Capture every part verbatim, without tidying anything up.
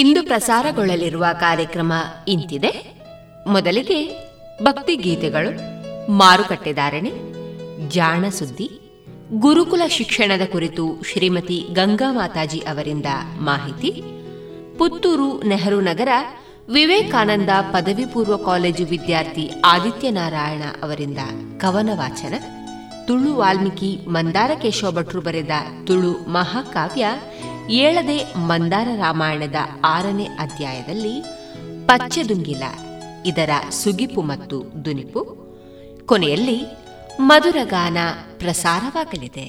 ಇಂದು ಪ್ರಸಾರಗೊಳ್ಳಲಿರುವ ಕಾರ್ಯಕ್ರಮ ಇಂತಿದೆ. ಮೊದಲಿಗೆ ಭಕ್ತಿ ಗೀತೆಗಳು, ಮಾರುಕಟ್ಟೆದಾರಣೆ, ಜಾಣ ಸುದ್ದಿ, ಗುರುಕುಲ ಶಿಕ್ಷಣದ ಕುರಿತು ಶ್ರೀಮತಿ ಗಂಗಾಮಾತಾಜಿ ಅವರಿಂದ ಮಾಹಿತಿ, ಪುತ್ತೂರು ನೆಹರು ನಗರ ವಿವೇಕಾನಂದ ಪದವಿ ಪೂರ್ವ ಕಾಲೇಜು ವಿದ್ಯಾರ್ಥಿ ಆದಿತ್ಯ ನಾರಾಯಣ ಅವರಿಂದ ಕವನ ವಾಚನ, ತುಳು ವಾಲ್ಮೀಕಿ ಮಂದಾರ ಕೇಶವ ಭಟ್ರು ಬರೆದ ತುಳು ಮಹಾಕಾವ್ಯ ಏಳದೆ ಮಂದಾರ ರಾಮಾಯಣದ ಆರನೇ ಅಧ್ಯಾಯದಲ್ಲಿ ಪಚ್ಚದುಂಗಿಲ ಇದರ ಸುಗಿಪು ಮತ್ತು ದುನಿಪು, ಕೊನೆಯಲ್ಲಿ ಮಧುರಗಾನ ಪ್ರಸಾರವಾಗಲಿದೆ.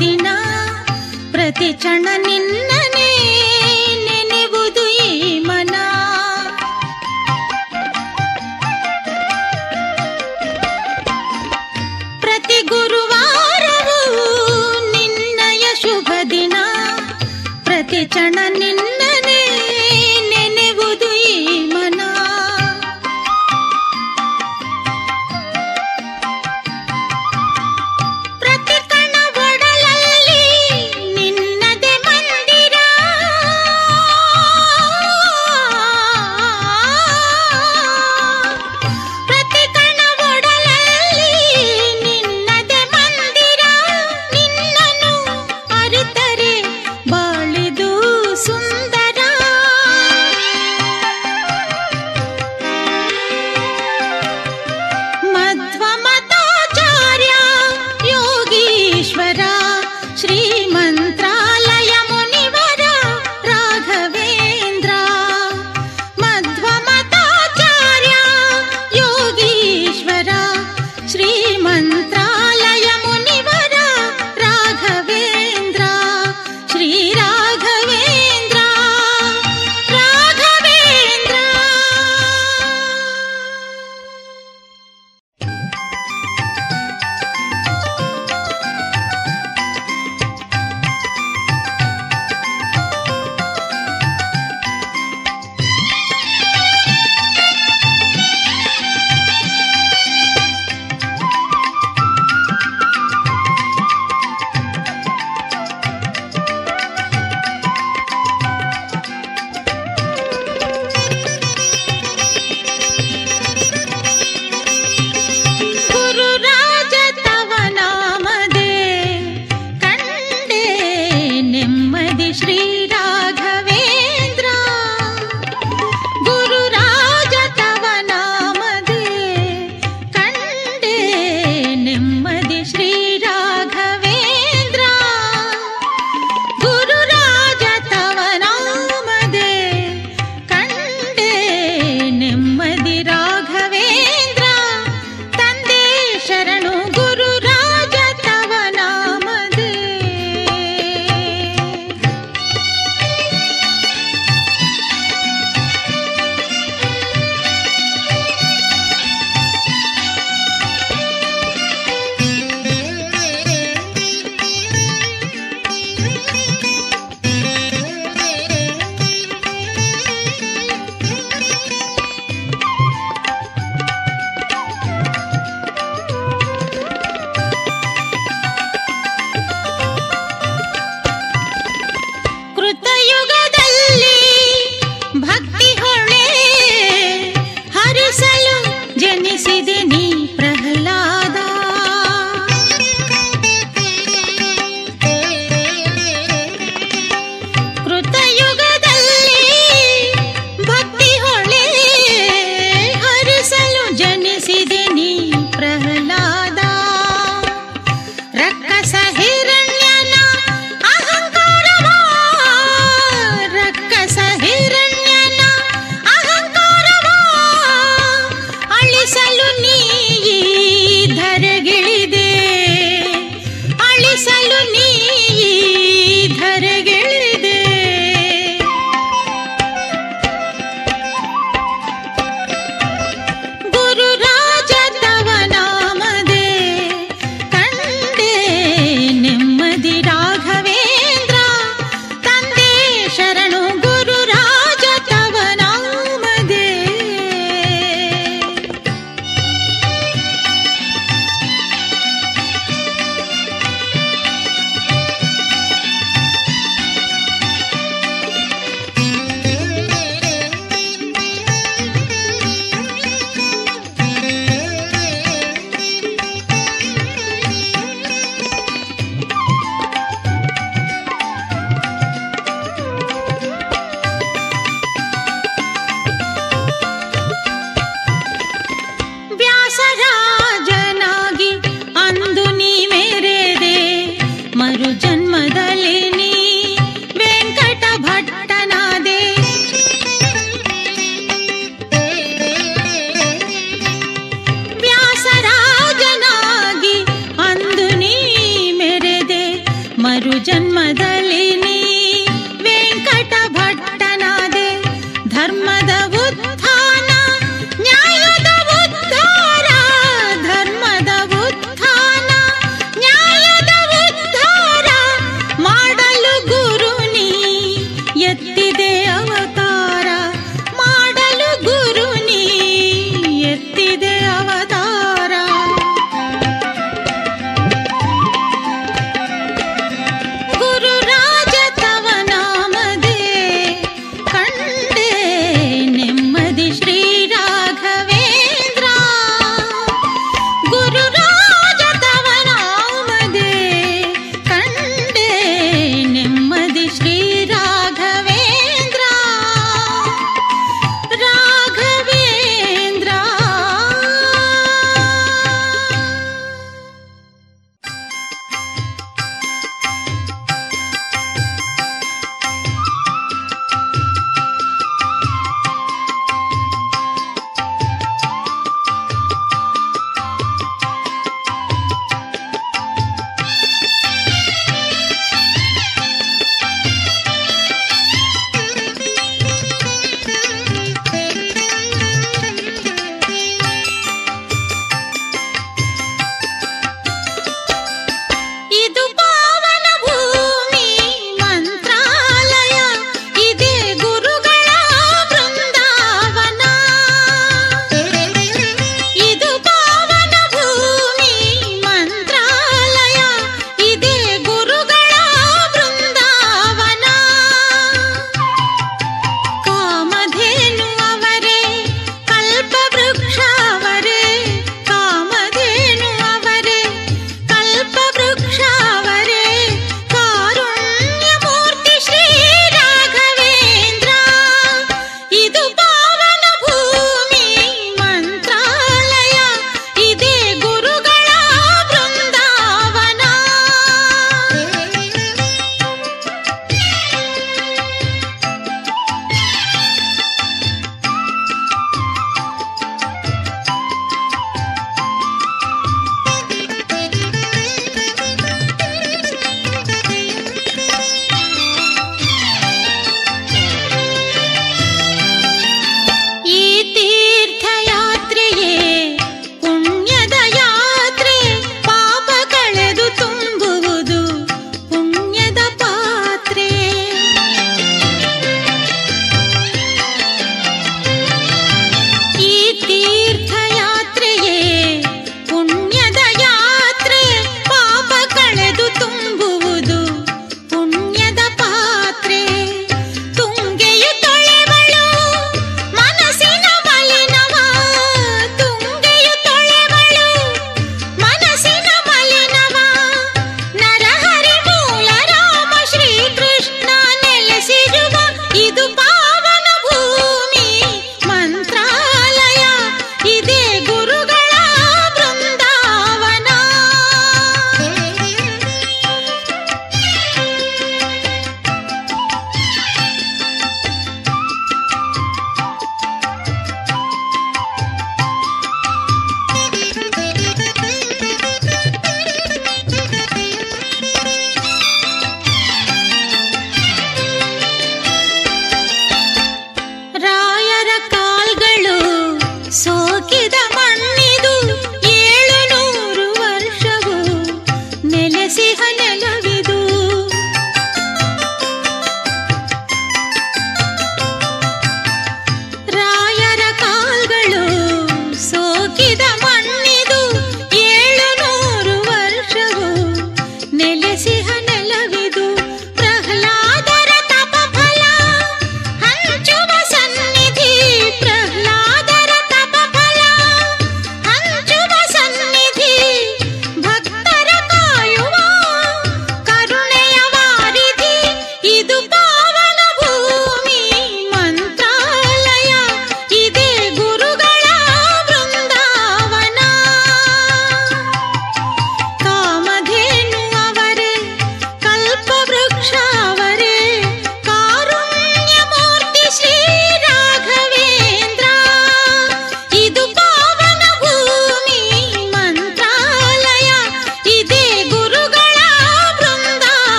ದಿನ ಪ್ರತಿ ಕ್ಷಣ ನಿನ್ನನೇ ನೆನೆವುದು ಈ ಮನ. ಪ್ರತಿ ಗುರುವಾರವೂ ನಿನ್ನಯ ಶುಭ ದಿನ ಪ್ರತಿ ಕ್ಷಣ ನಿನ್ನನೇ ನೆನೆವುದು ಈ ಮನ. ಜನ್ಮದಲ್ಲಿ ನೀ ವೆಂಕಟ ಭಟ್ಟನಾದೆ, ಧರ್ಮದ ಉತ್ಥಾನ ನ್ಯಾಯದ ಉದ್ಧಾರ, ಧರ್ಮದ ಉತ್ಥಾನ ನ್ಯಾಯದ ಉದ್ಧಾರ ಮಾಡಲು ಗುರು ನೀ ಎತ್ತಿದೆ ಅವತಾರ, ಮಾಡಲು ಗುರು ನೀ ಎತ್ತಿದೆ ಅವತಾರ.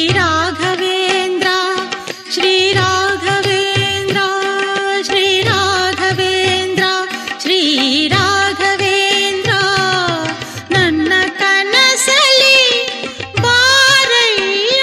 ಶ್ರೀರಾಘವೇಂದ್ರ ಶ್ರೀರಾಘವೇಂದ್ರ ಶ್ರೀರಾಘವೇಂದ್ರ ಶ್ರೀರಾಘವೇಂದ್ರ ನನ್ನ ಕನಸಲಿ ಬಾರಯ್ಯ.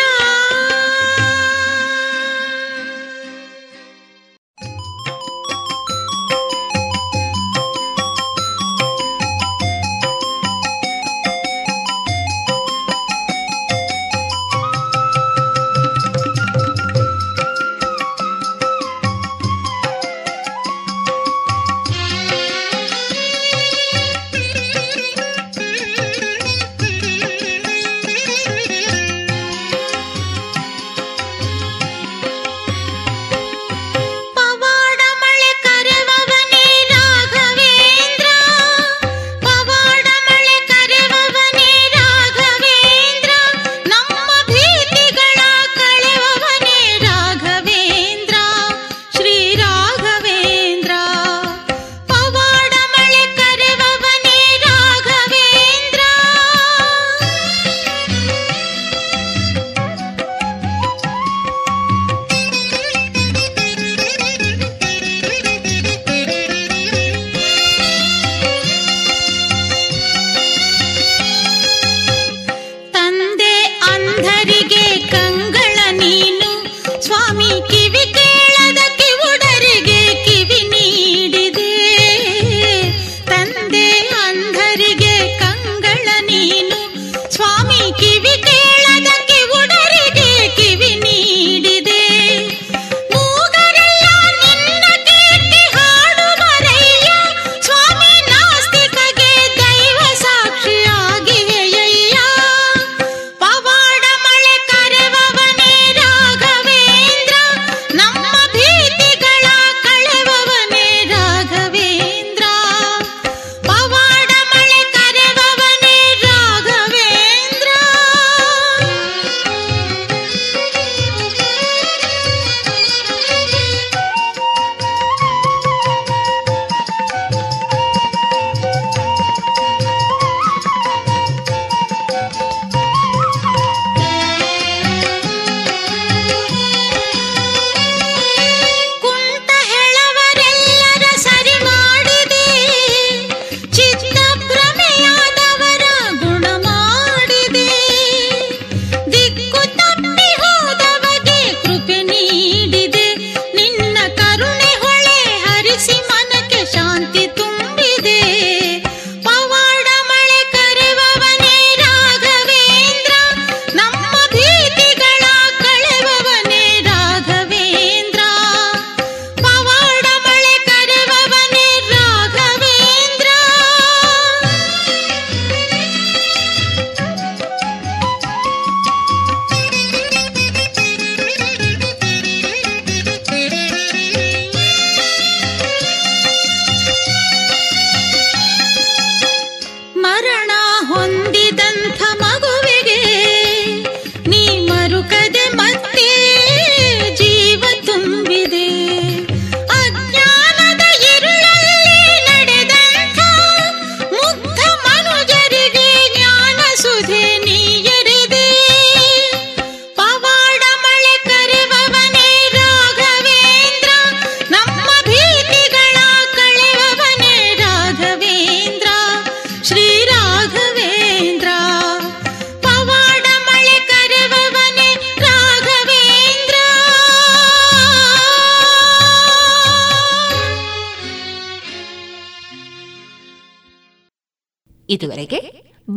ಇದುವರೆಗೆ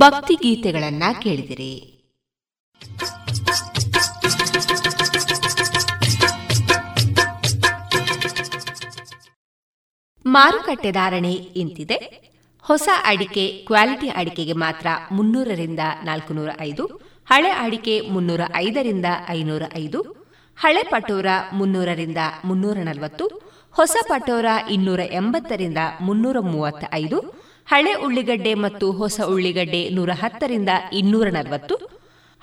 ಭಕ್ತಿ ಗೀತೆಗಳನ್ನ ಕೇಳಿದಿರಿ. ಮಾರುಕಟ್ಟೆ ಧಾರಣೆ ಇಂತಿದೆ. ಹೊಸ ಅಡಿಕೆ ಕ್ವಾಲಿಟಿ ಅಡಿಕೆಗೆ ಮಾತ್ರ ಮುನ್ನೂರರಿಂದ ನಾಲ್ಕುನೂರ ಐದು, ಹಳೆ ಅಡಿಕೆ ಮುನ್ನೂರ ಐದರಿಂದ ಐನೂರ ಐದು, ಹಳೆ ಪಟೋರ ಮುನ್ನೂರರಿಂದ ಮುನ್ನೂರ ನಲವತ್ತು, ಹೊಸ ಪಟೋರ ಇನ್ನೂರ ಎಂಬತ್ತರಿಂದ ಮುನ್ನೂರ ಮೂವತ್ತ ಐದು, ಹಳೆ ಉಳ್ಳಿಗಡ್ಡೆ ಮತ್ತು ಹೊಸ ಉಳ್ಳಿಗಡ್ಡೆ ನೂರ ಹತ್ತರಿಂದ ಇನ್ನೂರ ನಲವತ್ತು,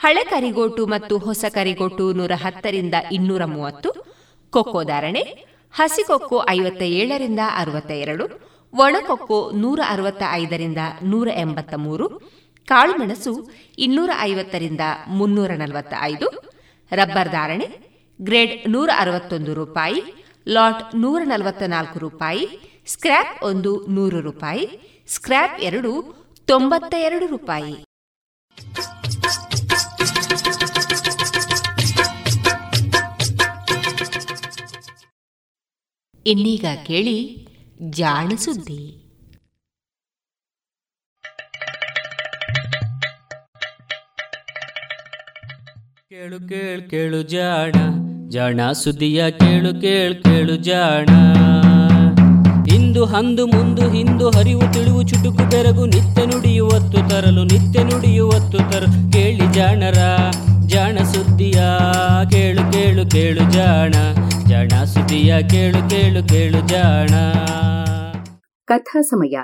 ಹಳೆ ಕರಿಗೋಟು ಮತ್ತು ಹೊಸ ಕರಿಗೋಟು ನೂರ ಹತ್ತರಿಂದ ಇನ್ನೂರ ಮೂವತ್ತು. ಕೊಕ್ಕೋ ಧಾರಣೆ: ಹಸಿ ಕೊಕ್ಕೋ ಐವತ್ತ ಏಳರಿಂದ ಅರವತ್ತ ಎರಡು, ಒಣಕೊಕ್ಕೋ ನೂರ ಅರವತ್ತ ಐದರಿಂದ ನೂರ ಎಂಬತ್ತ ಮೂರು, ಕಾಳುಮೆಣಸು ಇನ್ನೂರ ಐವತ್ತರಿಂದ ಮುನ್ನೂರ ನಲವತ್ತ ಐದು, ರಬ್ಬರ್ ಧಾರಣೆ ಗ್ರೇಡ್ ನೂರ ಅರವತ್ತೊಂದು ರೂಪಾಯಿ, ಲಾಟ್ ನೂರ ನಲವತ್ತ ನಾಲ್ಕು ರೂಪಾಯಿ, ಸ್ಕ್ರ್ಯಾಪ್ ಒಂದು ನೂರು ರೂಪಾಯಿ, ಸ್ಕ್ರ್ಯಾಪ್ ಎರಡು ತೊಂಬತ್ತ ಎರಡು ರೂಪಾಯಿ. ಇನ್ನೀಗ ಕೇಳಿ ಜಾಣ ಸುದ್ದಿ. ಕೇಳು ಕೇಳು ಕೇಳು ಜಾಣ ಜಾಣ ಸುದ್ದಿಯ ಕೇಳು ಕೇಳು ಕೇಳು ಜಾಣ. ಇಂದು ಅಂದು ಮುಂದು ಹಿಂದು ಹರಿವು ತಿಳಿವು ಚುಟುಕು ಬೆರಗು ನಿತ್ಯ ನುಡಿಯುವತ್ತು ತರಲು ನಿತ್ಯ ನುಡಿಯುವತ್ತು ತರಲು ಕೇಳಿ ಜಾಣರ ಜಾಣ ಸುದ್ದಿಯ ಕೇಳು ಕೇಳು ಕೇಳು ಜಾಣ ಜಾಣ ಸುದ್ದಿಯ ಕೇಳು ಕೇಳು ಕೇಳು ಜಾಣ. ಕಥಾ ಸಮಯ.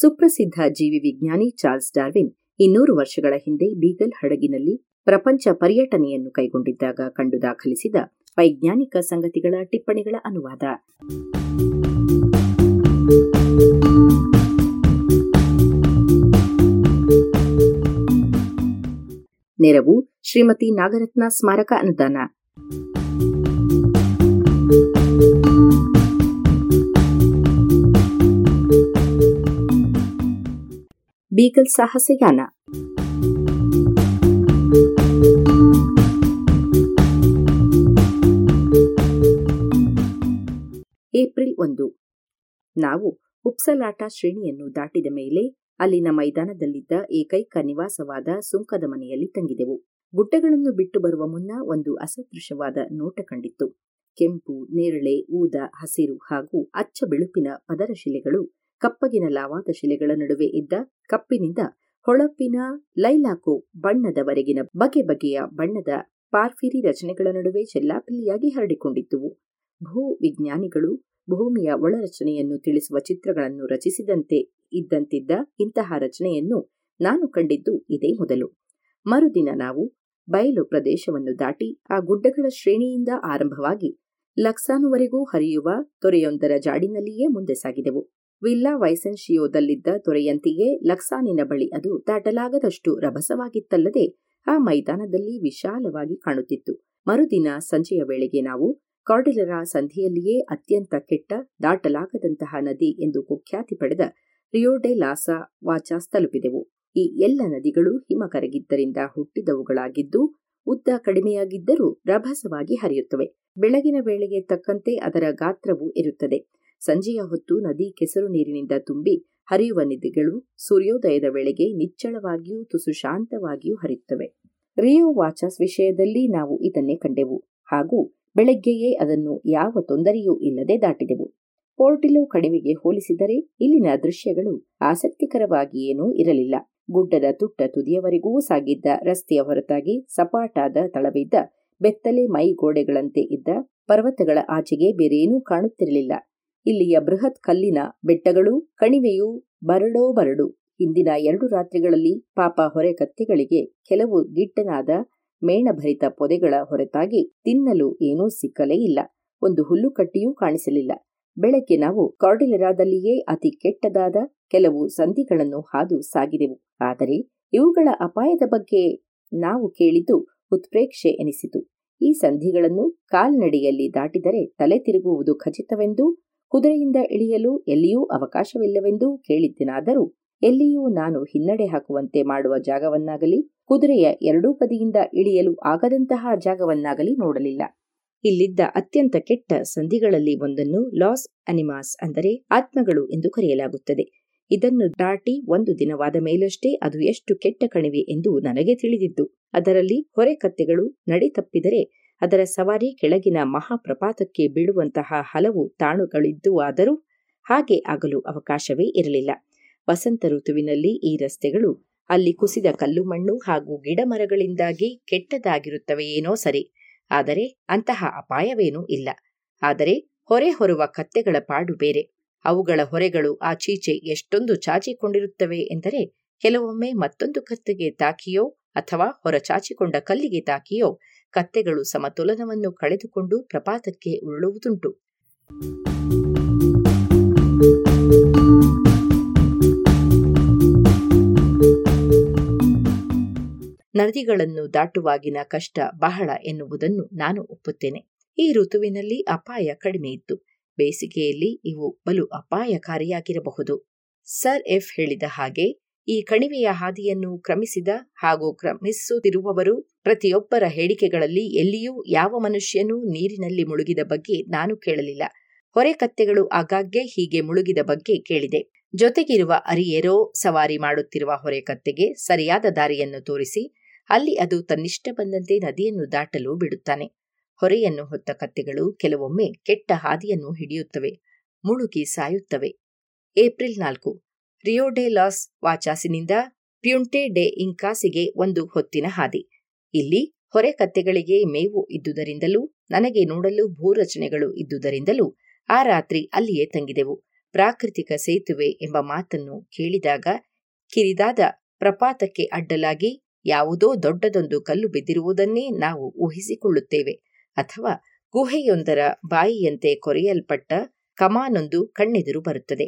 ಸುಪ್ರಸಿದ್ಧ ಜೀವಿ ವಿಜ್ಞಾನಿ ಚಾರ್ಲ್ಸ್ ಡಾರ್ವಿನ್ ಇನ್ನೂರು ವರ್ಷಗಳ ಹಿಂದೆ ಬೀಗಲ್ ಹಡಗಿನಲ್ಲಿ ಪ್ರಪಂಚ ಪರ್ಯಟನೆಯನ್ನು ಕೈಗೊಂಡಿದ್ದಾಗ ಕಂಡು ದಾಖಲಿಸಿದ ವೈಜ್ಞಾನಿಕ ಸಂಗತಿಗಳ ಟಿಪ್ಪಣಿಗಳ ಅನುವಾದ. ನೆರವು ಶ್ರೀಮತಿ ನಾಗರತ್ನ ಸ್ಮಾರಕ ಅನುದಾನ. ಬೀಗಲ್ ಸಾಹಸಯಾನ. ಏಪ್ರಿಲ್ ಒಂದು. ನಾವು ಉಪ್ಸಲಾಟ ಶ್ರೇಣಿಯನ್ನು ದಾಟಿದ ಮೇಲೆ ಅಲ್ಲಿನ ಮೈದಾನದಲ್ಲಿದ್ದ ಏಕೈಕ ನಿವಾಸವಾದ ಸುಂಕದ ಮನೆಯಲ್ಲಿ ತಂಗಿದೆವು. ಗುಡ್ಡಗಳನ್ನು ಬಿಟ್ಟು ಬರುವ ಮುನ್ನ ಒಂದು ಅಸದೃಶವಾದ ನೋಟ ಕಂಡಿತ್ತು. ಕೆಂಪು, ನೇರಳೆ, ಊದ, ಹಸಿರು ಹಾಗೂ ಅಚ್ಚ ಬಿಳುಪಿನ ಪದರ ಶಿಲೆಗಳು ಕಪ್ಪಗಿನ ಲಾವಾದ ಶಿಲೆಗಳ ನಡುವೆ ಇದ್ದ ಕಪ್ಪಿನಿಂದ ಹೊಳಪಿನ ಲೈಲಾಕೋ ಬಣ್ಣದವರೆಗಿನ ಬಗೆ ಬಗೆಯ ಬಣ್ಣದ ಪಾರ್ಫಿರಿ ರಚನೆಗಳ ನಡುವೆ ಚೆಲ್ಲಾಪಿಲ್ಲಿಯಾಗಿ ಹರಡಿಕೊಂಡಿದ್ದುವು. ಭೂ ವಿಜ್ಞಾನಿಗಳು ಭೂಮಿಯ ಒಳರಚನೆಯನ್ನು ತಿಳಿಸುವ ಚಿತ್ರಗಳನ್ನು ರಚಿಸಿದಂತೆ ಇದ್ದಂತಿದ್ದ ಇಂತಹ ರಚನೆಯನ್ನು ನಾನು ಕಂಡಿದ್ದು ಇದೇ ಮೊದಲು. ಮರುದಿನ ನಾವು ಬಯಲು ಪ್ರದೇಶವನ್ನು ದಾಟಿ ಆ ಗುಡ್ಡಗಳ ಶ್ರೇಣಿಯಿಂದ ಆರಂಭವಾಗಿ ಲಕ್ಸಾನುವರೆಗೂ ಹರಿಯುವ ತೊರೆಯೊಂದರ ಜಾಡಿನಲ್ಲಿಯೇ ಮುಂದೆ ಸಾಗಿದೆವು. ವಿಲ್ಲಾ ವೈಸೆನ್ಶಿಯೋದಲ್ಲಿದ್ದ ತೊರೆಯಂತೆಯೇ ಲಕ್ಸಾನಿನ ಬಳಿ ಅದು ದಾಟಲಾಗದಷ್ಟು ರಭಸವಾಗಿತ್ತಲ್ಲದೆ ಆ ಮೈದಾನದಲ್ಲಿ ವಿಶಾಲವಾಗಿ ಕಾಣುತ್ತಿತ್ತು. ಮರುದಿನ ಸಂಜೆಯ ವೇಳೆಗೆ ನಾವು ಕಾರ್ಡಿಲೆರಾ ಸಂಧಿಯಲ್ಲಿಯೇ ಅತ್ಯಂತ ಕೆಟ್ಟ ದಾಟಲಾಗದಂತಹ ನದಿ ಎಂದು ಕುಖ್ಯಾತಿ ಪಡೆದ ರಿಯೋ ಡೆ ಲಾಸ ವಾಚಾಸ್ ತಲುಪಿದೆವು. ಈ ಎಲ್ಲ ನದಿಗಳು ಹಿಮ ಕರಗಿದ್ದರಿಂದ ಹುಟ್ಟಿದವುಗಳಾಗಿದ್ದು ಉದ್ದ ಕಡಿಮೆಯಾಗಿದ್ದರೂ ರಭಸವಾಗಿ ಹರಿಯುತ್ತವೆ. ಬೆಳಗಿನ ವೇಳೆಗೆ ತಕ್ಕಂತೆ ಅದರ ಗಾತ್ರವೂ ಇರುತ್ತದೆ. ಸಂಜೆಯ ಹೊತ್ತು ನದಿ ಕೆಸರು ನೀರಿನಿಂದ ತುಂಬಿ ಹರಿಯುವ ನದಿಗಳು ಸೂರ್ಯೋದಯದ ವೇಳೆಗೆ ನಿಚ್ಚಳವಾಗಿಯೂ ತುಸು ಶಾಂತವಾಗಿಯೂ ಹರಿಯುತ್ತವೆ. ರಿಯೋ ವಾಚಾಸ್ ವಿಷಯದಲ್ಲಿ ನಾವು ಇದನ್ನೇ ಕಂಡೆವು ಹಾಗೂ ಬೆಳಗ್ಗೆಯೇ ಅದನ್ನು ಯಾವ ತೊಂದರೆಯೂ ಇಲ್ಲದೆ ದಾಟಿದೆವು. ಪೋರ್ಟಿಲೋ ಕಣಿವೆಗೆ ಹೋಲಿಸಿದರೆ ಇಲ್ಲಿನ ದೃಶ್ಯಗಳು ಆಸಕ್ತಿಕರವಾಗಿಯೇನೂ ಇರಲಿಲ್ಲ. ಗುಡ್ಡದ ತುಟ್ಟ ತುದಿಯವರೆಗೂ ಸಾಗಿದ್ದ ರಸ್ತೆಯ ಹೊರತಾಗಿ ಸಪಾಟಾದ ತಳವಿದ್ದ ಬೆತ್ತಲೆ ಮೈಗೋಡೆಗಳಂತೆ ಇದ್ದ ಪರ್ವತಗಳ ಆಚೆಗೆ ಬೇರೇನೂ ಕಾಣುತ್ತಿರಲಿಲ್ಲ. ಇಲ್ಲಿಯ ಬೃಹತ್ ಕಲ್ಲಿನ ಬೆಟ್ಟಗಳು ಕಣಿವೆಯೂ ಬರಡೋ ಬರಡು. ಹಿಂದಿನ ಎರಡು ರಾತ್ರಿಗಳಲ್ಲಿ ಪಾಪ ಹೊರೆ ಕತ್ತೆಗಳಿಗೆ ಕೆಲವು ಗಿಡ್ಡನಾದ ಮೇಣಭರಿತ ಪೊದೆಗಳ ಹೊರತಾಗಿ ತಿನ್ನಲು ಏನೂ ಸಿಕ್ಕಲೇ ಇಲ್ಲ. ಒಂದು ಹುಲ್ಲುಕಟ್ಟಿಯೂ ಕಾಣಿಸಲಿಲ್ಲ. ಬೆಳಗ್ಗೆ ನಾವು ಕಾರ್ಡಿಲೆರಾದಲ್ಲಿಯೇ ಅತಿ ಕೆಟ್ಟದಾದ ಕೆಲವು ಸಂಧಿಗಳನ್ನು ಹಾದು ಸಾಗಿದೆವು. ಆದರೆ ಇವುಗಳ ಅಪಾಯದ ಬಗ್ಗೆ ನಾವು ಕೇಳಿದ್ದು ಉತ್ಪ್ರೇಕ್ಷೆ ಎನಿಸಿತು. ಈ ಸಂಧಿಗಳನ್ನು ಕಾಲ್ನಡಿಯಲ್ಲಿ ದಾಟಿದರೆ ತಲೆ ತಿರುಗುವುದು ಖಚಿತವೆಂದೂ ಕುದುರೆಯಿಂದ ಇಳಿಯಲು ಎಲ್ಲಿಯೂ ಅವಕಾಶವಿಲ್ಲವೆಂದೂ ಕೇಳಿದ್ದೆನಾದರೂ ಎಲ್ಲಿಯೂ ನಾನು ಹಿನ್ನಡೆ ಹಾಕುವಂತೆ ಮಾಡುವ ಜಾಗವನ್ನಾಗಲಿ ಕುದುರೆಯ ಎರಡೂ ಬದಿಯಿಂದ ಇಳಿಯಲು ಆಗದಂತಹ ಜಾಗವನ್ನಾಗಲಿ ನೋಡಲಿಲ್ಲ. ಇಲ್ಲಿದ್ದ ಅತ್ಯಂತ ಕೆಟ್ಟ ಸಂಧಿಗಳಲ್ಲಿ ಒಂದನ್ನು ಲಾಸ್ ಅನಿಮಾಸ್ ಅಂದರೆ ಆತ್ಮಗಳು ಎಂದು ಕರೆಯಲಾಗುತ್ತದೆ. ಇದನ್ನು ದಾಟಿ ಒಂದು ದಿನವಾದ ಮೇಲಷ್ಟೇ ಅದು ಎಷ್ಟು ಕೆಟ್ಟ ಕಣಿವೆ ಎಂದು ನನಗೆ ತಿಳಿದಿದ್ದು. ಅದರಲ್ಲಿ ಹೊರೆ ಕತ್ತೆಗಳು ನಡೆ ತಪ್ಪಿದರೆ ಅದರ ಸವಾರಿ ಕೆಳಗಿನ ಮಹಾಪ್ರಪಾತಕ್ಕೆ ಬೀಳುವಂತಹ ಹಲವು ತಾಣುಗಳಿದ್ದುವಾದರೂ ಹಾಗೆ ಆಗಲು ಅವಕಾಶವೇ ಇರಲಿಲ್ಲ. ವಸಂತ ಋತುವಿನಲ್ಲಿ ಈ ರಸ್ತೆಗಳು ಅಲ್ಲಿ ಕುಸಿದ ಕಲ್ಲುಮಣ್ಣು ಹಾಗೂ ಗಿಡಮರಗಳಿಂದಾಗಿ ಕೆಟ್ಟದಾಗಿರುತ್ತವೆಯೇನೋ ಸರಿ, ಆದರೆ ಅಂತಹ ಅಪಾಯವೇನೂ ಇಲ್ಲ. ಆದರೆ ಹೊರೆ ಹೊರುವ ಕತ್ತೆಗಳ ಪಾಡು ಬೇರೆ. ಅವುಗಳ ಹೊರೆಗಳು ಆಚೀಚೆ ಎಷ್ಟೊಂದು ಚಾಚಿಕೊಂಡಿರುತ್ತವೆ ಎಂದರೆ ಕೆಲವೊಮ್ಮೆ ಮತ್ತೊಂದು ಕತ್ತೆಗೆ ತಾಕಿಯೋ ಅಥವಾ ಹೊರಚಾಚಿಕೊಂಡ ಕಲ್ಲಿಗೆ ತಾಕಿಯೋ ಕತ್ತೆಗಳು ಸಮತೋಲನವನ್ನು ಕಳೆದುಕೊಂಡು ಪ್ರಪಾತಕ್ಕೆ ಉರುಳುವುದುಂಟು. ನದಿಗಳನ್ನು ದಾಟುವಾಗಿನ ಕಷ್ಟ ಬಹಳ ಎನ್ನುವುದನ್ನು ನಾನು ಒಪ್ಪುತ್ತೇನೆ. ಈ ಋತುವಿನಲ್ಲಿ ಅಪಾಯ ಕಡಿಮೆ ಇತ್ತು. ಬೇಸಿಗೆಯಲ್ಲಿ ಇವು ಬಲು ಅಪಾಯಕಾರಿಯಾಗಿರಬಹುದು. ಸರ್ ಎಫ್ ಹೇಳಿದ ಹಾಗೆ ಈ ಕಣಿವೆಯ ಹಾದಿಯನ್ನು ಕ್ರಮಿಸಿದ ಹಾಗೂ ಕ್ರಮಿಸುತ್ತಿರುವವರು ಪ್ರತಿಯೊಬ್ಬರ ಹೇಳಿಕೆಗಳಲ್ಲಿ ಎಲ್ಲಿಯೂ ಯಾವ ಮನುಷ್ಯನೂ ನೀರಿನಲ್ಲಿ ಮುಳುಗಿದ ಬಗ್ಗೆ ನಾನು ಕೇಳಲಿಲ್ಲ. ಹೊರೆ ಕತ್ತೆಗಳು ಆಗಾಗ್ಗೆ ಹೀಗೆ ಮುಳುಗಿದ ಬಗ್ಗೆ ಕೇಳಿದೆ. ಜೊತೆಗಿರುವ ಅರಿಯೇರೋ ಸವಾರಿ ಮಾಡುತ್ತಿರುವ ಹೊರೆ ಕತ್ತೆಗೆ ಸರಿಯಾದ ದಾರಿಯನ್ನು ತೋರಿಸಿ ಅಲ್ಲಿ ಅದು ತನ್ನಿಷ್ಟ ಬಂದಂತೆ ನದಿಯನ್ನು ದಾಟಲು ಬಿಡುತ್ತಾನೆ. ಹೊರೆಯನ್ನು ಹೊತ್ತ ಕತ್ತೆಗಳು ಕೆಲವೊಮ್ಮೆ ಕೆಟ್ಟ ಹಾದಿಯನ್ನು ಹಿಡಿಯುತ್ತವೆ, ಮುಳುಗಿ ಸಾಯುತ್ತವೆ. ಏಪ್ರಿಲ್ ನಾಲ್ಕು ರಿಯೋ ಡೆ ಲಾಸ್ ವಾಚಾಸಿನಿಂದ ಪ್ಯೂಂಟೆ ಡೆ ಇಂಕಾಸಿಗೆ ಒಂದು ಹೊತ್ತಿನ ಹಾದಿ. ಇಲ್ಲಿ ಹೊರೆ ಕತ್ತೆಗಳಿಗೆ ಮೇವು ಇದ್ದುದರಿಂದಲೂ ನನಗೆ ನೋಡಲು ಭೂರಚನೆಗಳು ಇದ್ದುದರಿಂದಲೂ ಆ ರಾತ್ರಿ ಅಲ್ಲಿಯೇ ತಂಗಿದೆವು. ಪ್ರಾಕೃತಿಕ ಸೇತುವೆ ಎಂಬ ಮಾತನ್ನು ಕೇಳಿದಾಗ ಕಿರಿದಾದ ಪ್ರಪಾತಕ್ಕೆ ಅಡ್ಡಲಾಗಿ ಯಾವುದೋ ದೊಡ್ಡದೊಂದು ಕಲ್ಲು ಬಿದ್ದಿರುವುದನ್ನೇ ನಾವು ಊಹಿಸಿಕೊಳ್ಳುತ್ತೇವೆ, ಅಥವಾ ಗುಹೆಯೊಂದರ ಬಾಯಿಯಂತೆ ಕೊರೆಯಲ್ಪಟ್ಟ ಕಮಾನೊಂದು ಕಣ್ಣೆದುರು ಬರುತ್ತದೆ.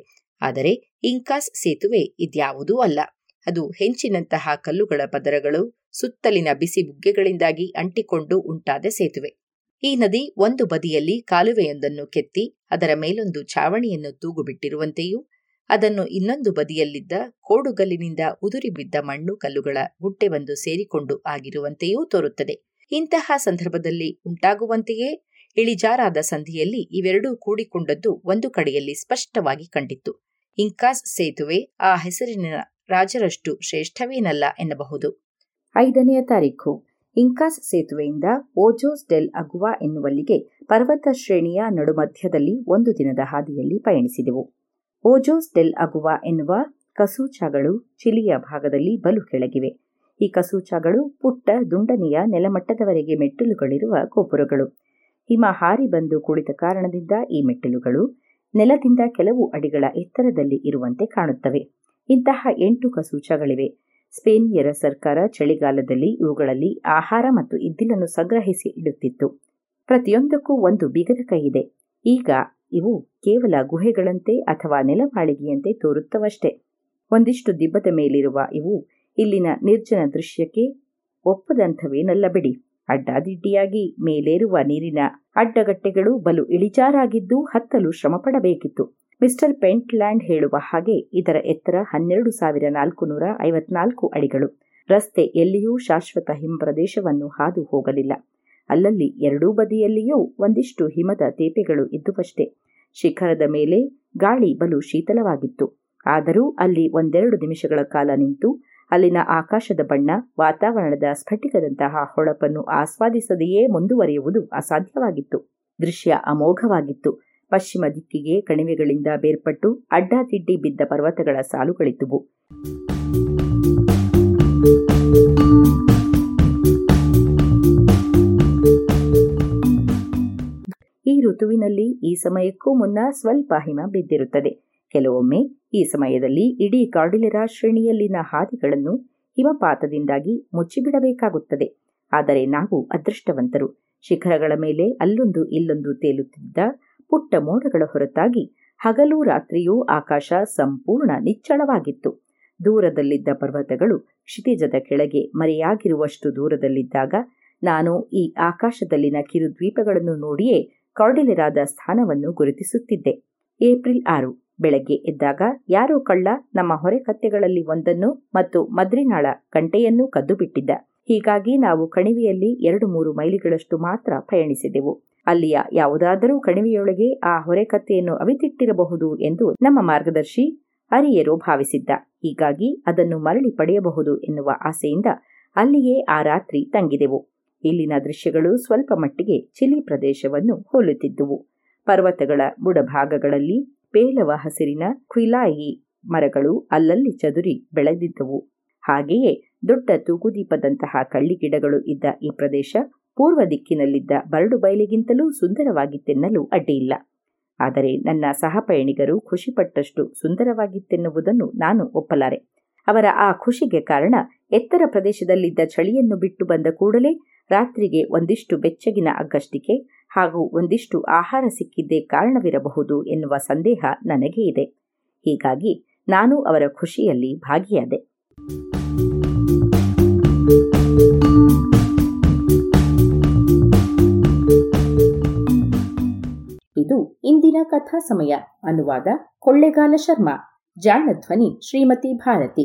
ಆದರೆ ಇಂಕಾಸ್ ಸೇತುವೆ ಇದ್ಯಾವುದೂ ಅಲ್ಲ. ಅದು ಹೆಂಚಿನಂತಹ ಕಲ್ಲುಗಳ ಪದರಗಳು ಸುತ್ತಲಿನ ಬಿಸಿ ಬುಗ್ಗೆಗಳಿಂದಾಗಿ ಅಂಟಿಕೊಂಡು ಉಂಟಾದ ಸೇತುವೆ. ಈ ನದಿ ಒಂದು ಬದಿಯಲ್ಲಿ ಕಾಲುವೆಯೊಂದನ್ನು ಕೆತ್ತಿ ಅದರ ಮೇಲೊಂದು ಛಾವಣಿಯನ್ನು ತೂಗುಬಿಟ್ಟಿರುವಂತೆಯೂ ಅದನ್ನು ಇನ್ನೊಂದು ಬದಿಯಲ್ಲಿದ್ದ ಕೋಡುಗಲ್ಲಿನಿಂದ ಉದುರಿ ಬಿದ್ದ ಮಣ್ಣು ಕಲ್ಲುಗಳ ಗುಡ್ಡೆ ಒಂದು ಸೇರಿಕೊಂಡು ಆಗಿರುವಂತೆಯೂ ತೋರುತ್ತದೆ. ಇಂತಹ ಸಂದರ್ಭದಲ್ಲಿ ಉಂಟಾಗುವಂತೆಯೇ ಇಳಿಜಾರಾದ ಸಂಧಿಯಲ್ಲಿ ಇವೆರಡೂ ಕೂಡಿಕೊಂಡದ್ದು ಒಂದು ಕಡೆಯಲ್ಲಿ ಸ್ಪಷ್ಟವಾಗಿ ಕಂಡಿತ್ತು. ಇಂಕಾಸ್ ಸೇತುವೆ ಆ ಹೆಸರಿನ ರಾಜರಷ್ಟು ಶ್ರೇಷ್ಠವೇನಲ್ಲ ಎನ್ನಬಹುದು. ಐದನೆಯ ತಾರೀಖು ಇಂಕಾಸ್ ಸೇತುವೆಯಿಂದ ಓಜೋಸ್ ಡೆಲ್ ಅಗುವಾ ಎನ್ನುವಲ್ಲಿಗೆ ಪರ್ವತ ಶ್ರೇಣಿಯ ನಡುಮಧ್ಯದಲ್ಲಿ ಒಂದು ದಿನದ ಹಾದಿಯಲ್ಲಿ ಪಯಣಿಸಿದೆವು. ಓಜೋಸ್ ಡೆಲ್ ಅಗುವಾ ಎನ್ನುವ ಕಸೂಚಾಗಳು ಚಿಲಿಯ ಭಾಗದಲ್ಲಿ ಬಲು ಕೆಳಗಿವೆ. ಈ ಕಸೂಚಾಗಳು ಪುಟ್ಟ ದುಂಡನೆಯ ನೆಲಮಟ್ಟದವರೆಗೆ ಮೆಟ್ಟಿಲುಗಳಿರುವ ಗೋಪುರಗಳು. ಹಿಮ ಹಾರಿ ಬಂದು ಕುಳಿತ ಕಾರಣದಿಂದ ಈ ಮೆಟ್ಟಿಲುಗಳು ನೆಲದಿಂದ ಕೆಲವು ಅಡಿಗಳ ಎತ್ತರದಲ್ಲಿ ಇರುವಂತೆ ಕಾಣುತ್ತವೆ. ಇಂತಹ ಎಂಟು ಕಸೂಚಾಗಳಿವೆ. ಸ್ಪೇನಿಯರ ಸರ್ಕಾರ ಚಳಿಗಾಲದಲ್ಲಿ ಇವುಗಳಲ್ಲಿ ಆಹಾರ ಮತ್ತು ಇದ್ದಿಲನ್ನು ಸಂಗ್ರಹಿಸಿ ಇಡುತ್ತಿತ್ತು. ಪ್ರತಿಯೊಂದಕ್ಕೂ ಒಂದು ಬಿಗದ ಕೈಯಿದೆ. ಈಗ ಇವು ಕೇವಲ ಗುಹೆಗಳಂತೆ ಅಥವಾ ನೆಲಮಾಳಿಗೆಯಂತೆ ತೋರುತ್ತವಷ್ಟೇ. ಒಂದಿಷ್ಟು ದಿಬ್ಬದ ಮೇಲಿರುವ ಇವು ಇಲ್ಲಿನ ನಿರ್ಜನ ದೃಶ್ಯಕ್ಕೆ ಒಪ್ಪದಂಥವೇನಲ್ಲ ಬಿಡಿ. ಅಡ್ಡಾದಿಡ್ಡಿಯಾಗಿ ಮೇಲೇರುವ ನೀರಿನ ಅಡ್ಡಗಟ್ಟೆಗಳು ಬಲು ಇಳಿಜಾರಾಗಿದ್ದು ಹತ್ತಲು ಶ್ರಮಪಡಬೇಕಿತ್ತು. ಮಿಸ್ಟರ್ ಪೆಂಟ್ಲ್ಯಾಂಡ್ ಹೇಳುವ ಹಾಗೆ ಇದರ ಎತ್ತರ ಹನ್ನೆರಡು ಸಾವಿರ ನಾಲ್ಕು ನೂರ ಐವತ್ನಾಲ್ಕು ಅಡಿಗಳು. ರಸ್ತೆ ಎಲ್ಲಿಯೂ ಶಾಶ್ವತ ಹಿಮಪ್ರದೇಶವನ್ನು ಹಾದು ಹೋಗಲಿಲ್ಲ. ಅಲ್ಲಲ್ಲಿ ಎರಡೂ ಬದಿಯಲ್ಲಿಯೂ ಒಂದಿಷ್ಟು ಹಿಮದ ತೇಪೆಗಳು ಇದ್ದುವಷ್ಟೇ. ಶಿಖರದ ಮೇಲೆ ಗಾಳಿ ಬಲು ಶೀತಲವಾಗಿತ್ತು. ಆದರೂ ಅಲ್ಲಿ ಒಂದೆರಡು ನಿಮಿಷಗಳ ಕಾಲ ನಿಂತು ಅಲ್ಲಿನ ಆಕಾಶದ ಬಣ್ಣ, ವಾತಾವರಣದ ಸ್ಫಟಿಕದಂತಹ ಹೊಳಪನ್ನು ಆಸ್ವಾದಿಸದೆಯೇ ಮುಂದುವರಿಯುವುದು ಅಸಾಧ್ಯವಾಗಿತ್ತು. ದೃಶ್ಯ ಅಮೋಘವಾಗಿತ್ತು. ಪಶ್ಚಿಮ ದಿಕ್ಕಿಗೆ ಕಣಿವೆಗಳಿಂದ ಬೇರ್ಪಟ್ಟು ಅಡ್ಡಾದಿಡ್ಡಿ ಬಿದ್ದ ಪರ್ವತಗಳ ಸಾಲುಗಳಿದ್ದುವು. ಈ ಋತುವಿನಲ್ಲಿ ಈ ಸಮಯಕ್ಕೂ ಮುನ್ನ ಸ್ವಲ್ಪ ಹಿಮ ಬಿದ್ದಿರುತ್ತದೆ. ಕೆಲವೊಮ್ಮೆ ಈ ಸಮಯದಲ್ಲಿ ಇಡೀ ಕಾರ್ಡಿಲೆರಾ ಶ್ರೇಣಿಯಲ್ಲಿನ ಹಾದಿಗಳನ್ನು ಹಿಮಪಾತದಿಂದಾಗಿ ಮುಚ್ಚಿಬಿಡಬೇಕಾಗುತ್ತದೆ. ಆದರೆ ನಾವು ಅದೃಷ್ಟವಂತರು. ಶಿಖರಗಳ ಮೇಲೆ ಅಲ್ಲೊಂದು ಇಲ್ಲೊಂದು ತೇಲುತ್ತಿದ್ದ ಪುಟ್ಟ ಮೋಡಗಳ ಹೊರತಾಗಿ ಹಗಲು ರಾತ್ರಿಯೂ ಆಕಾಶ ಸಂಪೂರ್ಣ ನಿಚ್ಚಳವಾಗಿತ್ತು. ದೂರದಲ್ಲಿದ್ದ ಪರ್ವತಗಳು ಕ್ಷಿತಿಜದ ಕೆಳಗೆ ಮರೆಯಾಗಿರುವಷ್ಟು ದೂರದಲ್ಲಿದ್ದಾಗ ನಾನು ಈ ಆಕಾಶದಲ್ಲಿನ ಕಿರು ದ್ವೀಪಗಳನ್ನು ನೋಡಿಯೇ ಕಾರ್ಡಿಲೆರಾದ ಸ್ಥಾನವನ್ನು ಗುರುತಿಸುತ್ತಿದ್ದೆ. ಏಪ್ರಿಲ್ ಆರು ಬೆಳಗ್ಗೆ ಎದ್ದಾಗ ಯಾರೋ ಕಳ್ಳ ನಮ್ಮ ಹೊರೆ ಕತ್ತೆಗಳಲ್ಲಿ ಒಂದನ್ನು ಮತ್ತು ಮದ್ರಿನಾಳ ಗಂಟೆಯನ್ನೂ ಕದ್ದು ಬಿಟ್ಟಿದ್ದ. ಹೀಗಾಗಿ ನಾವು ಕಣಿವೆಯಲ್ಲಿ ಎರಡು ಮೂರು ಮೈಲಿಗಳಷ್ಟು ಮಾತ್ರ ಪಯಣಿಸಿದೆವು. ಅಲ್ಲಿಯ ಯಾವುದಾದರೂ ಕಣಿವೆಯೊಳಗೆ ಆ ಹೊರೆ ಕತ್ತೆಯನ್ನು ಅವಿತಿಟ್ಟಿರಬಹುದು ಎಂದು ನಮ್ಮ ಮಾರ್ಗದರ್ಶಿ ಅರಿಯರು ಭಾವಿಸಿದ್ದ. ಹೀಗಾಗಿ ಅದನ್ನು ಮರಳಿ ಪಡೆಯಬಹುದು ಎನ್ನುವ ಆಸೆಯಿಂದ ಅಲ್ಲಿಯೇ ಆ ರಾತ್ರಿ ತಂಗಿದೆವು. ಇಲ್ಲಿನ ದೃಶ್ಯಗಳು ಸ್ವಲ್ಪ ಮಟ್ಟಿಗೆ ಚಿಲಿ ಪ್ರದೇಶವನ್ನು ಹೋಲುತ್ತಿದ್ದುವು. ಪರ್ವತಗಳ ಬುಡಭಾಗಗಳಲ್ಲಿ ಪೇಲವ ಹಸಿರಿನ ಕ್ವಿಲಾಯಿ ಮರಗಳು ಅಲ್ಲಲ್ಲಿ ಚದುರಿ ಬೆಳೆದಿದ್ದವು. ಹಾಗೆಯೇ ದೊಡ್ಡ ತೂಗುದೀಪದಂತಹ ಕಳ್ಳಿಗಿಡಗಳು ಇದ್ದ ಈ ಪ್ರದೇಶ ಪೂರ್ವ ದಿಕ್ಕಿನಲ್ಲಿದ್ದ ಬರಡು ಬಯಲಿಗಿಂತಲೂ ಸುಂದರವಾಗಿತ್ತೆನ್ನಲು ಅಡ್ಡಿಯಿಲ್ಲ. ಆದರೆ ನನ್ನ ಸಹಪಯಣಿಗರು ಖುಷಿಪಟ್ಟಷ್ಟು ಸುಂದರವಾಗಿತ್ತೆನ್ನುವುದನ್ನು ನಾನು ಒಪ್ಪಲಾರೆ. ಅವರ ಆ ಖುಷಿಗೆ ಕಾರಣ ಎತ್ತರ ಪ್ರದೇಶದಲ್ಲಿದ್ದ ಚಳಿಯನ್ನು ಬಿಟ್ಟು ಬಂದ ಕೂಡಲೇ ರಾತ್ರಿಗೆ ಒಂದಿಷ್ಟು ಬೆಚ್ಚಗಿನ ಅಗ್ಗಷ್ಟಿಕೆ ಹಾಗೂ ಒಂದಿಷ್ಟು ಆಹಾರ ಸಿಕ್ಕಿದ್ದೇ ಕಾರಣವಿರಬಹುದು ಎನ್ನುವ ಸಂದೇಹ ನನಗೆ ಇದೆ. ಹೀಗಾಗಿ ನಾನು ಅವರ ಖುಷಿಯಲ್ಲಿ ಭಾಗಿಯಾದೆ. ಇದು ಇಂದಿನ ಕಥಾ ಸಮಯ. ಅನುವಾದ ಕೊಳ್ಳೆಗಾಲ ಶರ್ಮಾ. ಜಾಣಧ್ವನಿ ಶ್ರೀಮತಿ ಭಾರತಿ.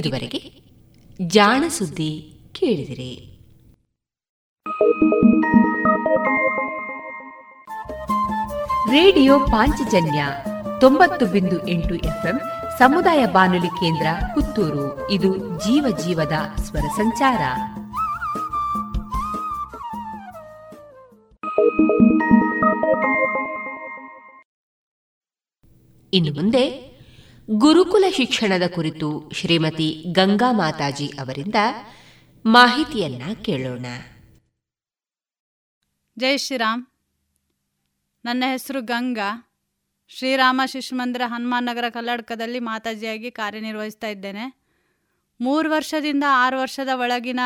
ಇದುವರೆಗೆ ಜಾಣ ಸುದ್ದಿ ಕೇಳಿದಿರಿ. ರೇಡಿಯೋ ಪಾಂಚಜನ್ಯ ತೊಂಬತ್ತು ಬಿಂದು ಎಂಟು ಎಫ್ಎಂ ಸಮುದಾಯ ಬಾನುಲಿ ಕೇಂದ್ರ ಪುತ್ತೂರು. ಇದು ಜೀವ ಜೀವದ ಸ್ವರ ಸಂಚಾರ. ಇನ್ನು ಮುಂದೆ ಗುರುಕುಲ ಶಿಕ್ಷಣದ ಕುರಿತು ಶ್ರೀಮತಿ ಗಂಗಾಮಾತಾಜಿ ಅವರಿಂದ ಮಾಹಿತಿಯನ್ನ ಕೇಳೋಣ. ಜೈ ಶ್ರೀರಾಮ್. ನನ್ನ ಹೆಸರು ಗಂಗಾ. ಶ್ರೀರಾಮ ಶಿಶು ಮಂದಿರ ಹನುಮಾನ್ ನಗರ ಕಲ್ಲಡ್ಕದಲ್ಲಿ ಮಾತಾಜಿಯಾಗಿ ಕಾರ್ಯನಿರ್ವಹಿಸ್ತಾ ಇದ್ದೇನೆ. ಮೂರು ವರ್ಷದಿಂದ ಆರು ವರ್ಷದ ಒಳಗಿನ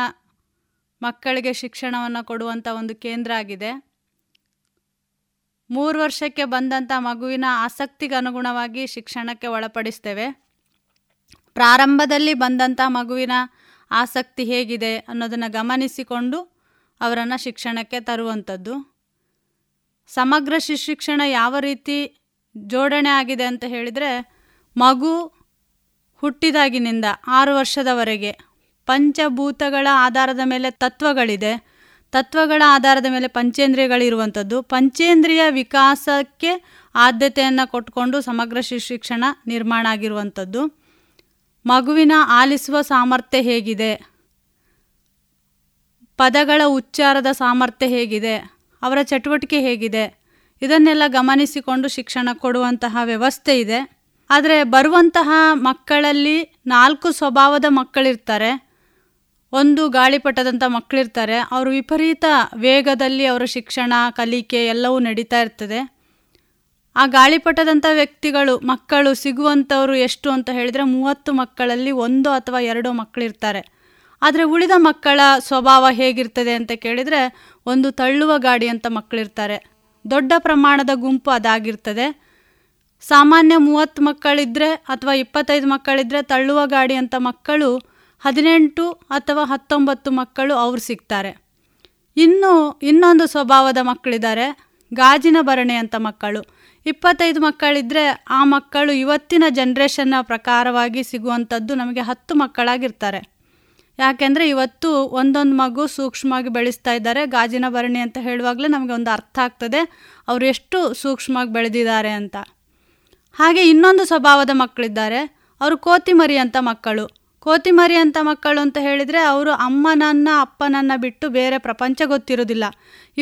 ಮಕ್ಕಳಿಗೆ ಶಿಕ್ಷಣವನ್ನು ಕೊಡುವಂಥ ಒಂದು ಕೇಂದ್ರ ಆಗಿದೆ. ಮೂರು ವರ್ಷಕ್ಕೆ ಬಂದಂಥ ಮಗುವಿನ ಆಸಕ್ತಿಗೆ ಅನುಗುಣವಾಗಿ ಶಿಕ್ಷಣಕ್ಕೆ ಒಳಪಡಿಸ್ತೇವೆ. ಪ್ರಾರಂಭದಲ್ಲಿ ಬಂದಂಥ ಮಗುವಿನ ಆಸಕ್ತಿ ಹೇಗಿದೆ ಅನ್ನೋದನ್ನು ಗಮನಿಸಿಕೊಂಡು ಅವರನ್ನು ಶಿಕ್ಷಣಕ್ಕೆ ತರುವಂಥದ್ದು. ಸಮಗ್ರ ಶಿಶಿಕ್ಷಣ ಯಾವ ರೀತಿ ಜೋಡಣೆ ಆಗಿದೆ ಅಂತ ಹೇಳಿದರೆ, ಮಗು ಹುಟ್ಟಿದಾಗಿನಿಂದ ಆರು ವರ್ಷದವರೆಗೆ ಪಂಚಭೂತಗಳ ಆಧಾರದ ಮೇಲೆ ತತ್ವಗಳಿದೆ, ತತ್ವಗಳ ಆಧಾರದ ಮೇಲೆ ಪಂಚೇಂದ್ರಿಯಗಳಿರುವಂಥದ್ದು. ಪಂಚೇಂದ್ರಿಯ ವಿಕಾಸಕ್ಕೆ ಆದ್ಯತೆಯನ್ನು ಕೊಟ್ಕೊಂಡು ಸಮಗ್ರ ಶಿಶಿಕ್ಷಣ ನಿರ್ಮಾಣ ಆಗಿರುವಂಥದ್ದು. ಮಗುವಿನ ಆಲಿಸುವ ಸಾಮರ್ಥ್ಯ ಹೇಗಿದೆ, ಪದಗಳ ಉಚ್ಚಾರದ ಸಾಮರ್ಥ್ಯ ಹೇಗಿದೆ, ಅವರ ಚಟುವಟಿಕೆ ಹೇಗಿದೆ, ಇದನ್ನೆಲ್ಲ ಗಮನಿಸಿಕೊಂಡು ಶಿಕ್ಷಣ ಕೊಡುವಂತಹ ವ್ಯವಸ್ಥೆ ಇದೆ. ಆದರೆ ಬರುವಂತಹ ಮಕ್ಕಳಲ್ಲಿ ನಾಲ್ಕು ಸ್ವಭಾವದ ಮಕ್ಕಳಿರ್ತಾರೆ. ಒಂದು ಗಾಳಿಪಟದಂಥ ಮಕ್ಕಳಿರ್ತಾರೆ, ಅವರು ವಿಪರೀತ ವೇಗದಲ್ಲಿ ಅವರ ಶಿಕ್ಷಣ ಕಲಿಕೆ ಎಲ್ಲವೂ ನಡೀತಾ ಇರ್ತದೆ. ಆ ಗಾಳಿಪಟದಂಥ ವ್ಯಕ್ತಿಗಳು ಮಕ್ಕಳು ಸಿಗುವಂಥವರು ಎಷ್ಟು ಅಂತ ಹೇಳಿದರೆ, ಮೂವತ್ತು ಮಕ್ಕಳಲ್ಲಿ ಒಂದು ಅಥವಾ ಎರಡು ಮಕ್ಕಳಿರ್ತಾರೆ. ಆದರೆ ಉಳಿದ ಮಕ್ಕಳ ಸ್ವಭಾವ ಹೇಗಿರ್ತದೆ ಅಂತ ಕೇಳಿದರೆ, ಒಂದು ತಳ್ಳುವ ಗಾಡಿ ಅಂತ ಮಕ್ಕಳಿರ್ತಾರೆ. ದೊಡ್ಡ ಪ್ರಮಾಣದ ಗುಂಪು ಅದಾಗಿರ್ತದೆ. ಸಾಮಾನ್ಯ ಮೂವತ್ತು ಮಕ್ಕಳಿದ್ದರೆ ಅಥವಾ ಇಪ್ಪತ್ತೈದು ಮಕ್ಕಳಿದ್ದರೆ, ತಳ್ಳುವ ಗಾಡಿ ಅಂತ ಮಕ್ಕಳು ಹದಿನೆಂಟು ಅಥವಾ ಹತ್ತೊಂಬತ್ತು ಮಕ್ಕಳು ಅವ್ರು ಸಿಗ್ತಾರೆ. ಇನ್ನೂ ಇನ್ನೊಂದು ಸ್ವಭಾವದ ಮಕ್ಕಳಿದ್ದಾರೆ, ಗಾಜಿನ ಭರಣೆ ಅಂತ ಮಕ್ಕಳು. ಇಪ್ಪತ್ತೈದು ಮಕ್ಕಳಿದ್ದರೆ ಆ ಮಕ್ಕಳು ಇವತ್ತಿನ ಜನ್ರೇಷನ್ನ ಪ್ರಕಾರವಾಗಿ ಸಿಗುವಂಥದ್ದು ನಮಗೆ ಹತ್ತು ಮಕ್ಕಳಾಗಿರ್ತಾರೆ. ಯಾಕೆಂದರೆ ಇವತ್ತು ಒಂದೊಂದು ಮಗು ಸೂಕ್ಷ್ಮವಾಗಿ ಬೆಳೆಸ್ತಾ ಇದ್ದಾರೆ. ಗಾಜಿನ ಭರಣಿ ಅಂತ ಹೇಳುವಾಗಲೇ ನಮಗೆ ಒಂದು ಅರ್ಥ ಆಗ್ತದೆ ಅವರು ಎಷ್ಟು ಸೂಕ್ಷ್ಮವಾಗಿ ಬೆಳೆದಿದ್ದಾರೆ ಅಂತ. ಹಾಗೆ ಇನ್ನೊಂದು ಸ್ವಭಾವದ ಮಕ್ಕಳಿದ್ದಾರೆ, ಅವರು ಕೋತಿಮರಿ ಅಂತ ಮಕ್ಕಳು. ಕೋತಿಮರಿ ಅಂತ ಮಕ್ಕಳು ಅಂತ ಹೇಳಿದರೆ, ಅವರು ಅಮ್ಮನನ್ನು ಅಪ್ಪನನ್ನು ಬಿಟ್ಟು ಬೇರೆ ಪ್ರಪಂಚ ಗೊತ್ತಿರೋದಿಲ್ಲ.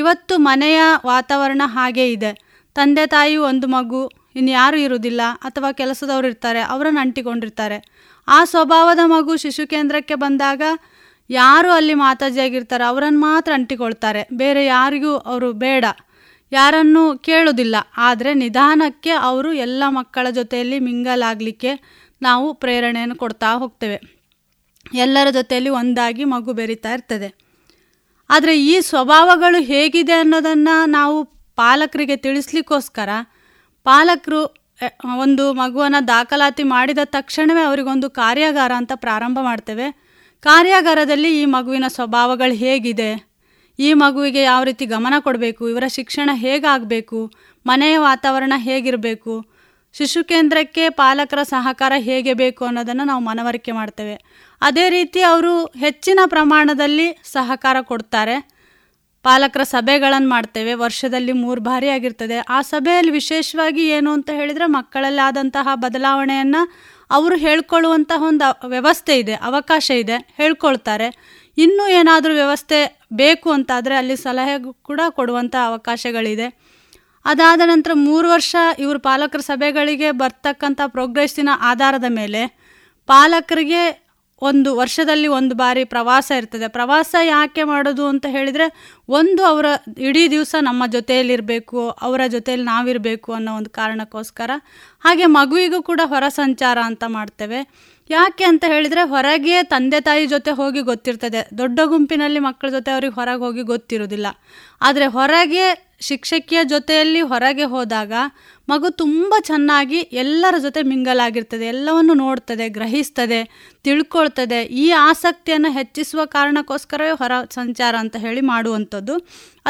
ಇವತ್ತು ಮನೆಯ ವಾತಾವರಣ ಹಾಗೇ ಇದೆ. ತಂದೆ ತಾಯಿ ಒಂದು ಮಗು, ಇನ್ಯಾರೂ ಇರೋದಿಲ್ಲ, ಅಥವಾ ಕೆಲಸದವರು ಇರ್ತಾರೆ, ಅವರನ್ನು ಅಂಟಿಕೊಂಡಿರ್ತಾರೆ. ಆ ಸ್ವಭಾವದ ಮಗು ಶಿಶು ಕೇಂದ್ರಕ್ಕೆ ಬಂದಾಗ ಯಾರು ಅಲ್ಲಿ ಮಾತಾಜಿಯಾಗಿರ್ತಾರೆ ಅವರನ್ನು ಮಾತ್ರ ಅಂಟಿಕೊಳ್ತಾರೆ, ಬೇರೆ ಯಾರಿಗೂ ಅವರು ಬೇಡ, ಯಾರನ್ನು ಕೇಳೋದಿಲ್ಲ. ಆದರೆ ನಿಧಾನಕ್ಕೆ ಅವರು ಎಲ್ಲ ಮಕ್ಕಳ ಜೊತೆಯಲ್ಲಿ ಮಿಂಗಲಾಗಲಿಕ್ಕೆ ನಾವು ಪ್ರೇರಣೆಯನ್ನು ಕೊಡ್ತಾ ಹೋಗ್ತೇವೆ. ಎಲ್ಲರ ಜೊತೆಯಲ್ಲಿ ಒಂದಾಗಿ ಮಗು ಬೆರೀತಾ ಇರ್ತದೆ. ಆದರೆ ಈ ಸ್ವಭಾವಗಳು ಹೇಗಿದೆ ಅನ್ನೋದನ್ನು ನಾವು ಪಾಲಕರಿಗೆ ತಿಳಿಸ್ಲಿಕ್ಕೋಸ್ಕರ ಪಾಲಕರು ಒಂದು ಮಗುವನ್ನು ದಾಖಲಾತಿ ಮಾಡಿದ ತಕ್ಷಣವೇ ಅವರಿಗೊಂದು ಕಾರ್ಯಾಗಾರ ಅಂತ ಪ್ರಾರಂಭ ಮಾಡ್ತೇವೆ. ಕಾರ್ಯಾಗಾರದಲ್ಲಿ ಈ ಮಗುವಿನ ಸ್ವಭಾವಗಳು ಹೇಗಿದೆ, ಈ ಮಗುವಿಗೆ ಯಾವ ರೀತಿ ಗಮನ ಕೊಡಬೇಕು, ಇವರ ಶಿಕ್ಷಣ ಹೇಗಾಗಬೇಕು, ಮನೆಯ ವಾತಾವರಣ ಹೇಗಿರಬೇಕು, ಶಿಶು ಕೇಂದ್ರಕ್ಕೆ ಪಾಲಕರ ಸಹಕಾರ ಹೇಗೆ ಬೇಕು ಅನ್ನೋದನ್ನು ನಾವು ಮನವರಿಕೆ ಮಾಡ್ತೇವೆ. ಅದೇ ರೀತಿ ಅವರು ಹೆಚ್ಚಿನ ಪ್ರಮಾಣದಲ್ಲಿ ಸಹಕಾರ ಕೊಡ್ತಾರೆ. ಪಾಲಕರ ಸಭೆಗಳನ್ನು ಮಾಡ್ತೇವೆ, ವರ್ಷದಲ್ಲಿ ಮೂರು ಬಾರಿ ಆಗಿರ್ತದೆ. ಆ ಸಭೆಯಲ್ಲಿ ವಿಶೇಷವಾಗಿ ಏನು ಅಂತ ಹೇಳಿದರೆ, ಮಕ್ಕಳಲ್ಲಿ ಆದಂತಹ ಬದಲಾವಣೆಯನ್ನು ಅವರು ಹೇಳ್ಕೊಳ್ಳುವಂತಹ ಒಂದು ವ್ಯವಸ್ಥೆ ಇದೆ, ಅವಕಾಶ ಇದೆ, ಹೇಳ್ಕೊಳ್ತಾರೆ. ಇನ್ನೂ ಏನಾದರೂ ವ್ಯವಸ್ಥೆ ಬೇಕು ಅಂತಾದರೆ ಅಲ್ಲಿ ಸಲಹೆ ಕೂಡ ಕೊಡುವಂಥ ಅವಕಾಶಗಳಿದೆ. ಅದಾದ ನಂತರ ಮೂರು ವರ್ಷ ಇವರು ಪಾಲಕರ ಸಭೆಗಳಿಗೆ ಬರ್ತಕ್ಕಂಥ ಪ್ರೋಗ್ರೆಸ್ಸಿನ ಆಧಾರದ ಮೇಲೆ ಪಾಲಕರಿಗೆ ಒಂದು ವರ್ಷದಲ್ಲಿ ಒಂದು ಬಾರಿ ಪ್ರವಾಸ ಇರ್ತದೆ. ಪ್ರವಾಸ ಯಾಕೆ ಮಾಡೋದು ಅಂತ ಹೇಳಿದರೆ, ಒಂದು ಅವರ ಇಡೀ ದಿವಸ ನಮ್ಮ ಜೊತೆಯಲ್ಲಿರಬೇಕು, ಅವರ ಜೊತೆಯಲ್ಲಿ ನಾವಿರಬೇಕು ಅನ್ನೋ ಒಂದು ಕಾರಣಕ್ಕೋಸ್ಕರ. ಹಾಗೆ ಮಗುವಿಗೂ ಕೂಡ ಹೊರ ಸಂಚಾರ ಅಂತ ಮಾಡ್ತೇವೆ. ಯಾಕೆ ಅಂತ ಹೇಳಿದರೆ, ಹೊರಗೆ ತಂದೆ ತಾಯಿ ಜೊತೆ ಹೋಗಿ ಗೊತ್ತಿರ್ತದೆ, ದೊಡ್ಡ ಗುಂಪಿನಲ್ಲಿ ಮಕ್ಕಳ ಜೊತೆ ಅವ್ರಿಗೆ ಹೊರಗೆ ಹೋಗಿ ಗೊತ್ತಿರೋದಿಲ್ಲ. ಆದರೆ ಹೊರಗೆ ಶಿಕ್ಷಕಿಯ ಜೊತೆಯಲ್ಲಿ ಹೊರಗೆ ಹೋದಾಗ ಮಗು ತುಂಬ ಚೆನ್ನಾಗಿ ಎಲ್ಲರ ಜೊತೆ ಮಿಂಗಲಾಗಿರ್ತದೆ, ಎಲ್ಲವನ್ನು ನೋಡ್ತದೆ, ಗ್ರಹಿಸ್ತದೆ, ತಿಳ್ಕೊಳ್ತದೆ. ಈ ಆಸಕ್ತಿಯನ್ನು ಹೆಚ್ಚಿಸುವ ಕಾರಣಕ್ಕೋಸ್ಕರವೇ ಹೊರ ಸಂಚಾರ ಅಂತ ಹೇಳಿ ಮಾಡುವಂಥದ್ದು.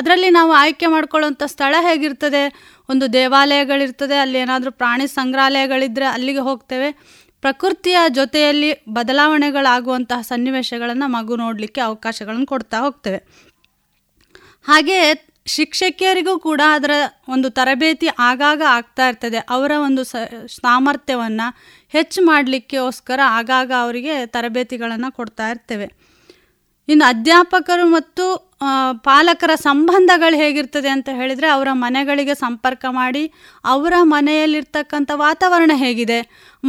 ಅದರಲ್ಲಿ ನಾವು ಆಯ್ಕೆ ಮಾಡ್ಕೊಳ್ಳುವಂಥ ಸ್ಥಳ ಹೇಗಿರ್ತದೆ, ಒಂದು ದೇವಾಲಯಗಳಿರ್ತದೆ, ಅಲ್ಲಿ ಏನಾದರೂ ಪ್ರಾಣಿ ಸಂಗ್ರಹಾಲಯಗಳಿದ್ದರೆ ಅಲ್ಲಿಗೆ ಹೋಗ್ತೇವೆ. ಪ್ರಕೃತಿಯ ಜೊತೆಯಲ್ಲಿ ಬದಲಾವಣೆಗಳಾಗುವಂತಹ ಸನ್ನಿವೇಶಗಳನ್ನು ಮಗು ನೋಡಲಿಕ್ಕೆ ಅವಕಾಶಗಳನ್ನು ಕೊಡ್ತಾ ಹೋಗ್ತೇವೆ. ಹಾಗೆಯೇ ಶಿಕ್ಷಕಿಯರಿಗೂ ಕೂಡ ಅದರ ಒಂದು ತರಬೇತಿ ಆಗಾಗ ಆಗ್ತಾ ಇರ್ತದೆ. ಅವರ ಒಂದು ಸ ಸಾಮರ್ಥ್ಯವನ್ನು ಹೆಚ್ಚು ಮಾಡಲಿಕ್ಕೋಸ್ಕರ ಆಗಾಗ ಅವರಿಗೆ ತರಬೇತಿಗಳನ್ನು ಕೊಡ್ತಾ ಇರ್ತೇವೆ. ಇನ್ನು ಅಧ್ಯಾಪಕರು ಮತ್ತು ಪಾಲಕರ ಸಂಬಂಧಗಳು ಹೇಗಿರ್ತದೆ ಅಂತ ಹೇಳಿದರೆ, ಅವರ ಮನೆಗಳಿಗೆ ಸಂಪರ್ಕ ಮಾಡಿ ಅವರ ಮನೆಯಲ್ಲಿರ್ತಕ್ಕಂಥ ವಾತಾವರಣ ಹೇಗಿದೆ,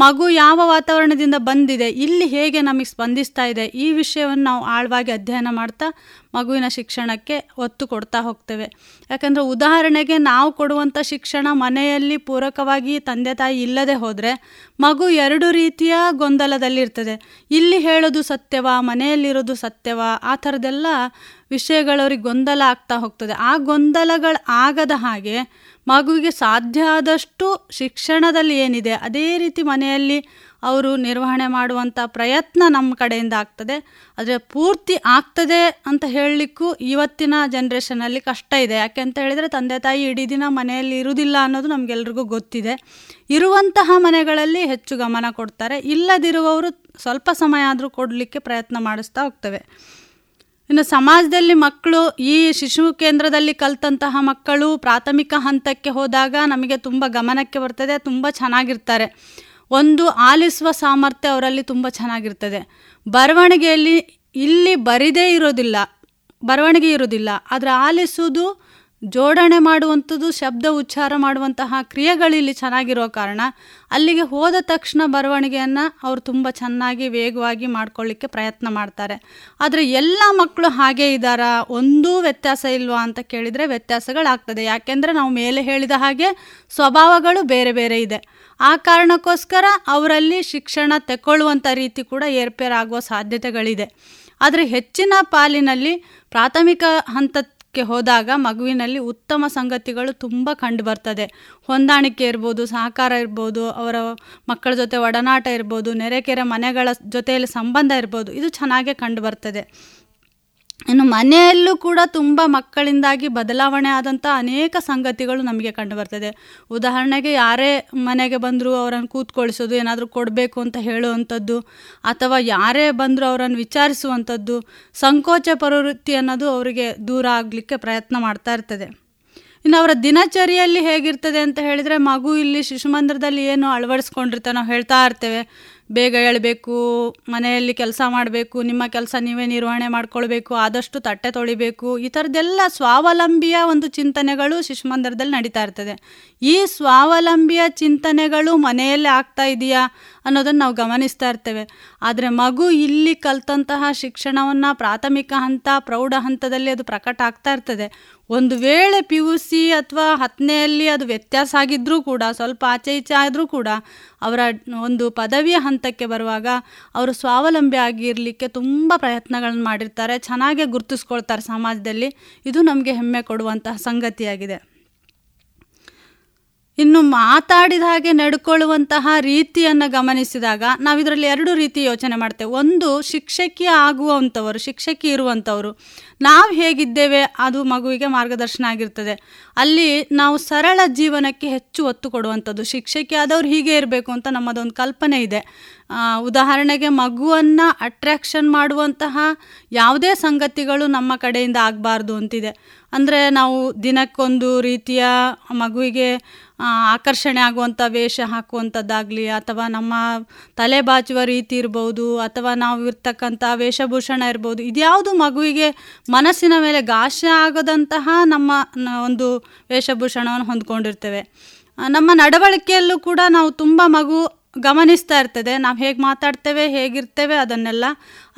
ಮಗು ಯಾವ ವಾತಾವರಣದಿಂದ ಬಂದಿದೆ, ಇಲ್ಲಿ ಹೇಗೆ ನಮಗೆ ಸ್ಪಂದಿಸ್ತಾ ಇದೆ, ಈ ವಿಷಯವನ್ನು ನಾವು ಆಳವಾಗಿ ಅಧ್ಯಯನ ಮಾಡ್ತಾ ಮಗುವಿನ ಶಿಕ್ಷಣಕ್ಕೆ ಒತ್ತು ಕೊಡ್ತಾ ಹೋಗ್ತೇವೆ. ಯಾಕಂದರೆ ಉದಾಹರಣೆಗೆ ನಾವು ಕೊಡುವಂಥ ಶಿಕ್ಷಣ ಮನೆಯಲ್ಲಿ ಪೂರಕವಾಗಿ ತಂದೆ ತಾಯಿ ಇಲ್ಲದೆ ಹೋದರೆ ಮಗು ಎರಡು ರೀತಿಯ ಗೊಂದಲದಲ್ಲಿರ್ತದೆ. ಇಲ್ಲಿ ಹೇಳೋದು ಸತ್ಯವಾ, ಮನೆಯಲ್ಲಿರೋದು ಸತ್ಯವಾ, ಆ ಥರದ್ದೆಲ್ಲ ವಿಷಯಗಳವ್ರಿಗೆ ಗೊಂದಲ ಆಗ್ತಾ ಹೋಗ್ತದೆ. ಆ ಗೊಂದಲಗಳು ಆಗದ ಹಾಗೆ ಮಗುವಿಗೆ ಸಾಧ್ಯ ಆದಷ್ಟು ಶಿಕ್ಷಣದಲ್ಲಿ ಏನಿದೆ ಅದೇ ರೀತಿ ಮನೆಯಲ್ಲಿ ಅವರು ನಿರ್ವಹಣೆ ಮಾಡುವಂಥ ಪ್ರಯತ್ನ ನಮ್ಮ ಕಡೆಯಿಂದ ಆಗ್ತದೆ. ಆದರೆ ಪೂರ್ತಿ ಆಗ್ತದೆ ಅಂತ ಹೇಳಲಿಕ್ಕೂ ಇವತ್ತಿನ ಜನ್ರೇಷನಲ್ಲಿ ಕಷ್ಟ ಇದೆ. ಯಾಕೆ ಅಂತ ಹೇಳಿದರೆ, ತಂದೆ ತಾಯಿ ಇಡೀ ದಿನ ಮನೆಯಲ್ಲಿ ಇರುವುದಿಲ್ಲ ಅನ್ನೋದು ನಮಗೆಲ್ರಿಗೂ ಗೊತ್ತಿದೆ. ಇರುವಂತಹ ಮನೆಗಳಲ್ಲಿ ಹೆಚ್ಚು ಗಮನ ಕೊಡ್ತಾರೆ, ಇಲ್ಲದಿರುವವರು ಸ್ವಲ್ಪ ಸಮಯ ಆದರೂ ಕೊಡಲಿಕ್ಕೆ ಪ್ರಯತ್ನ ಮಾಡಿಸ್ತಾ ಹೋಗ್ತವೆ. ಇನ್ನು ಸಮಾಜದಲ್ಲಿ ಮಕ್ಕಳು, ಈ ಶಿಶು ಕೇಂದ್ರದಲ್ಲಿ ಕಲಿತಂತಹ ಮಕ್ಕಳು ಪ್ರಾಥಮಿಕ ಹಂತಕ್ಕೆ ಹೋದಾಗ ನಮಗೆ ತುಂಬ ಗಮನಕ್ಕೆ ಬರ್ತದೆ, ತುಂಬ ಚೆನ್ನಾಗಿರ್ತಾರೆ. ಒಂದು ಆಲಿಸುವ ಸಾಮರ್ಥ್ಯ ಅವರಲ್ಲಿ ತುಂಬ ಚೆನ್ನಾಗಿರ್ತದೆ. ಬರವಣಿಗೆಯಲ್ಲಿ ಇಲ್ಲಿ ಬರಿದೇ ಇರೋದಿಲ್ಲ, ಬರವಣಿಗೆ ಇರೋದಿಲ್ಲ, ಆದರೆ ಆಲಿಸುವುದು, ಜೋಡಣೆ ಮಾಡುವಂಥದ್ದು, ಶಬ್ದ ಉಚ್ಚಾರ ಮಾಡುವಂತಹ ಕ್ರಿಯೆಗಳು ಇಲ್ಲಿ ಚೆನ್ನಾಗಿರೋ ಕಾರಣ ಅಲ್ಲಿಗೆ ಹೋದ ತಕ್ಷಣ ಬರವಣಿಗೆಯನ್ನು ಅವರು ತುಂಬ ಚೆನ್ನಾಗಿ ವೇಗವಾಗಿ ಮಾಡ್ಕೊಳ್ಳಿಕ್ಕೆ ಪ್ರಯತ್ನ ಮಾಡ್ತಾರೆ. ಆದರೆ ಎಲ್ಲ ಮಕ್ಕಳು ಹಾಗೆ ಇದ್ದಾರಾ, ಒಂದೂ ವ್ಯತ್ಯಾಸ ಇಲ್ವಾ ಅಂತ ಕೇಳಿದರೆ ವ್ಯತ್ಯಾಸಗಳಾಗ್ತದೆ. ಯಾಕೆಂದರೆ ನಾವು ಮೇಲೆ ಹೇಳಿದ ಹಾಗೆ ಸ್ವಭಾವಗಳು ಬೇರೆ ಬೇರೆ ಇದೆ. ಆ ಕಾರಣಕ್ಕೋಸ್ಕರ ಅವರಲ್ಲಿ ಶಿಕ್ಷಣ ತೆಕ್ಕೊಳ್ಳುವಂಥ ರೀತಿ ಕೂಡ ಏರ್ಪೇರಾಗುವ ಸಾಧ್ಯತೆಗಳಿದೆ. ಆದರೆ ಹೆಚ್ಚಿನ ಪಾಲಿನಲ್ಲಿ ಪ್ರಾಥಮಿಕ ಹಂತ ಕ್ಕೆ ಹೋದಾಗ ಮಗುವಿನಲ್ಲಿ ಉತ್ತಮ ಸಂಗತಿಗಳು ತುಂಬ ಕಂಡು ಬರ್ತದೆ. ಹೊಂದಾಣಿಕೆ ಇರ್ಬೋದು, ಸಹಕಾರ ಇರ್ಬೋದು, ಅವರ ಮಕ್ಕಳ ಜೊತೆ ಒಡನಾಟ ಇರ್ಬೋದು, ನೆರೆಕೆರೆ ಮನೆಗಳ ಜೊತೆಯಲ್ಲಿ ಸಂಬಂಧ ಇರ್ಬೋದು, ಇದು ಚೆನ್ನಾಗೇ ಕಂಡು ಬರ್ತದೆ. ಇನ್ನು ಮನೆಯಲ್ಲೂ ಕೂಡ ತುಂಬ ಮಕ್ಕಳಿಂದಾಗಿ ಬದಲಾವಣೆ ಆದಂಥ ಅನೇಕ ಸಂಗತಿಗಳು ನಮಗೆ ಕಂಡುಬರ್ತದೆ. ಉದಾಹರಣೆಗೆ, ಯಾರೇ ಮನೆಗೆ ಬಂದರೂ ಅವರನ್ನು ಕೂತ್ಕೊಳಿಸೋದು, ಏನಾದರೂ ಕೊಡಬೇಕು ಅಂತ ಹೇಳುವಂಥದ್ದು, ಅಥವಾ ಯಾರೇ ಬಂದರೂ ಅವರನ್ನು ವಿಚಾರಿಸುವಂಥದ್ದು, ಸಂಕೋಚ ಪ್ರವೃತ್ತಿ ಅನ್ನೋದು ಅವರಿಗೆ ದೂರ ಆಗಲಿಕ್ಕೆ ಪ್ರಯತ್ನ ಮಾಡ್ತಾ ಇರ್ತದೆ. ಇನ್ನು ಅವರ ದಿನಚರಿಯಲ್ಲಿ ಹೇಗಿರ್ತದೆ ಅಂತ ಹೇಳಿದರೆ, ಮಗು ಇಲ್ಲಿ ಶಿಶುಮಂದಿರದಲ್ಲಿ ಏನು ಅಳವಡಿಸ್ಕೊಂಡಿರ್ತಾನೆ ನಾವು ಹೇಳ್ತಾ ಇರ್ತೇವೆ, ಬೇಗ ಏಳಬೇಕು, ಮನೆಯಲ್ಲಿ ಕೆಲಸ ಮಾಡಬೇಕು, ನಿಮ್ಮ ಕೆಲಸ ನೀವೇ ನಿರ್ವಹಣೆ ಮಾಡ್ಕೊಳ್ಬೇಕು, ಆದಷ್ಟು ತಟ್ಟೆ ತೊಳಿಬೇಕು, ಈ ಥರದ್ದೆಲ್ಲ ಸ್ವಾವಲಂಬಿಯ ಒಂದು ಚಿಂತನೆಗಳು ಶಿಶುಮಂದಿರದಲ್ಲಿ ನಡೀತಾ ಇರ್ತದೆ. ಈ ಸ್ವಾವಲಂಬಿಯ ಚಿಂತನೆಗಳು ಮನೆಯಲ್ಲೇ ಆಗ್ತಾ ಇದೆಯಾ ಅನ್ನೋದನ್ನು ನಾವು ಗಮನಿಸ್ತಾ ಇರ್ತೇವೆ. ಆದರೆ ಮಗು ಇಲ್ಲಿ ಕಲಿತಂತಹ ಶಿಕ್ಷಣವನ್ನು ಪ್ರಾಥಮಿಕ ಹಂತ, ಪ್ರೌಢ ಹಂತದಲ್ಲಿ ಅದು ಪ್ರಕಟ ಆಗ್ತಾ ಇರ್ತದೆ. ಒಂದು ವೇಳೆ ಪಿ ಯು ಸಿ ಅಥವಾ ಹತ್ತನೆಯಲ್ಲಿ ಅದು ವ್ಯತ್ಯಾಸ ಆಗಿದ್ದರೂ ಕೂಡ, ಸ್ವಲ್ಪ ಆಚೆ ಈಚೆ ಆದರೂ ಕೂಡ, ಅವರ ಒಂದು ಪದವಿಯ ಹಂತಕ್ಕೆ ಬರುವಾಗ ಅವರು ಸ್ವಾವಲಂಬಿ ಆಗಿರಲಿಕ್ಕೆ ತುಂಬ ಪ್ರಯತ್ನಗಳನ್ನು ಮಾಡಿರ್ತಾರೆ, ಚೆನ್ನಾಗೇ ಗುರುತಿಸ್ಕೊಳ್ತಾರೆ ಸಮಾಜದಲ್ಲಿ. ಇದು ನಮಗೆ ಹೆಮ್ಮೆ ಕೊಡುವಂತಹ ಸಂಗತಿಯಾಗಿದೆ. ಇನ್ನು ಮಾತಾಡಿದ ಹಾಗೆ ನಡ್ಕೊಳ್ಳುವಂತಹ ರೀತಿಯನ್ನು ಗಮನಿಸಿದಾಗ ನಾವಿದರಲ್ಲಿ ಎರಡು ರೀತಿ ಯೋಚನೆ ಮಾಡ್ತೇವೆ. ಒಂದು, ಶಿಕ್ಷಕಿ ಆಗುವಂಥವರು, ಶಿಕ್ಷಕಿ ಇರುವಂಥವರು, ನಾವು ಹೇಗಿದ್ದೇವೆ ಅದು ಮಗುವಿಗೆ ಮಾರ್ಗದರ್ಶನ ಆಗಿರ್ತದೆ. ಅಲ್ಲಿ ನಾವು ಸರಳ ಜೀವನಕ್ಕೆ ಹೆಚ್ಚು ಒತ್ತು ಕೊಡುವಂಥದ್ದು. ಶಿಕ್ಷಕಿ ಆದವ್ರು ಹೀಗೆ ಇರಬೇಕು ಅಂತ ನಮ್ಮದೊಂದು ಕಲ್ಪನೆ ಇದೆ. ಉದಾಹರಣೆಗೆ, ಮಗುವನ್ನು ಅಟ್ರ್ಯಾಕ್ಷನ್ ಮಾಡುವಂತಹ ಯಾವುದೇ ಸಂಗತಿಗಳು ನಮ್ಮ ಕಡೆಯಿಂದ ಆಗಬಾರ್ದು ಅಂತಿದೆ. ಅಂದರೆ ನಾವು ದಿನಕ್ಕೊಂದು ರೀತಿಯ ಮಗುವಿಗೆ ಆಕರ್ಷಣೆ ಆಗುವಂಥ ವೇಷ ಹಾಕುವಂಥದ್ದಾಗಲಿ, ಅಥವಾ ನಮ್ಮ ತಲೆ ಬಾಚುವ ರೀತಿ ಇರ್ಬೋದು, ಅಥವಾ ನಾವು ಇರ್ತಕ್ಕಂಥ ವೇಷಭೂಷಣ ಇರ್ಬೋದು, ಇದ್ಯಾವುದು ಮಗುವಿಗೆ ಮನಸ್ಸಿನ ಮೇಲೆ ಗಾಷ್ಯ ಆಗದಂತಹ ನಮ್ಮ ಒಂದು ವೇಷಭೂಷಣವನ್ನು ಹೊಂದ್ಕೊಂಡಿರ್ತೇವೆ. ನಮ್ಮ ನಡವಳಿಕೆಯಲ್ಲೂ ಕೂಡ ನಾವು ತುಂಬ ಮಗು ಗಮನಿಸ್ತಾ ಇರ್ತದೆ, ನಾವು ಹೇಗೆ ಮಾತಾಡ್ತೇವೆ, ಹೇಗಿರ್ತೇವೆ ಅದನ್ನೆಲ್ಲ.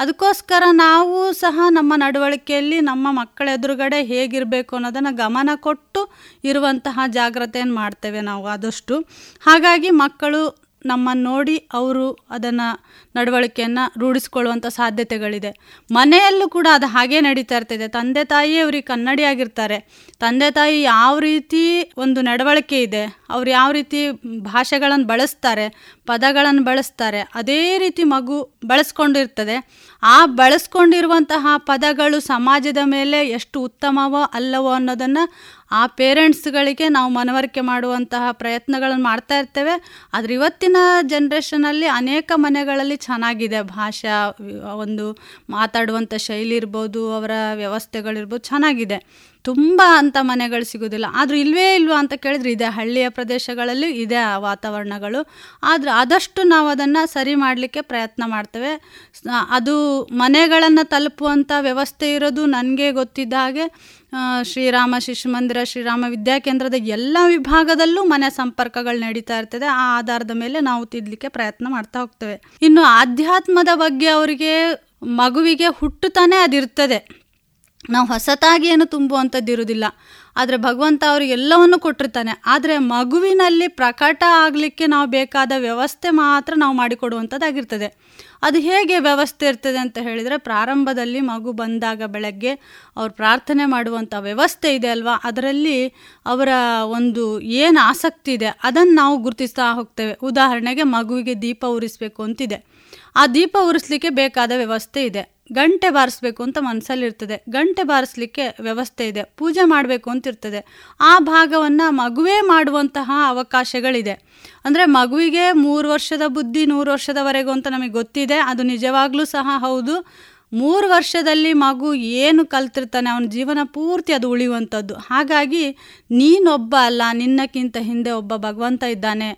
ಅದಕ್ಕೋಸ್ಕರ ನಾವು ಸಹ ನಮ್ಮ ನಡವಳಿಕೆಯಲ್ಲಿ ನಮ್ಮ ಮಕ್ಕಳ ಎದುರುಗಡೆ ಹೇಗಿರಬೇಕು ಅನ್ನೋದನ್ನು ಗಮನ ಕೊಟ್ಟು ಇರುವಂತಹ ಜಾಗ್ರತೆಯನ್ನು ಮಾಡ್ತೇವೆ ನಾವು ಆದಷ್ಟು. ಹಾಗಾಗಿ ಮಕ್ಕಳು ನಮ್ಮನ್ನು ನೋಡಿ ಅವರು ಅದನ್ನು ನಡವಳಿಕೆಯನ್ನು ರೂಢಿಸ್ಕೊಳ್ಳುವಂಥ ಸಾಧ್ಯತೆಗಳಿದೆ. ಮನೆಯಲ್ಲೂ ಕೂಡ ಅದು ಹಾಗೇ ನಡೀತಾ ಇರ್ತದೆ. ತಂದೆ ತಾಯಿಯೇ ಅವ್ರಿಗೆ ಕನ್ನಡಿಯಾಗಿರ್ತಾರೆ. ತಂದೆ ತಾಯಿ ಯಾವ ರೀತಿ ಒಂದು ನಡವಳಿಕೆ ಇದೆ, ಅವ್ರು ಯಾವ ರೀತಿ ಭಾಷೆಗಳನ್ನು ಬಳಸ್ತಾರೆ, ಪದಗಳನ್ನು ಬಳಸ್ತಾರೆ, ಅದೇ ರೀತಿ ಮಗು ಬಳಸ್ಕೊಂಡಿರ್ತದೆ. ಆ ಬಳಸ್ಕೊಂಡಿರುವಂತಹ ಪದಗಳು ಸಮಾಜದ ಮೇಲೆ ಎಷ್ಟು ಉತ್ತಮವೋ ಅಲ್ಲವೋ ಅನ್ನೋದನ್ನು ಆ ಪೇರೆಂಟ್ಸ್ಗಳಿಗೆ ನಾವು ಮನವರಿಕೆ ಮಾಡುವಂತಹ ಪ್ರಯತ್ನಗಳನ್ನು ಮಾಡ್ತಾ ಇರ್ತೇವೆ. ಆದರೆ ಇವತ್ತಿನ ಜನ್ರೇಷನಲ್ಲಿ ಅನೇಕ ಮನೆಗಳಲ್ಲಿ ಚೆನ್ನಾಗಿದೆ ಭಾಷಾ, ಒಂದು ಮಾತಾಡುವಂಥ ಶೈಲಿ ಇರ್ಬೋದು, ಅವರ ವ್ಯವಸ್ಥೆಗಳಿರ್ಬೋದು, ಚೆನ್ನಾಗಿದೆ. ತುಂಬ ಅಂಥ ಮನೆಗಳು ಸಿಗೋದಿಲ್ಲ. ಆದರೂ ಇಲ್ವೇ ಇಲ್ವಾ ಅಂತ ಕೇಳಿದರೆ ಇದೆ, ಹಳ್ಳಿಯ ಪ್ರದೇಶಗಳಲ್ಲಿ ಇದೆ ಆ ವಾತಾವರಣಗಳು. ಆದರೆ ಆದಷ್ಟು ನಾವು ಅದನ್ನು ಸರಿ ಮಾಡಲಿಕ್ಕೆ ಪ್ರಯತ್ನ ಮಾಡ್ತೇವೆ. ಅದು ಮನೆಗಳನ್ನು ತಲುಪುವಂಥ ವ್ಯವಸ್ಥೆ ಇರೋದು ನನಗೆ ಗೊತ್ತಿದ್ದ ಹಾಗೆ ಶ್ರೀರಾಮ ಶಿಶು ಮಂದಿರ, ಶ್ರೀರಾಮ ವಿದ್ಯಾಕೇಂದ್ರದ ಎಲ್ಲ ವಿಭಾಗದಲ್ಲೂ ಮನೆ ಸಂಪರ್ಕಗಳು ನಡೀತಾ ಇರ್ತದೆ. ಆ ಆಧಾರದ ಮೇಲೆ ನಾವು ತಿದ್ದಲಿಕ್ಕೆ ಪ್ರಯತ್ನ ಮಾಡ್ತಾ ಹೋಗ್ತೇವೆ. ಇನ್ನು ಆಧ್ಯಾತ್ಮದ ಬಗ್ಗೆ ಅವರಿಗೆ ಮಗುವಿಗೆ ಹುಟ್ಟುತ್ತಾನೆ ಅದಿರ್ತದೆ, ನಾವು ಹೊಸತಾಗಿ ಏನು ತುಂಬುವಂಥದ್ದು ಇರುವುದಿಲ್ಲ. ಆದರೆ ಭಗವಂತ ಅವ್ರಿಗೆ ಎಲ್ಲವನ್ನು ಕೊಟ್ಟಿರ್ತಾನೆ. ಆದರೆ ಮಗುವಿನಲ್ಲಿ ಪ್ರಕಟ ಆಗಲಿಕ್ಕೆ ನಾವು ಬೇಕಾದ ವ್ಯವಸ್ಥೆ ಮಾತ್ರ ನಾವು ಮಾಡಿಕೊಡುವಂಥದ್ದಾಗಿರ್ತದೆ. ಅದು ಹೇಗೆ ವ್ಯವಸ್ಥೆ ಇರ್ತದೆ ಅಂತ ಹೇಳಿದರೆ, ಪ್ರಾರಂಭದಲ್ಲಿ ಮಗು ಬಂದಾಗ ಬೆಳಗ್ಗೆ ಅವ್ರು ಪ್ರಾರ್ಥನೆ ಮಾಡುವಂಥ ವ್ಯವಸ್ಥೆ ಇದೆ ಅಲ್ವಾ, ಅದರಲ್ಲಿ ಅವರ ಒಂದು ಏನು ಆಸಕ್ತಿ ಇದೆ ಅದನ್ನು ನಾವು ಗುರುತಿಸ್ತಾ ಹೋಗ್ತೇವೆ. ಉದಾಹರಣೆಗೆ ಮಗುವಿಗೆ ದೀಪ ಉರಿಸಬೇಕು ಅಂತಿದೆ, ಆ ದೀಪ ಉರಿಸಲಿಕ್ಕೆ ಬೇಕಾದ ವ್ಯವಸ್ಥೆ ಇದೆ. ಗಂಟೆ ಬಾರಿಸ್ಬೇಕು ಅಂತ ಮನಸ್ಸಲ್ಲಿರ್ತದೆ, ಗಂಟೆ ಬಾರಿಸ್ಲಿಕ್ಕೆ ವ್ಯವಸ್ಥೆ ಇದೆ. ಪೂಜೆ ಮಾಡಬೇಕು ಅಂತಿರ್ತದೆ, ಆ ಭಾಗವನ್ನು ಮಗುವೇ ಮಾಡುವಂತಹ ಅವಕಾಶಗಳಿದೆ. ಅಂದರೆ ಮಗುವಿಗೆ ಮೂರು ವರ್ಷದ ಬುದ್ಧಿ ನೂರು ವರ್ಷದವರೆಗೂ ಅಂತ ನಮಗೆ ಗೊತ್ತಿದೆ, ಅದು ನಿಜವಾಗ್ಲೂ ಸಹ ಹೌದು. ಮೂರು ವರ್ಷದಲ್ಲಿ ಮಗು ಏನು ಕಲ್ತಿರ್ತಾನೆ ಅವನ ಜೀವನ ಪೂರ್ತಿ ಅದು ಉಳಿಯುವಂಥದ್ದು. ಹಾಗಾಗಿ ನೀನೊಬ್ಬ ಅಲ್ಲ, ನಿನ್ನಕ್ಕಿಂತ ಹಿಂದೆ ಒಬ್ಬ ಭಗವಂತ ಇದ್ದಾನೆ,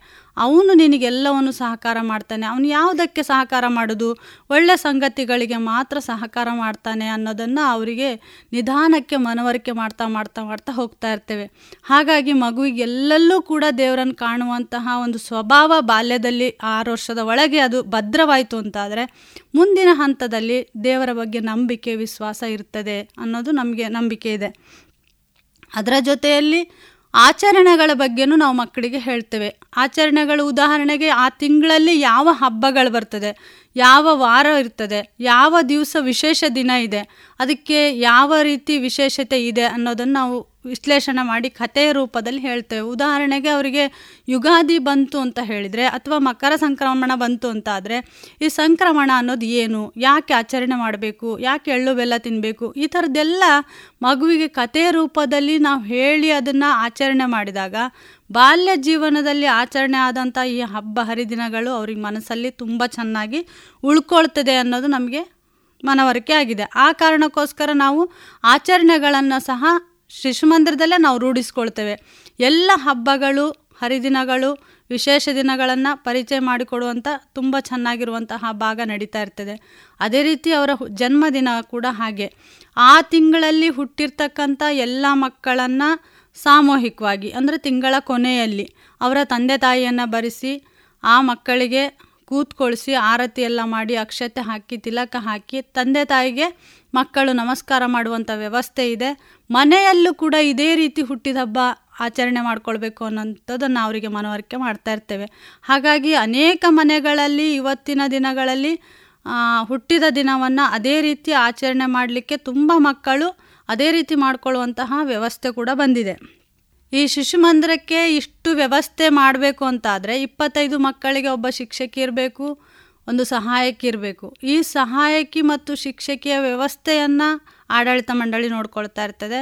ಅವನು ನಿನಗೆಲ್ಲವನ್ನು ಸಹಕಾರ ಮಾಡ್ತಾನೆ. ಅವನು ಯಾವುದಕ್ಕೆ ಸಹಕಾರ ಮಾಡೋದು, ಒಳ್ಳೆ ಸಂಗತಿಗಳಿಗೆ ಮಾತ್ರ ಸಹಕಾರ ಮಾಡ್ತಾನೆ ಅನ್ನೋದನ್ನು ಅವರಿಗೆ ನಿಧಾನಕ್ಕೆ ಮನವರಿಕೆ ಮಾಡ್ತಾ ಮಾಡ್ತಾ ಮಾಡ್ತಾ ಹೋಗ್ತಾ ಇರ್ತೇವೆ. ಹಾಗಾಗಿ ಮಗುವಿಗೆಲ್ಲಲ್ಲೂ ಕೂಡ ದೇವರನ್ನು ಕಾಣುವಂತಹ ಒಂದು ಸ್ವಭಾವ ಬಾಲ್ಯದಲ್ಲಿ ಆರು ವರ್ಷದ ಒಳಗೆ ಅದು ಭದ್ರವಾಯಿತು ಅಂತಾದರೆ ಮುಂದಿನ ಹಂತದಲ್ಲಿ ದೇವರ ಬಗ್ಗೆ ನಂಬಿಕೆ ವಿಶ್ವಾಸ ಇರ್ತದೆ ಅನ್ನೋದು ನಮಗೆ ನಂಬಿಕೆ ಇದೆ. ಅದರ ಜೊತೆಯಲ್ಲಿ ಆಚರಣೆಗಳ ಬಗ್ಗೆನೂ ನಾವು ಮಕ್ಕಳಿಗೆ ಹೇಳ್ತೇವೆ. ಆಚರಣೆಗಳು ಉದಾಹರಣೆಗೆ ಆ ತಿಂಗಳಲ್ಲಿ ಯಾವ ಹಬ್ಬಗಳು ಬರ್ತದೆ, ಯಾವ ವಾರ ಇರ್ತದೆ, ಯಾವ ದಿವಸ ವಿಶೇಷ ದಿನ ಇದೆ, ಅದಕ್ಕೆ ಯಾವ ರೀತಿ ವಿಶೇಷತೆ ಇದೆ ಅನ್ನೋದನ್ನು ನಾವು ವಿಶ್ಲೇಷಣೆ ಮಾಡಿ ಕಥೆಯ ರೂಪದಲ್ಲಿ ಹೇಳ್ತೇವೆ. ಉದಾಹರಣೆಗೆ ಅವರಿಗೆ ಯುಗಾದಿ ಬಂತು ಅಂತ ಹೇಳಿದರೆ ಅಥವಾ ಮಕರ ಸಂಕ್ರಮಣ ಬಂತು ಅಂತ ಆದರೆ ಈ ಸಂಕ್ರಮಣ ಅನ್ನೋದು ಏನು, ಯಾಕೆ ಆಚರಣೆ ಮಾಡಬೇಕು, ಯಾಕೆ ಎಳ್ಳು ಬೆಲ್ಲ ತಿನ್ನಬೇಕು, ಈ ಥರದ್ದೆಲ್ಲ ಮಗುವಿಗೆ ಕಥೆಯ ರೂಪದಲ್ಲಿ ನಾವು ಹೇಳಿ ಅದನ್ನು ಆಚರಣೆ ಮಾಡಿದಾಗ ಬಾಲ್ಯ ಜೀವನದಲ್ಲಿ ಆಚರಣೆ ಆದಂಥ ಈ ಹಬ್ಬ ಹರಿದಿನಗಳು ಅವ್ರಿಗೆ ಮನಸ್ಸಲ್ಲಿ ತುಂಬ ಚೆನ್ನಾಗಿ ಉಳ್ಕೊಳ್ತದೆ ಅನ್ನೋದು ನಮಗೆ ಮನವರಿಕೆ ಆಗಿದೆ. ಆ ಕಾರಣಕ್ಕೋಸ್ಕರ ನಾವು ಆಚರಣೆಗಳನ್ನು ಸಹ ಶಿಶು ಮಂದಿರದಲ್ಲೇ ನಾವು ರೂಢಿಸ್ಕೊಳ್ತೇವೆ. ಎಲ್ಲ ಹಬ್ಬಗಳು ಹರಿದಿನಗಳು ವಿಶೇಷ ದಿನಗಳನ್ನು ಪರಿಚಯ ಮಾಡಿಕೊಡುವಂಥ ತುಂಬ ಚೆನ್ನಾಗಿರುವಂತಹ ಭಾಗ ನಡೀತಾ ಇರ್ತದೆ. ಅದೇ ರೀತಿ ಅವರ ಜನ್ಮದಿನ ಕೂಡ ಹಾಗೆ, ಆ ತಿಂಗಳಲ್ಲಿ ಹುಟ್ಟಿರ್ತಕ್ಕಂಥ ಎಲ್ಲ ಮಕ್ಕಳನ್ನು ಸಾಮೂಹಿಕವಾಗಿ ಅಂದರೆ ತಿಂಗಳ ಕೊನೆಯಲ್ಲಿ ಅವರ ತಂದೆ ತಾಯಿಯನ್ನು ಬರೆಸಿ ಆ ಮಕ್ಕಳಿಗೆ ಕೂತ್ಕೊಳಿಸಿ ಆರತಿ ಎಲ್ಲ ಮಾಡಿ ಅಕ್ಷತೆ ಹಾಕಿ ತಿಲಕ ಹಾಕಿ ತಂದೆ ತಾಯಿಗೆ ಮಕ್ಕಳು ನಮಸ್ಕಾರ ಮಾಡುವಂಥ ವ್ಯವಸ್ಥೆ ಇದೆ. ಮನೆಯಲ್ಲೂ ಕೂಡ ಇದೇ ರೀತಿ ಹುಟ್ಟಿದ ಹಬ್ಬ ಆಚರಣೆ ಮಾಡ್ಕೊಳ್ಬೇಕು ಅನ್ನೋಂಥದ್ದನ್ನು ಅವರಿಗೆ ಮನವರಿಕೆ ಮಾಡ್ತಾ ಇರ್ತೇವೆ. ಹಾಗಾಗಿ ಅನೇಕ ಮನೆಗಳಲ್ಲಿ ಇವತ್ತಿನ ದಿನಗಳಲ್ಲಿ ಹುಟ್ಟಿದ ದಿನವನ್ನು ಅದೇ ರೀತಿ ಆಚರಣೆ ಮಾಡಲಿಕ್ಕೆ ತುಂಬ ಮಕ್ಕಳು ಅದೇ ರೀತಿ ಮಾಡಿಕೊಳ್ಳುವಂತಹ ವ್ಯವಸ್ಥೆ ಕೂಡ ಬಂದಿದೆ. ಈ ಶಿಶು ಮಂದಿರಕ್ಕೆ ಇಷ್ಟು ವ್ಯವಸ್ಥೆ ಮಾಡಬೇಕು ಅಂತಾದರೆ ಇಪ್ಪತ್ತೈದು ಮಕ್ಕಳಿಗೆ ಒಬ್ಬ ಶಿಕ್ಷಕಿ ಇರಬೇಕು, ಒಂದು ಸಹಾಯಕಿ ಇರಬೇಕು. ಈ ಸಹಾಯಕಿ ಮತ್ತು ಶಿಕ್ಷಕಿಯ ವ್ಯವಸ್ಥೆಯನ್ನು ಆಡಳಿತ ಮಂಡಳಿ ನೋಡ್ಕೊಳ್ತಾ ಇರ್ತದೆ.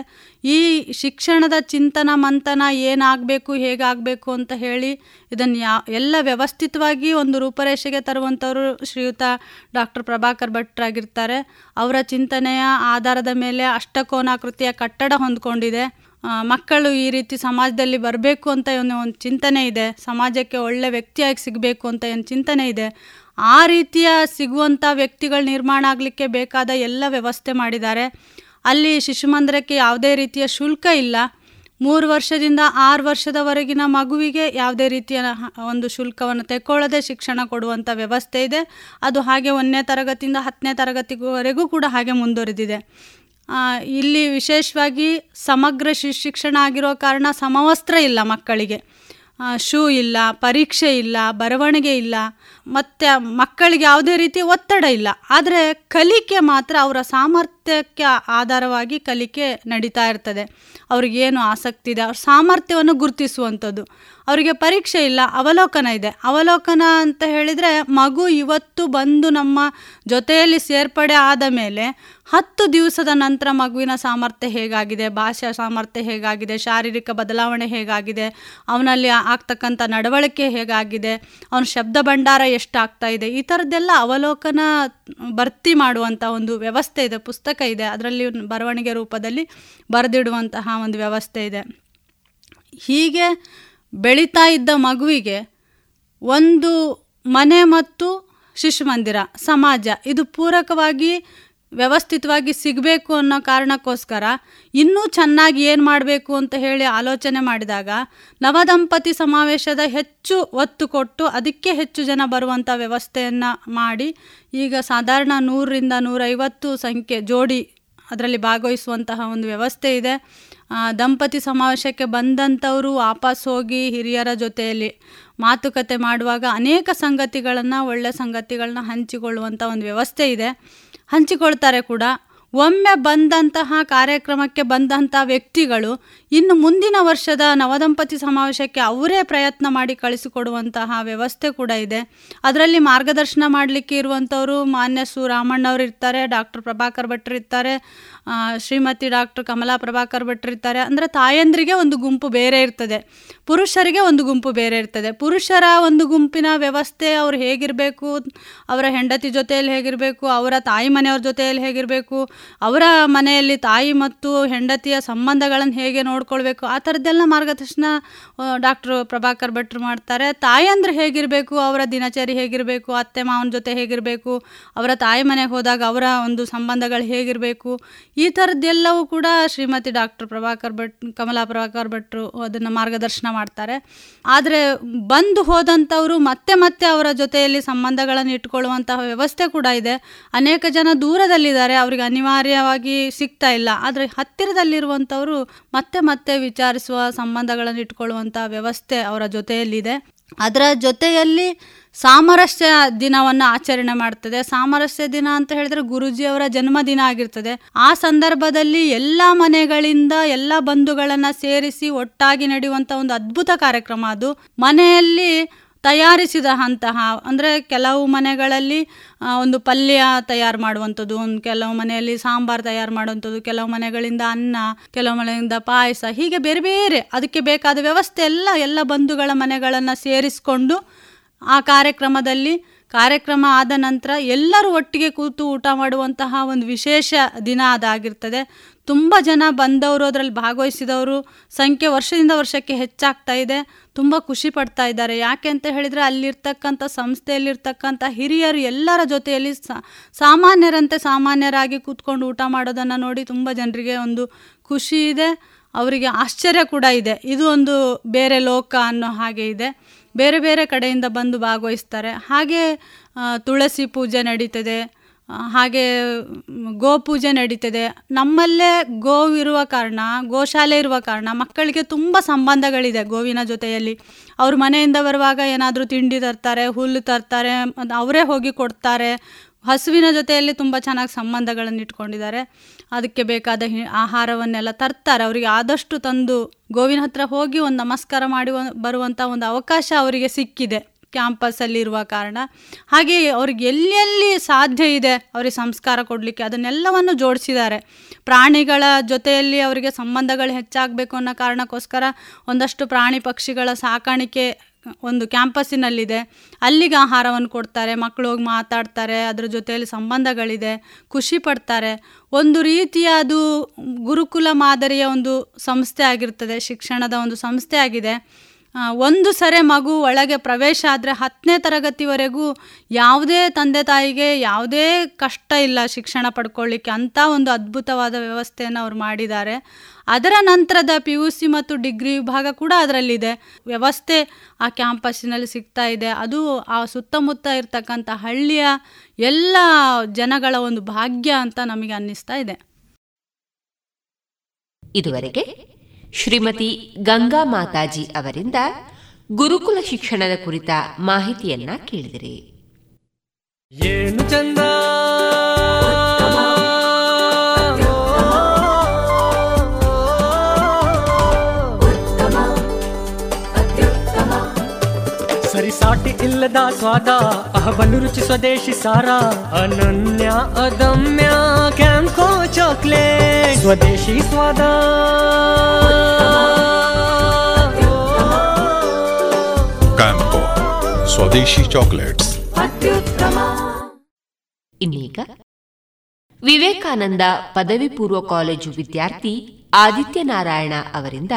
ಈ ಶಿಕ್ಷಣದ ಚಿಂತನ ಮಂಥನ ಏನಾಗಬೇಕು ಹೇಗಾಗಬೇಕು ಅಂತ ಹೇಳಿ ಇದನ್ನು ಯಾ ಎಲ್ಲ ವ್ಯವಸ್ಥಿತವಾಗಿ ಒಂದು ರೂಪರೇಷೆಗೆ ತರುವಂಥವರು ಶ್ರೀಯುತ ಡಾಕ್ಟರ್ ಪ್ರಭಾಕರ್ ಭಟ್ರಾಗಿರ್ತಾರೆ. ಅವರ ಚಿಂತನೆಯ ಆಧಾರದ ಮೇಲೆ ಅಷ್ಟಕೋನಾಕೃತಿಯ ಕಟ್ಟಡ ಹೊಂದ್ಕೊಂಡಿದೆ. ಮಕ್ಕಳು ಈ ರೀತಿ ಸಮಾಜದಲ್ಲಿ ಬರಬೇಕು ಅಂತ ಏನು ಒಂದು ಚಿಂತನೆ ಇದೆ, ಸಮಾಜಕ್ಕೆ ಒಳ್ಳೆ ವ್ಯಕ್ತಿಯಾಗಿ ಸಿಗಬೇಕು ಅಂತ ಏನು ಚಿಂತನೆ ಇದೆ, ಆ ರೀತಿಯ ಸಿಗುವಂಥ ವ್ಯಕ್ತಿಗಳು ನಿರ್ಮಾಣ ಆಗಲಿಕ್ಕೆ ಬೇಕಾದ ಎಲ್ಲ ವ್ಯವಸ್ಥೆ ಮಾಡಿದ್ದಾರೆ. ಅಲ್ಲಿ ಶಿಶು ಮಂದಿರಕ್ಕೆ ಯಾವುದೇ ರೀತಿಯ ಶುಲ್ಕ ಇಲ್ಲ, ಮೂರು ವರ್ಷದಿಂದ ಆರು ವರ್ಷದವರೆಗಿನ ಮಗುವಿಗೆ ಯಾವುದೇ ರೀತಿಯ ಒಂದು ಶುಲ್ಕವನ್ನು ತೆಕ್ಕೊಳ್ಳದೆ ಶಿಕ್ಷಣ ಕೊಡುವಂಥ ವ್ಯವಸ್ಥೆ ಇದೆ. ಅದು ಹಾಗೆ ಒಂದನೇ ತರಗತಿಯಿಂದ ಹತ್ತನೇ ತರಗತಿವರೆಗೂ ಕೂಡ ಹಾಗೆ ಮುಂದುವರೆದಿದೆ. ಇಲ್ಲಿ ವಿಶೇಷವಾಗಿ ಸಮಗ್ರ ಶಿಕ್ಷಣ ಆಗಿರೋ ಕಾರಣ ಸಮವಸ್ತ್ರ ಇಲ್ಲ, ಮಕ್ಕಳಿಗೆ ಶೂ ಇಲ್ಲ, ಪರೀಕ್ಷೆ ಇಲ್ಲ, ಬರವಣಿಗೆ ಇಲ್ಲ, ಮತ್ತು ಮಕ್ಕಳಿಗೆ ಯಾವುದೇ ರೀತಿ ಒತ್ತಡ ಇಲ್ಲ. ಆದರೆ ಕಲಿಕೆ ಮಾತ್ರ ಅವರ ಸಾಮರ್ಥ್ಯಕ್ಕೆ ಆಧಾರವಾಗಿ ಕಲಿಕೆ ನಡೀತಾ ಇರ್ತದೆ. ಅವ್ರಿಗೇನು ಆಸಕ್ತಿ ಇದೆ, ಅವ್ರ ಸಾಮರ್ಥ್ಯವನ್ನು ಗುರುತಿಸುವಂಥದ್ದು. ಅವರಿಗೆ ಪರೀಕ್ಷೆ ಇಲ್ಲ, ಅವಲೋಕನ ಇದೆ. ಅವಲೋಕನ ಅಂತ ಹೇಳಿದರೆ ಮಗು ಇವತ್ತು ಬಂದು ನಮ್ಮ ಜೊತೆಯಲ್ಲಿ ಸೇರ್ಪಡೆ ಆದ ಮೇಲೆ ಹತ್ತು ದಿವಸದ ನಂತರ ಮಗುವಿನ ಸಾಮರ್ಥ್ಯ ಹೇಗಾಗಿದೆ, ಭಾಷಾ ಸಾಮರ್ಥ್ಯ ಹೇಗಾಗಿದೆ, ಶಾರೀರಿಕ ಬದಲಾವಣೆ ಹೇಗಾಗಿದೆ, ಅವನಲ್ಲಿ ಆಗ್ತಕ್ಕಂಥ ನಡವಳಿಕೆ ಹೇಗಾಗಿದೆ, ಅವನ ಶಬ್ದ ಭಂಡಾರ ಎಷ್ಟಾಗ್ತಾ ಇದೆ, ಈ ಥರದ್ದೆಲ್ಲ ಅವಲೋಕನ ಭರ್ತಿ ಮಾಡುವಂಥ ಒಂದು ವ್ಯವಸ್ಥೆ ಇದೆ, ಪುಸ್ತಕ ಇದೆ, ಅದರಲ್ಲಿ ಬರವಣಿಗೆ ರೂಪದಲ್ಲಿ ಬರೆದಿಡುವಂತಹ ಒಂದು ವ್ಯವಸ್ಥೆ ಇದೆ. ಹೀಗೆ ಬೆಳೀತಾ ಇದ್ದ ಮಗುವಿಗೆ ಒಂದು ಮನೆ ಮತ್ತು ಶಿಶುಮಂದಿರ, ಸಮಾಜ ಇದು ಪೂರಕವಾಗಿ ವ್ಯವಸ್ಥಿತವಾಗಿ ಸಿಗಬೇಕು ಅನ್ನೋ ಕಾರಣಕ್ಕೋಸ್ಕರ ಇನ್ನೂ ಚೆನ್ನಾಗಿ ಏನು ಮಾಡಬೇಕು ಅಂತ ಹೇಳಿ ಆಲೋಚನೆ ಮಾಡಿದಾಗ ನವದಂಪತಿ ಸಮಾವೇಶದ ಹೆಚ್ಚು ಒತ್ತು ಕೊಟ್ಟು ಅದಕ್ಕೆ ಹೆಚ್ಚು ಜನ ಬರುವಂಥ ವ್ಯವಸ್ಥೆಯನ್ನು ಮಾಡಿ ಈಗ ಸಾಧಾರಣ ನೂರರಿಂದ ನೂರೈವತ್ತು ಸಂಖ್ಯೆ ಜೋಡಿ ಅದರಲ್ಲಿ ಭಾಗವಹಿಸುವಂತಹ ಒಂದು ವ್ಯವಸ್ಥೆ ಇದೆ. ದಂಪತಿ ಸಮಾವೇಶಕ್ಕೆ ಬಂದಂಥವರು ವಾಪಸ್ ಹೋಗಿ ಹಿರಿಯರ ಜೊತೆಯಲ್ಲಿ ಮಾತುಕತೆ ಮಾಡುವಾಗ ಅನೇಕ ಸಂಗತಿಗಳನ್ನು, ಒಳ್ಳೆಯ ಸಂಗತಿಗಳನ್ನ ಹಂಚಿಕೊಳ್ಳುವಂಥ ಒಂದು ವ್ಯವಸ್ಥೆ ಇದೆ. ಹಂಚಿಕೊಳ್ತಾರೆ ಕೂಡ. ಒಮ್ಮೆ ಬಂದಂತಹ ಕಾರ್ಯಕ್ರಮಕ್ಕೆ ಬಂದಂಥ ವ್ಯಕ್ತಿಗಳು ಇನ್ನು ಮುಂದಿನ ವರ್ಷದ ನವದಂಪತಿ ಸಮಾವೇಶಕ್ಕೆ ಅವರೇ ಪ್ರಯತ್ನ ಮಾಡಿ ಕಳಿಸಿಕೊಡುವಂತಹ ವ್ಯವಸ್ಥೆ ಕೂಡ ಇದೆ. ಅದರಲ್ಲಿ ಮಾರ್ಗದರ್ಶನ ಮಾಡಲಿಕ್ಕೆ ಇರುವಂಥವರು ಮಾನ್ಯ ಸುರಾಮಣ್ಣ ಅವರು ಇರ್ತಾರೆ, ಡಾಕ್ಟರ್ ಪ್ರಭಾಕರ್ ಭಟ್ರು ಇರ್ತಾರೆ, ಶ್ರೀಮತಿ ಡಾಕ್ಟರ್ ಕಮಲಾ ಪ್ರಭಾಕರ್ ಭಟ್ರು ಇರ್ತಾರೆ. ಅಂದರೆ ತಾಯಂದ್ರಿಗೆ ಒಂದು ಗುಂಪು ಬೇರೆ ಇರ್ತದೆ, ಪುರುಷರಿಗೆ ಒಂದು ಗುಂಪು ಬೇರೆ ಇರ್ತದೆ. ಪುರುಷರ ಒಂದು ಗುಂಪಿನ ವ್ಯವಸ್ಥೆ ಅವ್ರು ಹೇಗಿರಬೇಕು, ಅವರ ಹೆಂಡತಿ ಜೊತೆಯಲ್ಲಿ ಹೇಗಿರಬೇಕು, ಅವರ ತಾಯಿ ಮನೆಯವ್ರ ಜೊತೆಯಲ್ಲಿ ಹೇಗಿರಬೇಕು, ಅವರ ಮನೆಯಲ್ಲಿ ತಾಯಿ ಮತ್ತು ಹೆಂಡತಿಯ ಸಂಬಂಧಗಳನ್ನು ಹೇಗೆ ನೋಡ್ಕೊಳ್ಬೇಕು, ಆ ಥರದ್ದೆಲ್ಲ ಮಾರ್ಗದರ್ಶನ ಡಾಕ್ಟ್ರು ಪ್ರಭಾಕರ್ ಭಟ್ರು ಮಾಡ್ತಾರೆ. ತಾಯಂದ್ರೆ ಹೇಗಿರಬೇಕು, ಅವರ ದಿನಚರಿ ಹೇಗಿರಬೇಕು, ಅತ್ತೆ ಮಾವನ ಜೊತೆ ಹೇಗಿರಬೇಕು, ಅವರ ತಾಯಿ ಮನೆಗೆ ಹೋದಾಗ ಅವರ ಒಂದು ಸಂಬಂಧಗಳು ಹೇಗಿರಬೇಕು, ಈ ಥರದ್ದೆಲ್ಲವೂ ಕೂಡ ಶ್ರೀಮತಿ ಡಾಕ್ಟರ್ ಪ್ರಭಾಕರ್ ಭಟ್ ಕಮಲಾ ಪ್ರಭಾಕರ್ ಭಟ್ರು ಅದನ್ನು ಮಾರ್ಗದರ್ಶನ ಮಾಡ್ತಾರೆ. ಆದರೆ ಬಂದು ಹೋದಂಥವರು ಮತ್ತೆ ಮತ್ತೆ ಅವರ ಜೊತೆಯಲ್ಲಿ ಸಂಬಂಧಗಳನ್ನು ಇಟ್ಕೊಳ್ಳುವಂತಹ ವ್ಯವಸ್ಥೆ ಕೂಡ ಇದೆ. ಅನೇಕ ಜನ ದೂರದಲ್ಲಿದ್ದಾರೆ, ಅವರಿಗೆ ಅನಿವಾರ್ಯವಾಗಿ ಸಿಗ್ತಾ ಇಲ್ಲ, ಆದರೆ ಹತ್ತಿರದಲ್ಲಿರುವಂಥವರು ಮತ್ತೆ ಮತ್ತೆ ವಿಚಾರಿಸುವ, ಸಂಬಂಧಗಳನ್ನು ಇಟ್ಕೊಳ್ಳುವಂಥ ವ್ಯವಸ್ಥೆ ಅವರ ಜೊತೆಯಲ್ಲಿದೆ. ಅದರ ಜೊತೆಯಲ್ಲಿ ಸಾಮರಸ್ಯ ದಿನವನ್ನು ಆಚರಣೆ ಮಾಡ್ತದೆ. ಸಾಮರಸ್ಯ ದಿನ ಅಂತ ಹೇಳಿದ್ರೆ ಗುರುಜಿಯವರ ಜನ್ಮದಿನ ಆಗಿರ್ತದೆ. ಆ ಸಂದರ್ಭದಲ್ಲಿ ಎಲ್ಲ ಮನೆಗಳಿಂದ ಎಲ್ಲ ಬಂಧುಗಳನ್ನು ಸೇರಿಸಿ ಒಟ್ಟಾಗಿ ನಡೆಯುವಂಥ ಒಂದು ಅದ್ಭುತ ಕಾರ್ಯಕ್ರಮ ಅದು. ಮನೆಯಲ್ಲಿ ತಯಾರಿಸಿದ ಅಂತಹ ಅಂದರೆ ಕೆಲವು ಮನೆಗಳಲ್ಲಿ ಒಂದು ಪಲ್ಯ ತಯಾರು ಮಾಡುವಂಥದ್ದು, ಒಂದು ಕೆಲವು ಮನೆಯಲ್ಲಿ ಸಾಂಬಾರು ತಯಾರು ಮಾಡುವಂಥದ್ದು, ಕೆಲವು ಮನೆಗಳಿಂದ ಅನ್ನ, ಕೆಲವು ಮನೆಗಳಿಂದ ಪಾಯಸ, ಹೀಗೆ ಬೇರೆ ಬೇರೆ ಅದಕ್ಕೆ ಬೇಕಾದ ವ್ಯವಸ್ಥೆ ಎಲ್ಲ ಎಲ್ಲ ಬಂಧುಗಳ ಮನೆಗಳನ್ನು ಸೇರಿಸಿಕೊಂಡು ಆ ಕಾರ್ಯಕ್ರಮದಲ್ಲಿ ಕಾರ್ಯಕ್ರಮ ಆದ ನಂತರ ಎಲ್ಲರೂ ಒಟ್ಟಿಗೆ ಕೂತು ಊಟ ಮಾಡುವಂತಹ ಒಂದು ವಿಶೇಷ ದಿನ ಅದಾಗಿರ್ತದೆ. ತುಂಬ ಜನ ಬಂದವರು, ಅದರಲ್ಲಿ ಭಾಗವಹಿಸಿದವರು ಸಂಖ್ಯೆ ವರ್ಷದಿಂದ ವರ್ಷಕ್ಕೆ ಹೆಚ್ಚಾಗ್ತಾ ಇದೆ. ತುಂಬ ಖುಷಿ ಪಡ್ತಾ ಇದ್ದಾರೆ. ಯಾಕೆ ಅಂತ ಹೇಳಿದರೆ ಅಲ್ಲಿರ್ತಕ್ಕಂಥ ಸಂಸ್ಥೆಯಲ್ಲಿರ್ತಕ್ಕಂಥ ಹಿರಿಯರು ಎಲ್ಲರ ಜೊತೆಯಲ್ಲಿ ಸಾಮಾನ್ಯರಂತೆ ಸಾಮಾನ್ಯರಾಗಿ ಕೂತ್ಕೊಂಡು ಊಟ ಮಾಡೋದನ್ನು ನೋಡಿ ತುಂಬ ಜನರಿಗೆ ಒಂದು ಖುಷಿ ಇದೆ, ಅವರಿಗೆ ಆಶ್ಚರ್ಯ ಕೂಡ ಇದೆ. ಇದು ಒಂದು ಬೇರೆ ಲೋಕ ಅನ್ನೋ ಹಾಗೆ ಇದೆ. ಬೇರೆ ಬೇರೆ ಕಡೆಯಿಂದ ಬಂದು ಭಾಗವಹಿಸ್ತಾರೆ. ಹಾಗೆ ತುಳಸಿ ಪೂಜೆ ನಡೀತದೆ, ಹಾಗೆ ಗೋಪೂಜೆ ನಡೀತದೆ. ನಮ್ಮಲ್ಲೇ ಗೋವಿರುವ ಕಾರಣ, ಗೋಶಾಲೆ ಇರುವ ಕಾರಣ ಮಕ್ಕಳಿಗೆ ತುಂಬ ಸಂಬಂಧಗಳಿದೆ ಗೋವಿನ ಜೊತೆಯಲ್ಲಿ. ಅವ್ರ ಮನೆಯಿಂದ ಬರುವಾಗ ಏನಾದರೂ ತಿಂಡಿ ತರ್ತಾರೆ, ಹುಲ್ಲು ತರ್ತಾರೆ, ಅವರೇ ಹೋಗಿ ಕೊಡ್ತಾರೆ. ಹಸುವಿನ ಜೊತೆಯಲ್ಲಿ ತುಂಬ ಚೆನ್ನಾಗಿ ಸಂಬಂಧಗಳನ್ನು ಇಟ್ಕೊಂಡಿದ್ದಾರೆ. ಅದಕ್ಕೆ ಬೇಕಾದ ಆಹಾರವನ್ನೆಲ್ಲ ತರ್ತಾರೆ. ಅವರಿಗೆ ಆದಷ್ಟು ತಂದು ಗೋವಿನ ಹತ್ರ ಹೋಗಿ ಒಂದು ನಮಸ್ಕಾರ ಮಾಡಿ ಬರುವಂಥ ಒಂದು ಅವಕಾಶ ಅವರಿಗೆ ಸಿಕ್ಕಿದೆ ಕ್ಯಾಂಪಸ್ಸಲ್ಲಿರುವ ಕಾರಣ. ಹಾಗೆ ಅವ್ರಿಗೆ ಎಲ್ಲೆಲ್ಲಿ ಸಾಧ್ಯ ಇದೆ ಅವರಿಗೆ ಸಂಸ್ಕಾರ ಕೊಡಲಿಕ್ಕೆ ಅದನ್ನೆಲ್ಲವನ್ನು ಜೋಡಿಸಿದ್ದಾರೆ. ಪ್ರಾಣಿಗಳ ಜೊತೆಯಲ್ಲಿ ಅವರಿಗೆ ಸಂಬಂಧಗಳು ಹೆಚ್ಚಾಗಬೇಕು ಅನ್ನೋ ಕಾರಣಕ್ಕೋಸ್ಕರ ಒಂದಷ್ಟು ಪ್ರಾಣಿ ಪಕ್ಷಿಗಳ ಸಾಕಾಣಿಕೆ ಒಂದು ಕ್ಯಾಂಪಸ್ಸಿನಲ್ಲಿದೆ. ಅಲ್ಲಿಗೆ ಆಹಾರವನ್ನು ಕೊಡ್ತಾರೆ, ಮಕ್ಕಳು ಹೋಗಿ ಮಾತಾಡ್ತಾರೆ, ಅದರ ಜೊತೆಯಲ್ಲಿ ಸಂಬಂಧಗಳಿದೆ, ಖುಷಿ ಪಡ್ತಾರೆ. ಒಂದು ರೀತಿಯ ಅದು ಗುರುಕುಲ ಮಾದರಿಯ ಒಂದು ಸಂಸ್ಥೆ ಆಗಿರ್ತದೆ, ಶಿಕ್ಷಣದ ಒಂದು ಸಂಸ್ಥೆ ಆಗಿದೆ. ಒಂದು ಸರಿ ಮಗು ಒಳಗೆ ಪ್ರವೇಶ ಆದರೆ ಹತ್ತನೇ ತರಗತಿವರೆಗೂ ಯಾವುದೇ ತಂದೆ ತಾಯಿಗೆ ಯಾವುದೇ ಕಷ್ಟ ಇಲ್ಲ ಶಿಕ್ಷಣ ಪಡ್ಕೊಳ್ಳಿಕ್ಕೆ. ಅಂಥ ಒಂದು ಅದ್ಭುತವಾದ ವ್ಯವಸ್ಥೆಯನ್ನು ಅವ್ರು ಮಾಡಿದ್ದಾರೆ. ಅದರ ನಂತರದ ಪಿ ಯು ಸಿ ಮತ್ತು ಡಿಗ್ರಿ ವಿಭಾಗ ಕೂಡ ಅದರಲ್ಲಿದೆ. ವ್ಯವಸ್ಥೆ ಆ ಕ್ಯಾಂಪಸ್ಸಿನಲ್ಲಿ ಸಿಗ್ತಾ ಇದೆ. ಅದು ಆ ಸುತ್ತಮುತ್ತ ಇರ್ತಕ್ಕಂಥ ಹಳ್ಳಿಯ ಎಲ್ಲ ಜನಗಳ ಒಂದು ಭಾಗ್ಯ ಅಂತ ನಮಗೆ ಅನ್ನಿಸ್ತಾ ಇದೆ. ಇದುವರೆಗೆ ಶ್ರೀಮತಿ ಗಂಗಾ ಮಾತಾಜಿ ಅವರಿಂದ ಗುರುಕುಲ ಶಿಕ್ಷಣದ ಕುರಿತ ಮಾಹಿತಿಯನ್ನ ಕೇಳಿದಿರಿ. ಏನು ಚಂದ ಸರಿಸಾಟಿ ಇಲ್ಲದ ಸ್ವಾದ, ಅಹಬಲು ರುಚಿ ಸ್ವದೇಶಿ ಸಾರ, ಅನನ್ಯ ಅದಮ್ಯ ಕ್ಯಾಂಕೋ ಚಾಕ್ಲೇಟ್, ಸ್ವದೇಶಿ ಸ್ವಾದ ಕ್ಯಾಂಕೋ ಸ್ವದೇಶಿ ಚಾಕ್ಲೇಟ್ಸ್ ಅತ್ಯುತ್ತಮ. ಇನ್ನೀಗ ವಿವೇಕಾನಂದ ಪದವಿ ಪೂರ್ವ ಕಾಲೇಜು ವಿದ್ಯಾರ್ಥಿ ಆದಿತ್ಯ ನಾರಾಯಣ ಅವರಿಂದ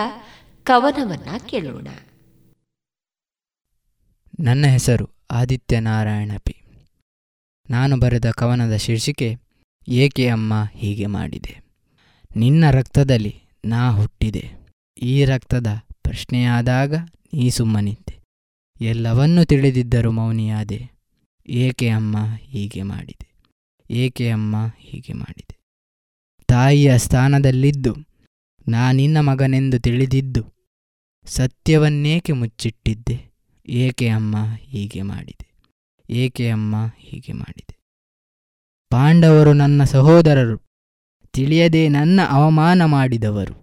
ಕವನವನ್ನ ಕೇಳೋಣ. ನನ್ನ ಹೆಸರು ಆದಿತ್ಯ ನಾರಾಯಣ ಪಿ. ನಾನು ಬರೆದ ಕವನದ ಶೀರ್ಷಿಕೆ ಏಕೆ ಅಮ್ಮ ಹೀಗೆ ಮಾಡಿದೆ. ನಿನ್ನ ರಕ್ತದಲ್ಲಿ ನಾ ಹುಟ್ಟಿದೆ, ಈ ರಕ್ತದ ಪ್ರಶ್ನೆಯಾದಾಗ ನೀ ಸುಮ್ಮನಿದ್ದೆ, ಎಲ್ಲವನ್ನೂ ತಿಳಿದಿದ್ದರೂ ಮೌನಿಯಾದೆ, ಏಕೆ ಅಮ್ಮ ಹೀಗೆ ಮಾಡಿದೆ, ಏಕೆ ಅಮ್ಮ ಹೀಗೆ ಮಾಡಿದೆ. ತಾಯಿಯ ಸ್ಥಾನದಲ್ಲಿದ್ದು ನಾ ನಿನ್ನ ಮಗನೆಂದು ತಿಳಿದಿದ್ದು ಸತ್ಯವನ್ನೇಕೆ ಮುಚ್ಚಿಟ್ಟಿದ್ದೆ, ಏಕೆ ಅಮ್ಮ ಹೀಗೆ ಮಾಡಿದೆ, ಏಕೆ ಅಮ್ಮ ಹೀಗೆ ಮಾಡಿದೆ. ಪಾಂಡವರು ನನ್ನ ಸಹೋದರರು, ತಿಳಿಯದೆ ನನ್ನ ಅವಮಾನ ಮಾಡಿದವರು,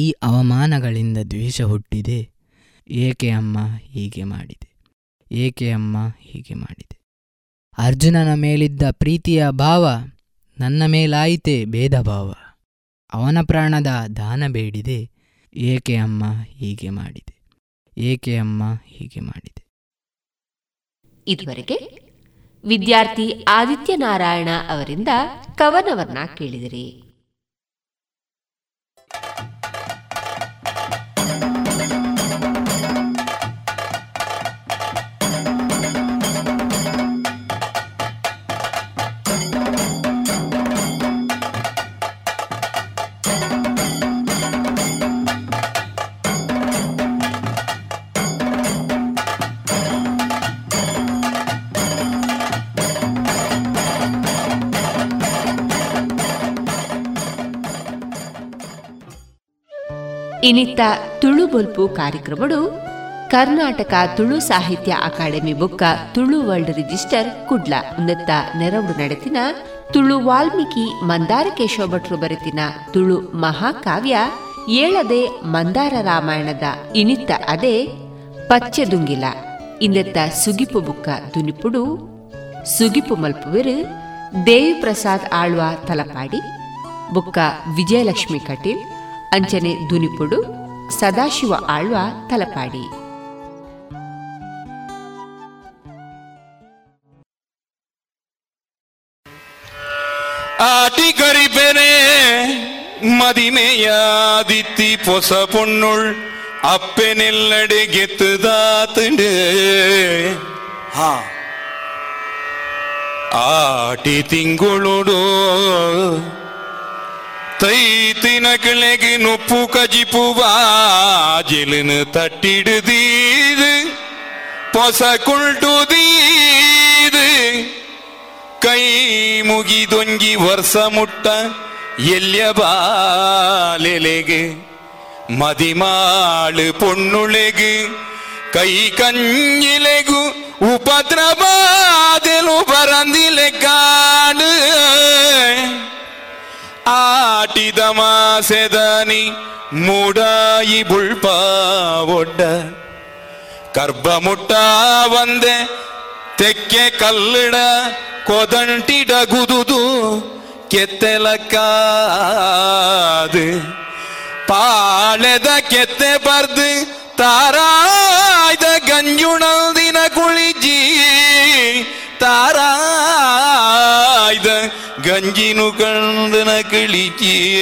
ಈ ಅವಮಾನಗಳಿಂದ ದ್ವೇಷ ಹುಟ್ಟಿದೆ, ಏಕೆ ಅಮ್ಮ ಹೀಗೆ ಮಾಡಿದೆ, ಏಕೆ ಅಮ್ಮ ಹೀಗೆ ಮಾಡಿದೆ. ಅರ್ಜುನನ ಮೇಲಿದ್ದ ಪ್ರೀತಿಯ ಭಾವ ನನ್ನ ಮೇಲಾಯಿತೆ ಭೇದ ಭಾವ, ಅವನ ಪ್ರಾಣದ ದಾನ ಬೇಡಿದೆ, ಏಕೆ ಅಮ್ಮ ಹೀಗೆ ಮಾಡಿದೆ, ಏಕೆ ಅಮ್ಮ ಹೀಗೆ ಮಾಡಿದೆ. ಇದುವರೆಗೆ ವಿದ್ಯಾರ್ಥಿ ಆದಿತ್ಯ ನಾರಾಯಣ ಅವರಿಂದ ಕವನವನ್ನ ಕೇಳಿದಿರಿ. ಇನ್ನಿತ್ತ ತುಳು ಬೊಲ್ಪು ಕಾರ್ಯಕ್ರಮಗಳು ಕರ್ನಾಟಕ ತುಳು ಸಾಹಿತ್ಯ ಅಕಾಡೆಮಿ ಬೊಕ್ಕ ತುಳು ವರ್ಲ್ಡ್ ರಿಜಿಸ್ಟರ್ ಕುಡ್ಲ ಉನ್ನತ ನೆರವು ನಡೆತಿನ ತುಳು ವಾಲ್ಮೀಕಿ ಮಂದಾರ ಕೇಶವ ಭಟ್ರು ಬರೆತಿನ ತುಳು ಮಹಾಕಾವ್ಯ ಏಳದೆ ಮಂದಾರ ರಾಮಾಯಣದ ಇನಿತ್ತ ಅದೇ ಪಚ್ಚದುಂಗಿಲ ಇನ್ನೆತ್ತ ಸುಗಿಪು ಬುಕ್ಕ ದುನಿಪುಡು ಸುಗಿಪು ಮಲ್ಪುವೆರು ದೇವಿಪ್ರಸಾದ್ ಆಳ್ವ ತಲಪಾಡಿ ಬುಕ್ಕ ವಿಜಯಲಕ್ಷ್ಮಿ ಕಟೀಲ್ ಅಂಚನೆ ದುನಿಪುಡು ಸದಾಶಿವ ಆಳ್ವ ತಲಪಾಡಿ. ಆಟಿ ಕರಿಪೆನೆ ಮದಿಮೆಯಾದಿತ್ತಿ ಪೊಸ ಪೊಣ್ಣುಳ್ ಅಪ್ಪೆನೆಲ್ಲಡೆ ಗೆತ್ತುದಾತಂಡೆ ಆಟಿ ತಿಂಗುಳುಡು தைத்தின கிழகு நொப்பு கஜிப்புவா ஜிலுன்னு தட்டிடுதீது பொச குள்டுதீது கை முகி தொங்கி வருஷமுட்ட எல்யபாலெலெகு மதிமாளு பொண்ணுலெகு கை கஞ்சிலெகு உபத்ரபாதெலு பரந்திலெக்காடு ಆಟಿದ ಮಾಸೆದಾನಿ ಮೂಡಾಯಿ ಬುಳ್ಪಾವೊಡ್ಡ ಕರ್ಬ ಮುಟ್ಟ ಒಂದೆ ತೆಕ್ಕೆ ಕಲ್ಲಡ ಕೊದಂಟಿಡ ಗುದುದು ಕೆತ್ತೆಲಕ್ಕಾದು ಪಾಳೆದ ಕೆತ್ತೆ ಬರ್ದು ತಾರಾಯ್ದ ಗಂಜುಣದಿನ ಕುಳಿಜಿ ತಾರಾಯ್ದ ಗಂಜಿನು ಕಂಡನ ಕಿಳಿಚಿಯೇ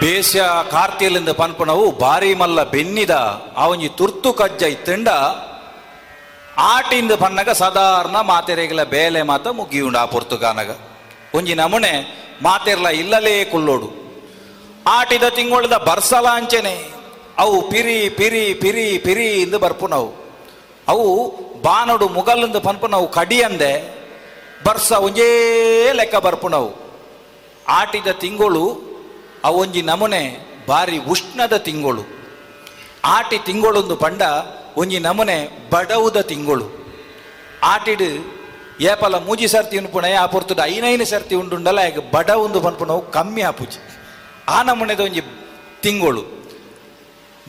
ಬೇಷ ಕಾರ್ತಿಯಲ್ಲಿಂದ ಪನ್ಪಣವು ಬಾರಿ ಮಲ್ಲ ಬೆನ್ನಿದ ಆ ಒಂಜಿ ತುರ್ತು ಕಜ್ಜೈ ತಂಡ ಆಟಿಂದು ಪನ್ನಗ ಸಾಧಾರಣ ಮಾತೆರೆಗಲ ಬೇಲೆ ಮಾತ ಮುಗಿಯುಂಡ ಆ ಪೊರ್ತುಗಾನಗ ಒಂಜಿ ನಮುನೆ ಮಾತೆರ್ಲ ಇಲ್ಲಲೇ ಕುಲ್ಲೋಡು ಆಟಿದ ತಿಂಗೊಳದ ಬರ್ಸಲ ಅಂಚೆನೆ ಅವು ಪಿರಿ ಪಿರಿ ಪಿರಿ ಪಿರಿ ಇಂದು ಬರ್ಪುನವು ಅವು ಬಾನಡು ಮುಗಲಿಂದು ಪನ್ಪುನವು ಕಡಿಯಂದೆ ಬರ್ಸ ಒಂಜೇ ಲೆಕ್ಕ ಬರ್ಪುನವು ಆಟಿದ ತಿಂಗಳು ಅವೊಂಜಿ ನಮುನೆ ಭಾರಿ ಉಷ್ಣದ ತಿಂಗಳು ಆಟಿ ತಿಂಗಳೊಂದು ಪಂಡ ಒಂಜಿ ನಮುನೆ ಬಡವುದ ತಿಂಗಳು ಆಟಿಡು ಏಪಲ ಮೂಜಿ ಸರ್ತಿ ಉನ್ಪುಣೆ ಆ ಪೊರ್ತುಡು ಐನೈನು ಸರ್ತಿ ಉಂಡುಂಡಲ್ಲ ಈಗ ಬಡವುಂದು ಪನ್ಪುನವು ಕಮ್ಮಿ ಆಪುಜಿ ಆ ನಮುನೆದ ಒಂಜಿ ತಿಂಗಳು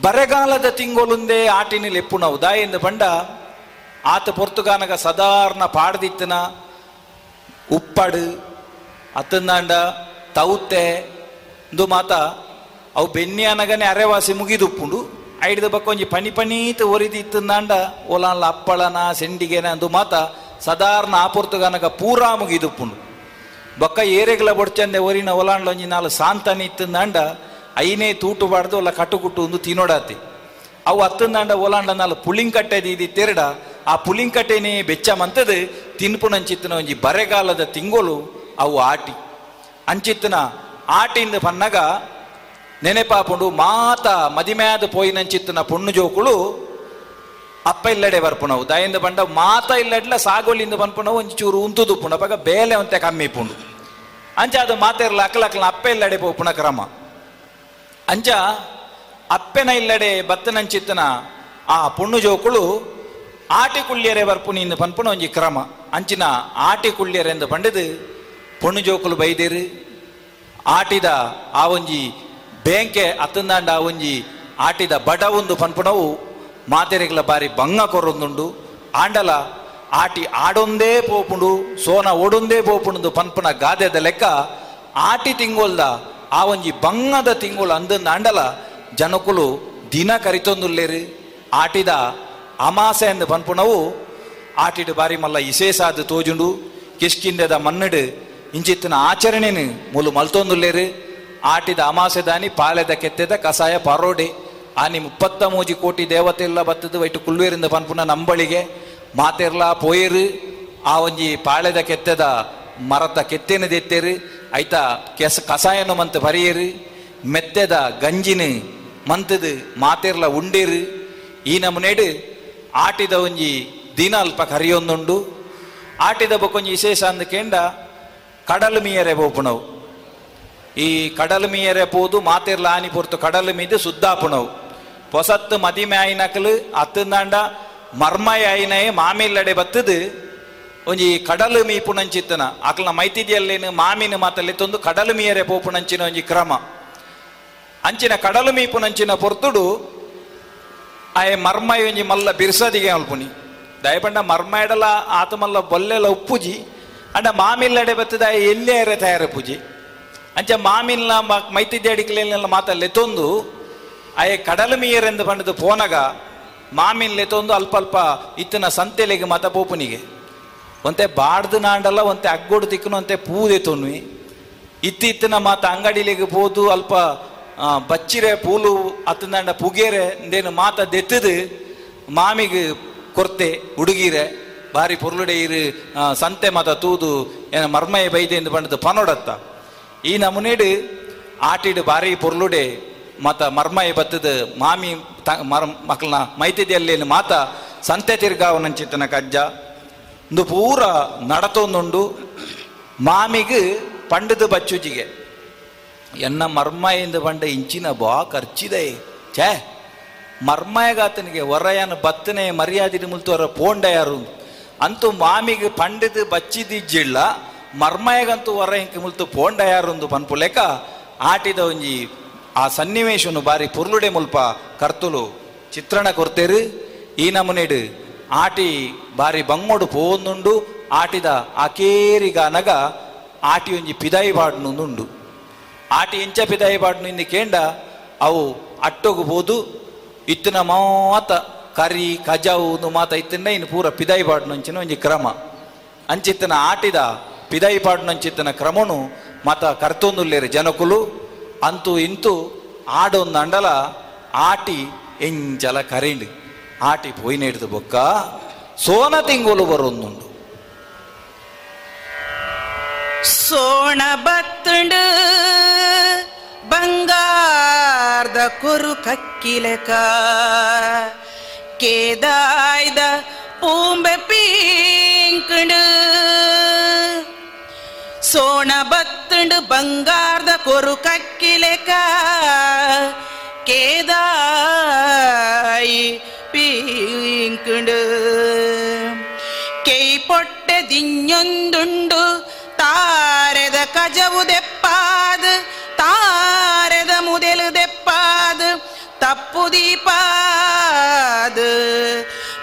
ಬರಗಾಲದ ತಿಂಗಳೊಂದೇ ಆಟಿನಲ್ಲಿ ಎಪ್ಪುಣವು ದಾಯಿಂದ ಪಂಡ ಆತ ಪೊರ್ತುಗಾನಗ ಸಾಧಾರಣ ಪಾಡ್ದಿತ್ತನ ಉಪ್ಪಡು ಅತ್ತಂದಾಂಡ ತೌತೆ ಇಂದು ಮಾತ ಅವು ಬೆನ್ನಿ ಅನಗನೆ ಅರೆವಾಸಿ ಮುಗಿದುಪ್ಪುಂಡು ಐಡಿದ ಬಕ್ಕ ಒಂಜಿ ಪನಿ ಪನೀತ ಒರಿದು ಇತ್ತಂದಾಂಡ ಓಲಾನ್ಲ ಅಪ್ಪಳನ ಸೆಂಡಿಗೆನ ಅಂದು ಮಾತ ಸಾಧಾರಣ ಆ ಪೊರ್ತುಗಾನಗ ಪೂರಾ ಮುಗಿದುಪ್ಪುಂಡು ಬೊಕ್ಕ ಏರೆಗಳ ಬೊಡ್ಚಂದೆ ಒರಿನ ಒಲಾಂಡ್ಲ ಒಂಜಿ ನಾಲ್ ಸಾಂತನಿ ಇತ್ತಂದಾಂಡ ಐನೇ ತೂಟು ಬಾಡ್ದು ಒಲ್ಲ ಕಟ್ಟುಕುಟ್ಟು ಒಂದು ತಿನ್ನೋಡಾತಿ ಅವು ಅತ್ತಂದಾಂಡ ಓಲಾಂಡ್ಲ ನಾಲ್ ಪುಳಿಂಕಟ್ಟೆ ದೀದಿ ತೆರಡ ಆ ಪುಳಿಂಕಟ್ಟೆನೇ ಬೆಚ್ಚ ಮಂತದು ತಿನ್ಪುಣಂಚಿತ್ತಿನ ಒಂಜಿ ಬರೆಗಾಲದ ತಿಂಗಳು ಅವು ಆಟಿ ಅಂಚಿತ್ತಿನ ಆಟಿಂದು ಪನ್ನಗ ನೆನೆಪಾಪುಂಡು ಮಾತ ಮದಿಮೆಯಾದ ಪೋಯಿನಂಚಿತ್ತಿನ ಪೊಣ್ಣು ಜೋಕುಳು ಅಪ್ಪ ಇಲ್ಲಡೆ ಬರ್ಪುಣವು ದಾಯಿಂದ ಬಂಡ ಮಾತ ಇಲ್ಲಡ್ಲ ಸಾಗೋಲಿಂದ ಬಂದ್ಪುಣವು ಒಂಚೂರು ಉಂತುದುಪ್ಪುಂಡು ಅಪ್ಪಾಗ ಬೇಲೆ ಒಂತೆ ಕಮ್ಮಿ ಪುಂಡು ಅಂಚ ಅದು ಮಾತೆರ್ಲ ಅಕ್ಕಲಕ್ಕಲ ಅಪ್ಪ ಇಲ್ಲಡೆ ಪೋಪುಣ ಕ್ರಮ ಅಂಚ ಅಪ್ಪೆನ ಇಲ್ಲಡೆ ಬತ್ತನಂಚಿತ್ತಿನ ಆ ಪೊಣ್ಣು ಜೋಕುಳು ಆಟಿ ಕುಳ್ಳಿಯರೆ ಬರ್ಪುಣಿಯಿಂದ ಬಂದ್ಪುಣ ಒಂಜಿ ಕ್ರಮ ಅಂಚಿನ ಆಟಿ ಕುಳ್ಳಿಯರೆಂದು ಬಂಡದು ಪೊಣ್ಣು ಜೋಕುಲು ಬೈದೇರು ಆಟಿದ ಆ ಒಂಜಿ ಬೇಂಕೆ ಅತ್ತಂದಾಂಡ ಆ ಒಂಜಿ ಆಟಿದ ಬಡ ಒಂದು ಪನ್ಪುಣವು ಮಾತೆರೆಗಲ ಬಾರಿ ಭಂಗ ಕೊರೊಂದುಂಡು ಆಂಡಲ ಆಟಿ ಆಡೊಂದೇ ಪೋಪುಂಡು ಸೋನ ಓಡೊಂದೇ ಪೋಪುಂಡು ಪನ್ಪುಣ ಗಾದೆದ ಲೆಕ್ಕ ಆಟಿ ತಿಂಗೊಲ್ದ ಆ ಒಂಜಿ ಭಂಗದ ತಿಂಗಳು ಅಂದಂದ ಆಂಡಲ ಜನಕುಲು ದಿನ ಕರಿತೊಂದುಲ್ಲೇರು ಆಟಿದ ಅಮಾಸೆ ಎಂದು ಪನ್ಪುಣವು ಆಟಿಡು ಬಾರಿ ಮಲ್ಲ ಇಸೇಸಾದ ತೋಜುಂಡು ಕಿಷ್ಕಿಂದದ ಮನ್ನಡು ಇಂಚಿತ್ತಿನ ಆಚರಣೆನು ಮೂಲು ಮಲ್ತೊಂದುಲ್ಲೇರು ಆಟಿದ ಅಮಾಸೆ ದಾನಿ ಪಾಲೆದ ಕೆತ್ತೆದ ಕಸಾಯ ಪಾರೋಡೆ ಆನಿ ಮುಪ್ಪತ್ತ ಮೂಜಿ ಕೋಟಿ ದೇವತೆ ಎಲ್ಲ ಬತ್ತದು ವೈಟು ಕುಲ್ವೇರಿಂದ ಪನ್ಪುನ ನಂಬಳಿಗೆ ಮಾತೆರ್ಲ ಪೋಯರು ಆ ಒಂಜಿ ಪಾಳೆದ ಕೆತ್ತೆದ ಮರದ ಕೆತ್ತೇನು ದೆತ್ತೇರು ಐತ ಕೆಸ ಕಸಾಯನು ಮಂತ್ ಪರಿಯರು ಮೆತ್ತೆದ ಗಂಜಿನ ಮಂತದು ಮಾತೆರ್ಲ ಉಂಡೇರು ಈ ನಮುನೆಡು ಆಟಿದ ಒಂಜಿ ದಿನ ಅಲ್ಪ ಕರಿಯೊಂದುಂಡು ಆಟಿದ ಬೊಕ್ಕೊಂಜಿ ವಿಶೇಷ ಅಂದಕೆಂಡ ಕಡಲು ಮೀಯರೆ ಬೋಪುಣವು ಈ ಕಡಲು ಮೀಯರೆ ಪೋದು ಮಾತೆರ್ಲ ಆನಿ ಪೊರ್ತು ಕಡಲು ಮೀದು ಸುದ್ದಾಪುಣವು ಪೊಸತ್ತು ಮದಿಮೆ ಆಯ್ನಕಲು ಅತ್ತಂದಾಂಡ ಮರ್ಮಯ ಆಯ್ನಯೇ ಮಾಮಿಲ್ಲಡೆ ಬತ್ತದು ಒಂಜಿ ಕಡಲು ಮೀಪುಣಂಚಿತ್ತನ ಆಕಲನ ಮೈತಿದಿಯಲ್ಲೇನು ಮಾಮಿನ ಮಾತಲ್ಲಿ ತಂದು ಕಡಲು ಮೀಯರೆ ಪೋಪುಣಂಚಿನ ಒಂಜಿ ಕ್ರಮ ಅಂಚಿನ ಕಡಲು ಮೀಪುಣಂಚಿನ ಪೊರ್ತುಡು ಆಯೆ ಮರ್ಮಯ ಒಂಜಿ ಮಲ್ಲ ಬಿರ್ಸದಿಗೆ ಅಲ್ಪುನಿ ದಯಪಂಡ ಮರ್ಮಯಡಲ ಆತ ಮಲ್ಲ ಬೊಲ್ಲೆಲ ಉಪ್ಪುಜಿ ಅಂಡ ಮಾಮಿಲ್ಲಡೆ ಬತ್ತದ ಆಯೆ ಎಲ್ಲೇರೆ ತಯಾರ ಪೂಜಿ ಅಂಚೆ ಮಾಮಿಲ್ಲ ಮೈತಿದ್ಯಾಡಿಕಲೆಲ್ಲ ಮಾತಲ್ಲೆತ್ತೊಂದು ಆಯೆ ಕಡಲು ಮೀಯರೆಂದು ಬಂಡದು ಪೋನಗ ಮಾಮಿನ ಲೆತ್ತೊಂದು ಅಲ್ಪ ಅಲ್ಪ ಇತ್ತಿನ ಸಂತೆಲೆಗೆ ಮಾತ ಪೋಪುನಿಗೆ ಒಂತೆ ಬಾಡ್ದು ನಾಂಡಲ್ಲ ಒಂತೆ ಅಗ್ಗೋಡು ತಿಕ್ಕನು ಅಂತೆ ಪೂದೆತ್ತೊನ್ವಿ ಇತ್ತಿ ಇತ್ತಿನ ಮಾತ ಅಂಗಡಿಲಿಗೆ ಪೋದು ಅಲ್ಪ ಬಚ್ಚಿರೆ ಪೂಲು ಅತ್ತಂದಾಂಡ ಪುಗೇರೆ ಇಂದೇನು ಮಾತ ದೆತ್ತದು ಮಾಮಿಗೆ ಕೊರ್ತೆ ಹುಡುಗಿರೆ ಭಾರಿ ಪೊರ್ಲುಡೆ ಇರು ಸಂತೆ ಮಾತ ತೂದು ಏನ ಮರ್ಮಯ ಬೈದೆ ಎಂದು ಬಂಡದು ಪನೋಡತ್ತ ಈ ನಮುನೆಡು ಆಟಿಡು ಬಾರಿ ಪೊರ್ಲುಡೆ ಮಾತ ಮರ್ಮಯ ಬತ್ತದ ಮಾಮಿ ತ ಮರ್ ಮಕ್ಕಳನ್ನ ಮೈತಿದೆಯಲ್ಲೇನು ಮಾತ ಸಂತೆ ತಿರ್ಗಾವನಂಚಿತನ ಕಜ್ಜ ಇಂದು ಪೂರ ನಡತೊಂದುಂಡು ಮಾಮಿಗೆ ಪಂಡದು ಬಚ್ಚುಜಿಗೆ ಎನ್ನ ಮರ್ಮಯಿಂದ ಪಂಡ ಇಂಚಿನ ಬಾ ಖರ್ಚಿದೆ ಛೇ ಮರ್ಮಯಗಾತನಿಗೆ ಹೊರಯನ ಬತ್ತನೆ ಮರ್ಯಾದಿನ ಮುಲ್ತುವರ ಪೋಂಡ ಯಾರು ಅಂತೂ ಮಾಮಿಗೆ ಪಂಡದು ಬಚ್ಚಿದಿಜ್ಜಿಲ್ಲ ಮರ್ಮಯಗಂತೂ ಹೊರ ಇಂಕ ಮುಲ್ತು ಪೋಂಡ ಯಾರೊಂದು ಪನ್ಪು ಲೆಕ್ಕ ಆಟಿದ ಒಂಜಿ ಆ ಸನ್ನಿವೇಶನು ಬಾರಿ ಪುರ್ಲುಡೆ ಮುಲ್ಪ ಕರ್ತುಲು ಚಿತ್ರಣ ಕೊರ್ತೇರು ಈ ನಮುನೆಡು ಆಟಿ ಬಾರಿ ಬಂಗೋಡು ಪೋಂದುಂಡು ಆಟಿದ ಆ ಕೇರಿಗಾನಗ ಆಟಿ ಒಂಜಿ ಪಿದಾಯಿ ಬಾಡ್ನುಂದುಂಡು ಆಟಿ ಇಂಚ ಪಿದಾಯಿ ಬಾಡ್ನು ಇಂದು ಕೇಂಡ ಅವು ಅಟ್ಟೋಗಬಹುದು ಇತ್ತಿನ ಮಾತ ಕರಿ ಕಜಾವು ಮಾತ ಇತ್ತಿನ ಇನ್ನು ಪೂರ ಪಿದಾಯಿ ಬಾಡ್ನು ಅಂಚಿನ ಒಂಜಿ ಕ್ರಮ ಅಂಚಿತ್ತಿನ ಆಟಿದ ಪಿದಾಯಿ ಪಾಡ್ನಂಚಿತ್ತಿನ ಕ್ರಮನು ಮಾತ ಕರ್ತೊಂದುಲ್ಲೇರು ಜನಕುಲು ಅಂತೂ ಇಂತೂ ಆಡೊಂದು ಅಂಡಲ ಆಟಿ ಎಂಚಲ ಕರೆಂಡು ಆಟಿ ಪೋಯಿನ ಹಿಡ್ದು ಬೊಕ್ಕ సోన తింగులు వరుందుండు సోణ బత్తుండు బంగార్ద కొరు కక్కిలక ಕೇದಾಯ್ದ ಪೂಂಬೆ ಪೀಂಕಂಡು ಸೋಣ ಬತ್ತಂಡು ಬಂಗಾರದ ಕೊರು ಕಕ್ಕಿಲೆಕ ಕೇದಾಯಿ ಪೀಂಕಂಡು ಕೈ ಪೊಟ್ಟೆ ದಿನ್ನೊಂದುಂಡು ತಾರೆದ ಕಜವು ದೆಪ್ಪಾದ ತಾರೆದ ಮುದೆಲು ದೆಪ್ಪಾದ ತಪ್ಪು ದೀಪಾದ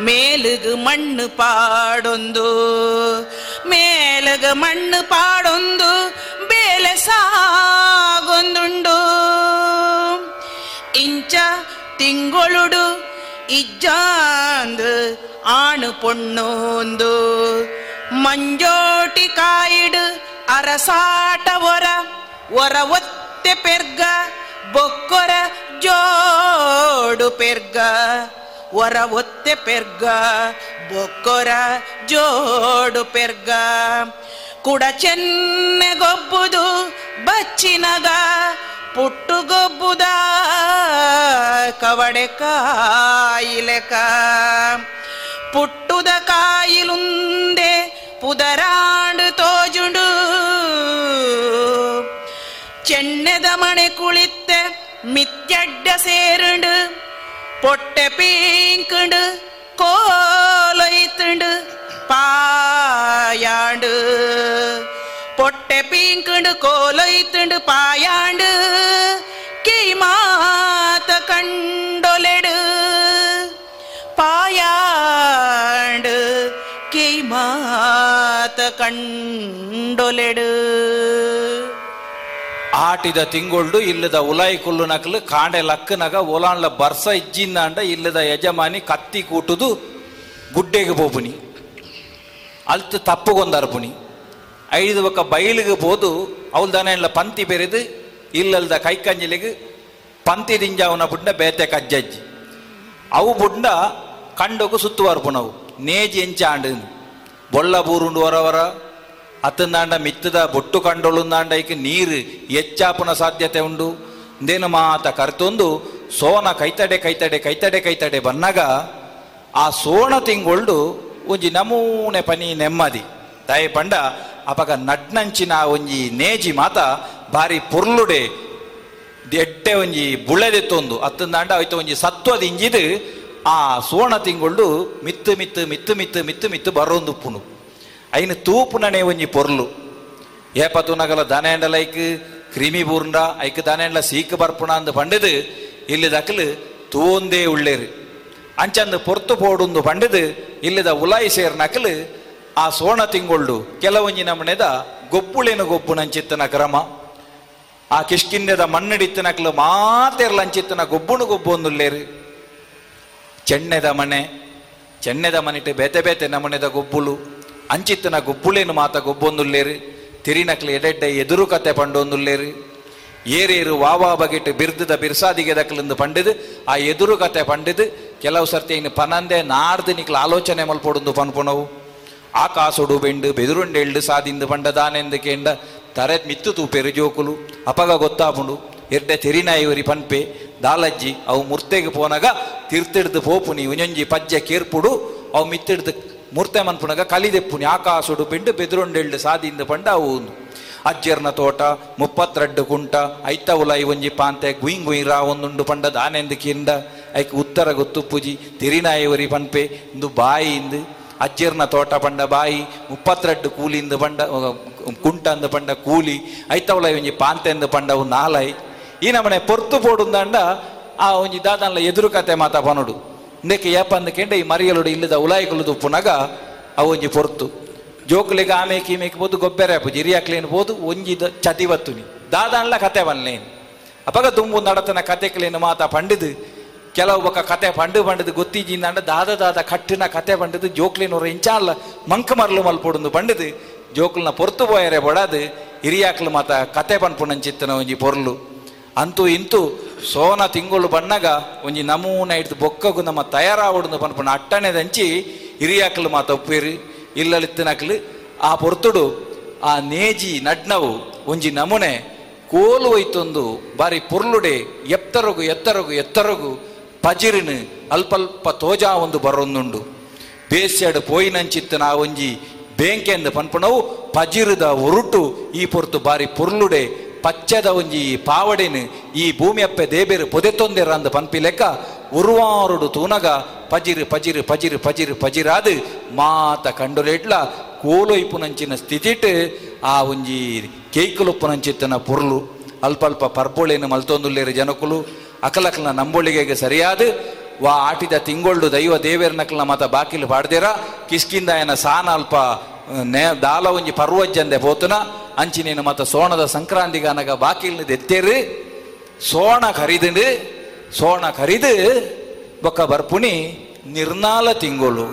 ಮೇಲುಗು ಮಣ್ಣು ಪಾಡೊಂದು ಮೇಲುಗು ಮಣ್ಣು ಪಾಡೊಂದು ಬೇಲೆ ಸಾಗೊಂದುಂಡು ಇಂಚ ತಿಂಗೊಳುಡು ಇಜ್ಜಾಂದ ಆಣು ಪೊಣ್ಣೊಂದು ಮಂಜೋಟಿ ಕಾಯಿಡು ಅರಸಾಟ ಒರ ಒರ ಒತ್ತೆ ಪೆರ್ಗ ಬೊಕ್ಕೊರ ಜೋಡು ಪೆರ್ಗ ಒರ ಒತ್ತೆ ಪೆರ್ಗ ಬೊಕ್ಕೊರ ಜೋಡು ಪೆರ್ಗ ಕುಡ ಚೆನ್ನೆಗೊಬ್ಬುದು ಬಚ್ಚಿನಗ ಪುಟ್ಟುಗೊಬ್ಬುದ ಕವಡೆ ಕಾಯಿಲೆಕ ಪುಟ್ಟುದ ಕಾಯಿಲುಂದೆ ಪುದರಾಂಡು ತೋಜುಂಡು ಚೆನ್ನೆದ ಮಣೆ ಕುಳಿತ್ತ ಮಿತ್ಯಡ್ಡ ಸೇರುಂಡು பொட்டை பீங்குண்டு கோலைத்துண்டு பாயாண்டு பொட்டை பீங்குண்டு கோலைத்துண்டு பாயாண்டு கீமாத கண்டொலெடு பாயாண்டு கீமாத கண்டொலெடு ಆಟಿದ ತಿಂಗೊಳ್ಳು ಇಲ್ಲದ ಉಲಾಯಿ ಕುಲ್ಲು ನಕಲು ಕಾಂಡೆ ಲಕ್ಕನಗ ಒಲಾನ್ಲ ಬರ್ಸ ಇಜ್ಜಿಂದಾಂಡ ಇಲ್ಲದ ಯಜಮಾನಿ ಕತ್ತಿ ಕೂಟುದು ಗುಡ್ಡೆಗೆ ಬೋಬುನಿ ಅಲ್ತು ತಪ್ಪುಗೊಂದರ್ಬುನಿ ಐದು ಒಕ್ಕ ಬಯಲಿಗೆ ಬೋದು ಅವಳು ದನ ಎಲ್ಲ ಪಂತಿ ಬೆರೆದು ಇಲ್ಲಲ್ದ ಕೈಕಂಜಲಿಗೆ ಪಂತಿ ದಿಂಜಾವನ ಬುಡ್ಡ ಬೇತೆ ಕಜ್ಜಜ್ಜಿ ಅವು ಬುಡ್ಡ ಕಂಡೋಗು ಸುತ್ತುವರ್ಬುನವು ನೇಜಿ ಎಂಚಾಂಡು ಬೊಳ್ಳ ಬೂರುಂಡು ಹೊರವರ ಅತ್ತಂದಾಂಡ ಮಿತ್ತದ ಬೊಟ್ಟು ಕಂಡೊಳುಂದಾಂಡ ಈಕೆ ನೀರು ಹೆಚ್ಚಾಪುನ ಸಾಧ್ಯತೆ ಉಂಡು ಇಂದೇನು ಮಾತ ಕರ್ತೊಂದು ಸೋನ ಕೈತಡೆ ಕೈತಡೆ ಕೈತಡೆ ಕೈತಡೆ ಬನ್ನಾಗ ಆ ಸೋಣ ತಿಂಗೊಳ್ಳು ಒಂಜಿ ನಮೂನೆ ಪನಿ ನೆಮ್ಮದಿ ತಾಯಿ ಪಂಡ ಅಪಗ ನಡ್ನಂಚಿನ ಒಂಜಿ ನೇಜಿ ಮಾತ ಭಾರಿ ಪುರ್ಲುಡೆ ಎಡ್ಡೆ ಒಂಜಿ ಬುಳೆದೆತ್ತೊಂದು ಅತ್ತಂದಾಂಡ ಆಯ್ತು ಒಂಜಿ ಸತ್ವದ ಇಂಜಿದು ಆ ಸೋಣ ತಿಂಗೊಳ್ಳು ಮಿತ್ತು ಮಿತ್ತು ಮಿತ್ತು ಮಿತ್ತು ಮಿತ್ತು ಮಿತ್ತು ಬರೋಂದು ಪುನು అయిన తూపుననే వంజి పొర్లు ఏ పతునగల దానేండలైకు క్రిమి బూర్ండ ఐకు దానేండ్ల సీకు బర్పుణాందు పండుదు ఇల్లు దకలు తూందే ఉళ్ళేరు అంచందు పొర్తు పోడుందు పండుదు ఇల్లుద ఉలాయి సేరు నకలు ఆ సోణ తింగొళ్ళు కెలవొంజి నమనేద గొప్పులేను గొప్పునంచెత్తిన క్రమ ಆ ಕಿಷ್ಕಿಂದದ ಮಣ್ಣಡಿತ್ತಿನಕಲು ಮಾತೆರ್ಲಂಚಿತ್ತಿನ ಗೊಬ್ಬುಣು ಗೊಬ್ಬೊಂದುಳ್ಳೇರು ಚೆಣ್ಣೆದ ಮನೆ ಚೆಣ್ಣೆದ ಮನೆಟ್ಟು ಬೇತೆ ಬೇತೆ ನಮನೆದ ಗೊಬ್ಬುಲು ಅಂಚಿತ್ತನ ಗೊಬ್ಬುಳೇನು ಮಾತ ಗೊಬ್ಬೊಂದುಳ್ಳೇರು ತಿರಿನಕ್ಲು ಎಡೆಡ್ಡ ಎದುರು ಕತೆ ಪಂಡೊಂದುಳ್ಳೇರು ಏರೇರು ವಾವಾ ಬಗೆಟ್ಟು ಬಿರ್ದದ ಬಿರ್ಸಾದಿಗೆದಕ್ಲಿಂದು ಪಂಡಿದು ಆ ಎದುರು ಕತೆ ಪಂಡಿದು ಕೆಲವು ಸರ್ತಿ ಇನ್ನು ಪನಂದೆ ನಾರ್ದಿನಿಕ್ಲ ಆಲೋಚನೆ ಮಲ್ಪೊಡೊಂದು ಪನ್ಪುಣವು ಆಕಾಸೊಡು ಬೆಂಡು ಬೆದುರುಂಡೆ ಎಳ್ಳು ಸಾದಿಂದು ಪಂಡ ದಾನೆಂದು ಕೇಂಡ ತರೆ ಮಿತ್ತು ತೂಪೆರು ಜೋಕುಲು ಅಪಗ ಗೊತ್ತಾಪುಂಡು ಎಡ್ಡೆ ತಿರಿನಾಯಿವರಿ ಪನ್ಪೆ ದಾಲಜ್ಜಿ ಅವು ಮುರ್ತೆಗೆ ಪೋನಾಗ ತಿರ್ತಿಡ್ದು ಪೋಪುನಿ ಉಂಜೊಂಜಿ ಪಜ್ಜೆ ಕೇರ್ಪುಡು ಅವು ಮಿತ್ತಿಡ್ದು ಮೂರ್ತೆ ಮನ್ಪುನಗ ಕಲಿದೆಪ್ಪುನಿ ಆಕಾಸುಡು ಪಿಂಡು ಬೆದುರೊಂಡೆಳ್ಳು ಸಾದಿಂದ ಪಂಡ ಅವು ಅಜ್ಜರ್ನ ತೋಟ ಮುಪ್ಪತ್ತೆರಡು ಕುಂಟ ಐತ ಉಲಾಯಿ ಒಂಜಿ ಪಾಂತೆ ಗುಯಿಂಗ್ ಗುಯಿಂಗ್ ರಾ ಒಂದುಂಡು ಪಂಡ ದಾನೆಂದು ಕಿಂಡ ಐಕ್ ಉತ್ತರ ಗೊತ್ತುಪ್ಪುಜಿ ತಿರಿನಾಯಿವರಿ ಪನ್ಪೆ ಇಂದು ಬಾಯಿ ಇಂದು ಅಜ್ಜರ್ನ ತೋಟ ಪಂಡ ಬಾಯಿ ಮುಪ್ಪತ್ತೆರಡು ಕೂಲಿಂದು ಪಂಡ ಕುಂಟ ಅಂದು ಪಂಡ ಕೂಲಿ ಐತ ಉಲಾಯಿ ಒಂಜಿ ಪಾಂತೆ ಎಂದು ಪಂಡ ಅವು ನಾಲಾಯಿ ಈ ನಮ್ಮನೆ ಪೊರ್ತು ಪೋಡುಂದಂಡ ಆ ಒಂಜಿ ದಾದನ್ಲ ಎದುರು ಕತೆ ಮಾತಾ ಪನುಡು ಇಂದಕ್ಕೆ ಯಾಪ ಅಂದಕೆಂಡ ಈ ಮರಿಯಲುಡು ಇಲ್ಲದ ಉಲಾಯಿಗಳು ತುಪ್ಪುನಾಗ ಅವೊಂಜಿ ಪೊರ್ತು ಜೋಕುಲಿಗೆ ಆಮೇಕೆ ಈಮೇಕೆ ಬೋದು ಗೊಬ್ಬರ ಆಪುಜಿ ಇರಿಯಾಕ್ಲೇನು ಬೋದು ಒಂಜಿ ಚತಿವತ್ತುನಿ ದಾದಾನ್ಲ ಕತೆ ಬನ್ಲೇನು ಅಪಗ ತುಂಬು ನಡತನ ಕತೆಕ್ಲೇನು ಮಾತಾ ಪಂಡಿದು ಕೆಲವು ಬೊಕ್ಕ ಕತೆ ಪಂಡು ಪಂಡಿದು ಗೊತ್ತಿಜಿಂದಾಂಡ ದಾದ ದಾದ ಕಟ್ಟಿನ ಕತೆ ಪಂಡಿದು ಜೋಕ್ಲೇನೂರ ಇಂಚಾಲ ಮಂಕ ಮರಲು ಮಲ್ಪೊಡೊಂದು ಪಂಡಿದು ಜೋಕುಲ್ನ ಪೊರ್ತು ಪೋಯರೆ ಬೊಡಾದು ಹಿರಿಯಾಕ್ಲು ಮಾತಾ ಕತೆ ಪನ್ಪುಣಂಚಿತ್ತನ ಒಂಜಿ ಪೊರ್ಲು ಅಂತೂ ಇಂತೂ ಸೋನ ತಿಂಗಳು ಬಣ್ಣಗ ಒಂಜಿ ನಮೂನೆ ಹಿಡ್ದು ಬೊಕ್ಕಗು ನಮ್ಮ ತಯಾರಾವಡು ಪನ್ಪುಣ ಅಟ್ಟಣೆದಂಚಿ ಹಿರಿಯಾಕಲು ಮಾತ ಉಪ್ಪೇರಿ ಇಲ್ಲಲಿತ್ತಿನಕ್ಲಿ ಆ ಪೊರ್ತುಡು ಆ ನೇಜಿ ನಡ್ನವು ಒಂಜಿ ನಮುನೆ ಕೋಲು ಹೋಯ್ತೊಂದು ಬಾರಿ ಪೊರ್ಲುಡೆ ಎತ್ತರಗು ಎತ್ತರಗು ಎತ್ತರಗು ಪಜಿರಿನ ಅಲ್ಪಲ್ಪ ತೋಜಾ ಒಂದು ಬರೊಂದುಂಡು ಬೇಸ್ಯಾಡು ಪೋಯಿನಂಚಿತ್ತಿನ ಆ ಒಂಜಿ ಬೇಂಕೆಂದು ಪನ್ಪುನವು ಪಜಿರುದ ಉರುಟು ಈ ಪೊರ್ತು ಬಾರಿ ಪೊರ್ಲುಡೆ ಪಚ್ಚದ ಒಂಜಿ ಪಾವಡೆನು ಈ ಭೂಮಿಯಪ್ಪೆ ದೇಬೇರು ಪೊದೆತೊಂದೆರ ಅಂದು ಪನ್ಪಿ ಲೆಕ್ಕ ಉರುವಾರುಡು ತೂನಗ ಪಜಿರು ಪಜಿರು ಪಜಿರು ಪಜಿರು ಪಜಿರಾದು ಮಾತ ಕಂಡುಲೆಟ್ಲ ಕೋಲೊಯ್ಪುನಂಚಿನ ಸ್ಥಿತಿಟು ಆ ಒಂಜಿ ಕೇಯ್ಕುಲೊಪ್ಪುನಂಚಿತ್ತಿನ ಪೊರ್ಲು ಅಲ್ಪ ಅಲ್ಪ ಪರ್ಪೊಳೆನು ಮಲ್ತೊಂದುಲ್ಲೇರು ಜನಕುಲು ಅಕಲಕಲ್ನ ನಂಬೊಳಿಗೆಗೆ ಸರಿಯಾದ ವಾ ಆಟಿದ ತಿಂಗೊಳ್ಳು ದೈವ ದೇವೇರ್ನಕಲ್ನ ಮಾತ ಬಾಕಿಲು ಪಾಡ್ದೇರ ಕಿಷ್ಕಿಂದ ಏನ ಸಾನ ಅಲ್ಪ ನೇ ದಾಲ ಒಂಜಿ ಪರ್ವಜ್ಜಂದೆ ಹೋತುನ ಅಂಚಿನೇನು ಮಾತ ಸೋಣದ ಸಂಕ್ರಾಂತಿಗಾನಗ ಬಾಕಿಲ್ನ ದೆತ್ತೇರು ಸೋಣ ಕರಿದು ಸೋಣ ಕರಿದು ಬೊಕ್ಕ ಬರ್ಪುಣಿ ನಿರ್ನಾಲ ತಿಂಗಳು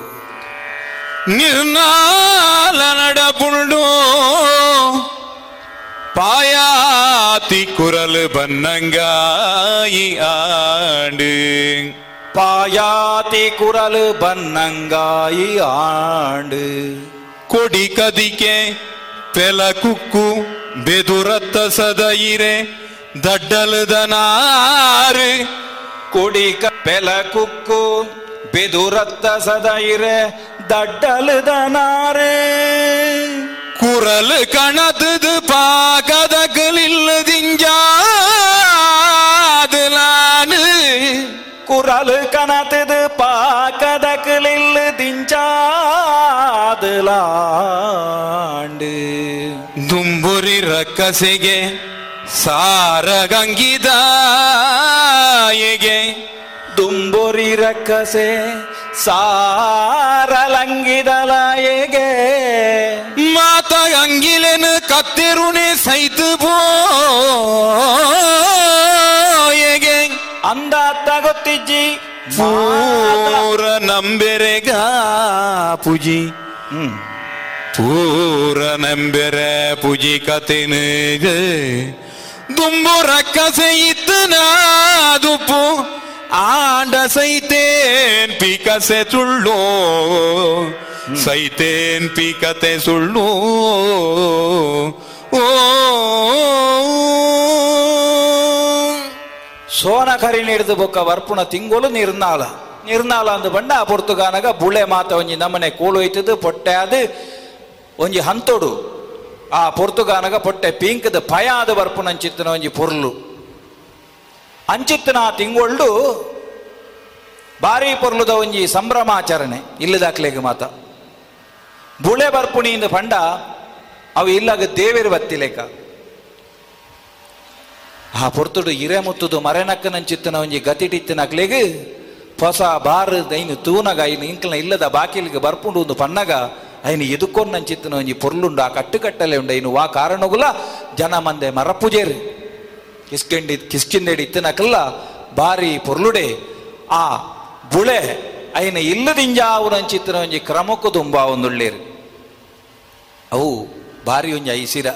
ನಿರ್ನಾಲ ನಡಪುಂಡು ಪಾಯಾತಿ ಕುರಲು ಬನ್ನಂಗಾಯಿ ಆಂಡು ಪಾಯಾತಿ ಕುರಲು ಬನ್ನಂಗಾಯಿ ಆಂಡು ಕೊಡಿ ಕದಿಕೆ ಪೆಲ ಕುಕ್ಕು ಬೆದುರತ್ತ ಸದೈರೆ ದಡ್ಡಲು ದನಾರು ಕೊಡಿ ಕ ಪೆಲ ಕುಕ್ಕು ಬೆದುರತ್ತ ಸದೈರೆ ದಡ್ಡಲು ದನಾರೆ குரல் கணது பாகதகளில் திஞ்சாதுலானு குரல் கணது பாகதகளில் திஞ்சாதுலாண்டு தும்புரி ரக்கசிகே சாரகங்கிதாயகே தும்புரி ரக்கசே சாரலங்கிதலாயகே மாதங்கிலனு கத்திருனே சைத்து போயகே அந்தாத்த கொத்திஜி பூர நம்பெரேகா புஜி பூர நம்பெரே புஜி கத்தினுகு தும்புரக்க செய்த்து நாதுப்பு ಆಂಡ ಸೈತೇನ್ ಪಿಕಸೆ ಸುಳ್ಳೋ ಸೈತೇನ್ ಪಿಕತೆ ಸುಳ್ಳೋ ಓ ಸೋನ ಕರಿ ನೀಡಿದ ಬೊಕ್ಕ ವರ್ಪುಣ ತಿಂಗೋಲು ನಿರ್ನಾಲ ನಿರ್ನಾಲ ಅಂದು ಬಂಡ ಆ ಪೊರ್ತುಗಾನಗ ಬುಳೆ ಮಾತ ಒಂಜಿ ನಮ್ಮನೆ ಕೋಲು ಒಯ್ತದು ಪೊಟ್ಟೆ ಅದು ಒಂಜಿ ಹಂತೋಡು ಆ ಪೊರ್ತುಗಾನಗ ಪೊಟ್ಟೆ ಪಿಂಕದ ಪಯ ಅದು ಬರ್ಪುಣ ಅಂಚಿತ್ತಿನ ಒಂಜಿ ಪೊರ್ಲು ಅಂಚಿತ್ತಿನ ತಿಂಗೊಳ್ಳು ಭಾರಿ ಪೊರ್ಲುದ ಒಂಜಿ ಸಂಭ್ರಮಾಚರಣೆ ಇಲ್ಲದಾಕ್ಲೆಗೆ ಮಾತ ಬುಳೆ ಬರ್ಪುಣಿಯಿಂದ ಪಂಡ ಅವು ಇಲ್ಲಾಗ ದೇವೇರು ಬತ್ತಿಲೇಕ ಆ ಪೊರ್ತುಡು ಹಿರೇಮುತ್ತುದು ಮರೆನಕ್ಕನಂಚಿತ್ತಿನ ಒಂಜಿ ಗತಿಟಿತ್ತಿನಕ್ಲೆಗೆ ಹೊಸ ಬಾರು ಐನು ತೂನಗ ಐನು ಇಂಕ್ಲ ಇಲ್ಲದ ಬಾಕಿಲಿಗೆ ಬರ್ಪುಂಡು ಒಂದು ಪನ್ನಗ ಐನು ಎದುಕೊಂಡಂಚಿತ್ತಿನ ಒಂಜಿ ಪೊರ್ಲುಂಡು ಆ ಕಟ್ಟುಕಟ್ಟಲೆ ಉಂಡು ಐನು ವಾ ಕಾರಣಗುಲ ಜನ ಮಂದೆ ಮರಪುಜೇರು ಕಿಸ್ಕೆಂಡಿ ಕಿಸ್ಕಿಂದೆಡಿ ಇತ್ತಿನಕಲ್ಲ ಭಾರಿ ಪೊರ್ಲುಡೆ ಆ ಬುಳೆ ಅಯ್ಯನ ಇಲ್ಲದಿಂಜಾವುರಂಚಿತ್ತಿನ ಒಂಜಿ ಕ್ರಮಕ್ಕೂ ತುಂಬಾ ಒಂದುಳ್ಳೇರು ಅವು ಭಾರಿ ಒಂಜಿ ಐಸಿರ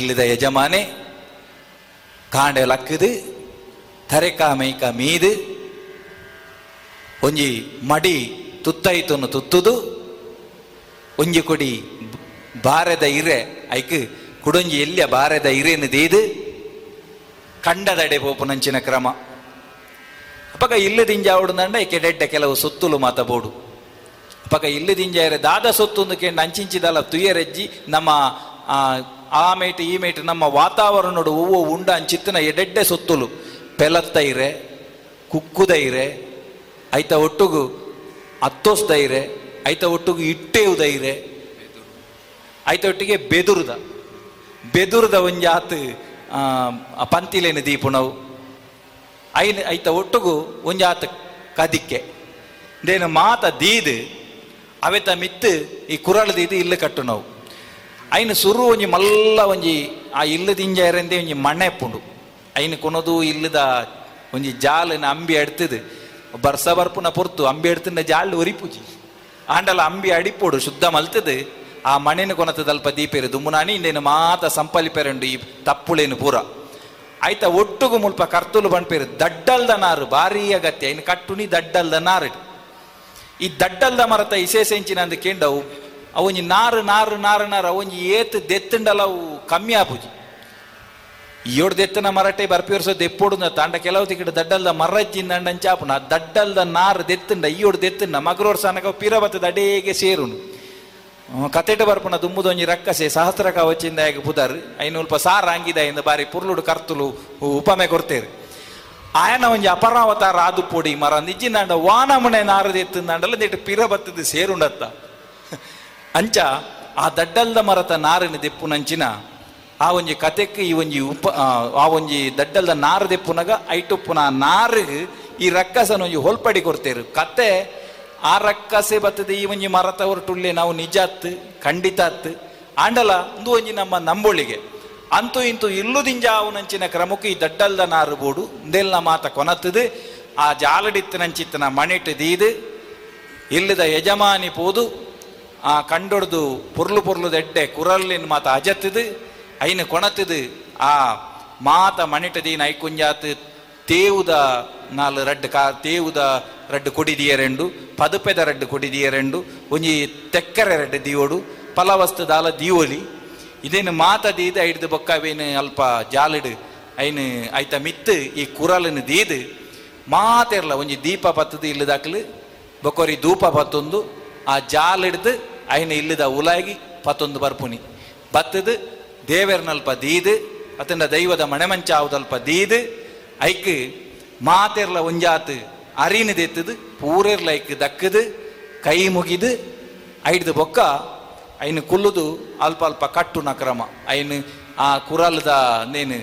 ಇಲ್ಲದ ಯಜಮಾನೆ ಕಾಂಡೆ ಲಕ್ಕದು ತರೆಕ ಮೈಕ ಮೀದು ಒಂಜಿ ಮಡಿ ತುತ್ತೈತನ್ನು ತುತ್ತುದು ಒಂಜಿ ಕೊಡಿ ಬಾರೆದ ಇರೆ ಐಕ್ ಕುಡೊಂಜಿ ಎಲ್ಲಿಯ ಬಾರೆದ ಇರೇನು ದೇದು ಕಂಡದಡೆ ಪೋಪುನಂಚಿನ ಕ್ರಮ ಅಪಗ ಇಲ್ಲದಿಂಜಾವುಡುಂದಂಡ ಈಕೆ ಡೆಡ್ಡ ಕೆಲವು ಸೊತ್ತುಲು ಮಾತಬೋಡು ಅಪಗ ಇಲ್ಲದಿಂಜಾರೆ ದಾದ ಸೊತ್ತೊಂದು ಕೆಂಡು ಅಂಚಿಂಚಿದಲ್ಲ ತುಯ್ಯರೆಜ್ಜಿ ನಮ್ಮ ಆ ಮೇಟು ಈ ಮೇಟು ನಮ್ಮ ವಾತಾವರಣಡು ಹೂವು ಉಂಡ ಅಂಚಿತ್ತಿನ ಎಡೆಡ್ಡೆ ಸೊತ್ತುಲು ಪೆಲತ್ತೈರೆ ಕುಕ್ಕುದೈರೆ ಐತ ಒಟ್ಟುಗು ಅತ್ತೋಸ್ದೈರೆ ಐತ ಒಟ್ಟುಗು ಇಟ್ಟೆವುದೈರೆ ಐತ ಒಟ್ಟಿಗೆ ಬೆದುರುದ ಬೆದುರುದ ಒಂಜಾತು ಪಂತಿಲೇನು ದೀಪುಣವು ಐನ ಐತ ಒಟ್ಟುಗು ಒಂಜಾತ ಕದಿಕ್ಕೆ ದೇನು ಮಾತ ದೀದು ಅವೆತ ಮಿತ್ತು ಈ ಕುರಳು ದೀದು ಇಲ್ಲು ಕಟ್ಟು ನಾವು ಐನು ಸುರು ಒಂಜಿ ಮಲ್ಲ ಒಂಜಿ ಆ ಇಲ್ಲದಿಂಜಾರಂದೇ ಒಂಜಿ ಮಣ್ಣೆ ಪುಂಡು ಐನು ಕೊನದು ಇಲ್ಲದ ಒಂಜಿ ಜಾಲಿನ ಅಂಬಿ ಅಡ್ತದು ಬರ್ಸ ಬರ್ಪುನ ಪೊರ್ತು ಅಂಬಿ ಅಡ್ತಿನ ಜಾಲು ಒರಿಪುಜಿ ಆಂಡಲ ಅಂಬಿ ಅಡಿಪೋಡು ಶುದ್ಧ ಮಲ್ತದು ಆ ಮಣ್ಣಿನ ಕೊನತ ತಲ್ಪ ದೀಪೇರು ದುಮ್ಮುನಾನಿ ಇಂದೇನು ಮಾತ ಸಂಪಲಿಪೇರುಂಡು ಈ ತಪ್ಪುಳೇನು ಪೂರ ಆಯ್ತ ಒಟ್ಟುಗು ಮುಲ್ಪ ಕರ್ತುಲು ಬಣ್ಪೇರು ದಡ್ಡಲ್ದ ನಾರು ಭಾರಿ ಅಗತ್ಯ ಇನ್ನು ಕಟ್ಟುನಿ ದಡ್ಡಲ್ದ ನಾರು ಈ ದಡ್ಡಲ್ದ ಮರತ ಇಸೇಸೆಂಚಿನಂದು ಕೇಂಡವು ಅವೊಂಜಿ ನಾರು ನಾರು ನಾರು ನಾರು ಅವೊಂಜಿ ಏತು ದೆತ್ತುಂಡಲ ಅವು ಕಮ್ಮಿ ಆಪುಜಿ. ಏಳು ದೆತ್ತನ ಮರಟೆ ಬರ್ಪಿವರ್ಸೋ ದೆಪ್ಪೊಡುಂದ ತಾಂಡ ಕೆಲವು ತಿಕ್ಕಿಡ ದಡ್ಡಲ್ದ ಮರ್ರಜ್ಜಿಂದಂಡಂಚ ಆಪುನ ಆ ದಡ್ಡಲ್ದ ನಾರು ದೆತ್ತುಂಡ ಈಯೋಡು ದೆತ್ತುಂಡ ಮಗರೋರ್ ಸನಕ ಪಿರಬತ್ತದ ಅಡೇಗೆ ಸೇರುನು ಕತೆಟ ಬರ್ಪುನ ದುಮ್ಮುದೊಂಜಿ ರಕ್ಕಸೆ ಸಹಸ್ರ ಕವಚಿಂದ ಆಗ ಪುದರ್ ಐನೂಲ್ಪ ಸಾರ ಹಂಗಿದ ಎಂದು ಬಾರಿ ಪುರ್ಲುಡು ಕರ್ತುಲು ಉಪಮೆ ಕೊರ್ತೇರು. ಆಯನ ಒಂಜಿ ಅಪರಾವತಾರ ಆದು ಪೊಡಿ ಮರ ನಿಜ್ಜಿಂದಾಂಡ ವಾನಮುನೆ ನಾರದು ಎತ್ತಂದಾಂಡಲ್ಲ ದಿಟ್ಟು ಪಿರ ಬತ್ತದ ಸೇರುಂಡತ್ತ ಅಂಚ ಆ ದಡ್ಡಲ್ದ ಮರತ ನಾರಿನ ದೆಪ್ಪುನಂಚಿನ ಆ ಒಂಜಿ ಕತೆಕ್ ಈ ಒಂಜಿ ಉಪ ಆ ಒಂಜಿ ದಡ್ಡಲ್ದ ನಾರು ದೆಪ್ಪುನಗ ಐಟುಪ್ಪುನ ಆ ನಾರಿಗೆ ಈ ರಕ್ಕಸನ ಒಂಜಿ ಹೋಲ್ಪಡಿ ಕೊರ್ತೇರು ಕತೆ. ಆ ರಕ್ಕಸೆ ಬತ್ತದೆ ಈ ಒಂಜಿ ಮರತ ಹೊರಟುಳ್ಳೆ ನಾವು ನಿಜಾತ್ ಖಂಡಿತಾತ್ ಆಂಡಲ ಇಂದು ಒಂಜಿ ನಮ್ಮ ನಂಬೊಳಿಗೆ ಅಂತೂ ಇಂತೂ ಇಲ್ಲು ದಿಂಜಾವುನಂಚಿನ ಕ್ರಮಕ್ಕೆ ಈ ದಡ್ಡಲ್ದ ನಾರು ಬೋಡು ಇಂದೆಲ್ಲ ಮಾತ ಕೊನತ್ತದೆ. ಆ ಜಾಲಡಿತ್ತನಂಚಿತ್ತನ ಮಣಿಟ್ಟು ದೀದು ಇಲ್ಲದ ಯಜಮಾನಿ ಪೋದು ಆ ಕಂಡೊಡ್ದು ಪುರ್ಲು ಪುರ್ಲು ದಡ್ಡೆ ಕುರಲ್ಲಿನ ಮಾತ ಅಜತ್ತದು ಐನು ಕೊಣತದು ಆ ಮಾತ ಮಣಿಟ್ಟು ದೀನ ಐಕುಂಜಾತು ತೇವುದ ನಾಲ್ ರಡ್ಡು ಕಾ ತೇವುದ ರಡ್ಡು ಕೊಡಿದಿಯ ರೆಂಡು ಪದುಪೆದ ರಡ್ಡು ಕೊಡಿದಿಯ ರೆಂಡು ಒಂಜಿ ತೆಕ್ಕರೆ ರಡ್ಡು ದೀವೋಡು ಫಲವಸ್ತು ದಾಲ ದೀವೊಲಿ ಇದೇನು ಮಾತದೀದು ಐಡ್ದು ಬೊಕ್ಕವೇನು ಅಲ್ಪ ಜಾಲಿಡು ಐನು ಐತ ಮಿತ್ತು ಈ ಕುರಲನ್ನು ದೀದು ಮಾತಿರಲ್ಲ ಒಂಜಿ ದೀಪ ಪತ್ತದು ಇಲ್ಲದಾಕಲು ಬೊಕ್ಕೋರಿ ಧೂಪ ಪತ್ತೊಂದು ಆ ಜಾಲಿಡ್ದು ಐನು ಇಲ್ಲದ ಉಲಾಗಿ ಪತ್ತೊಂದು ಬರ್ಪುನಿ ಬತ್ತದು ದೇವರನ್ನಲ್ಪ ದೀದು ಅತ್ತಿಂದ ದೈವದ ಮಣೆಮಂಚ ಆವುದಲ್ಪ ದೀದು ಐಕ್ ಮಾತಿರಲ್ಲ ಒಂಜಾತು ಅರಿನದೆತ್ತದು ಪೂರೆರ್ಲ ಐಕ್ ದಕ್ಕದು ಕೈ ಮುಗಿದು ಐಡ್ದು ಬೊಕ್ಕ ಐನು ಕುಲ್ಲುದು ಅಲ್ಪ ಅಲ್ಪ ಕಟ್ಟುನ ಕ್ರಮ ಐನು ಆ ಕುರಲ್ದ ನೇನು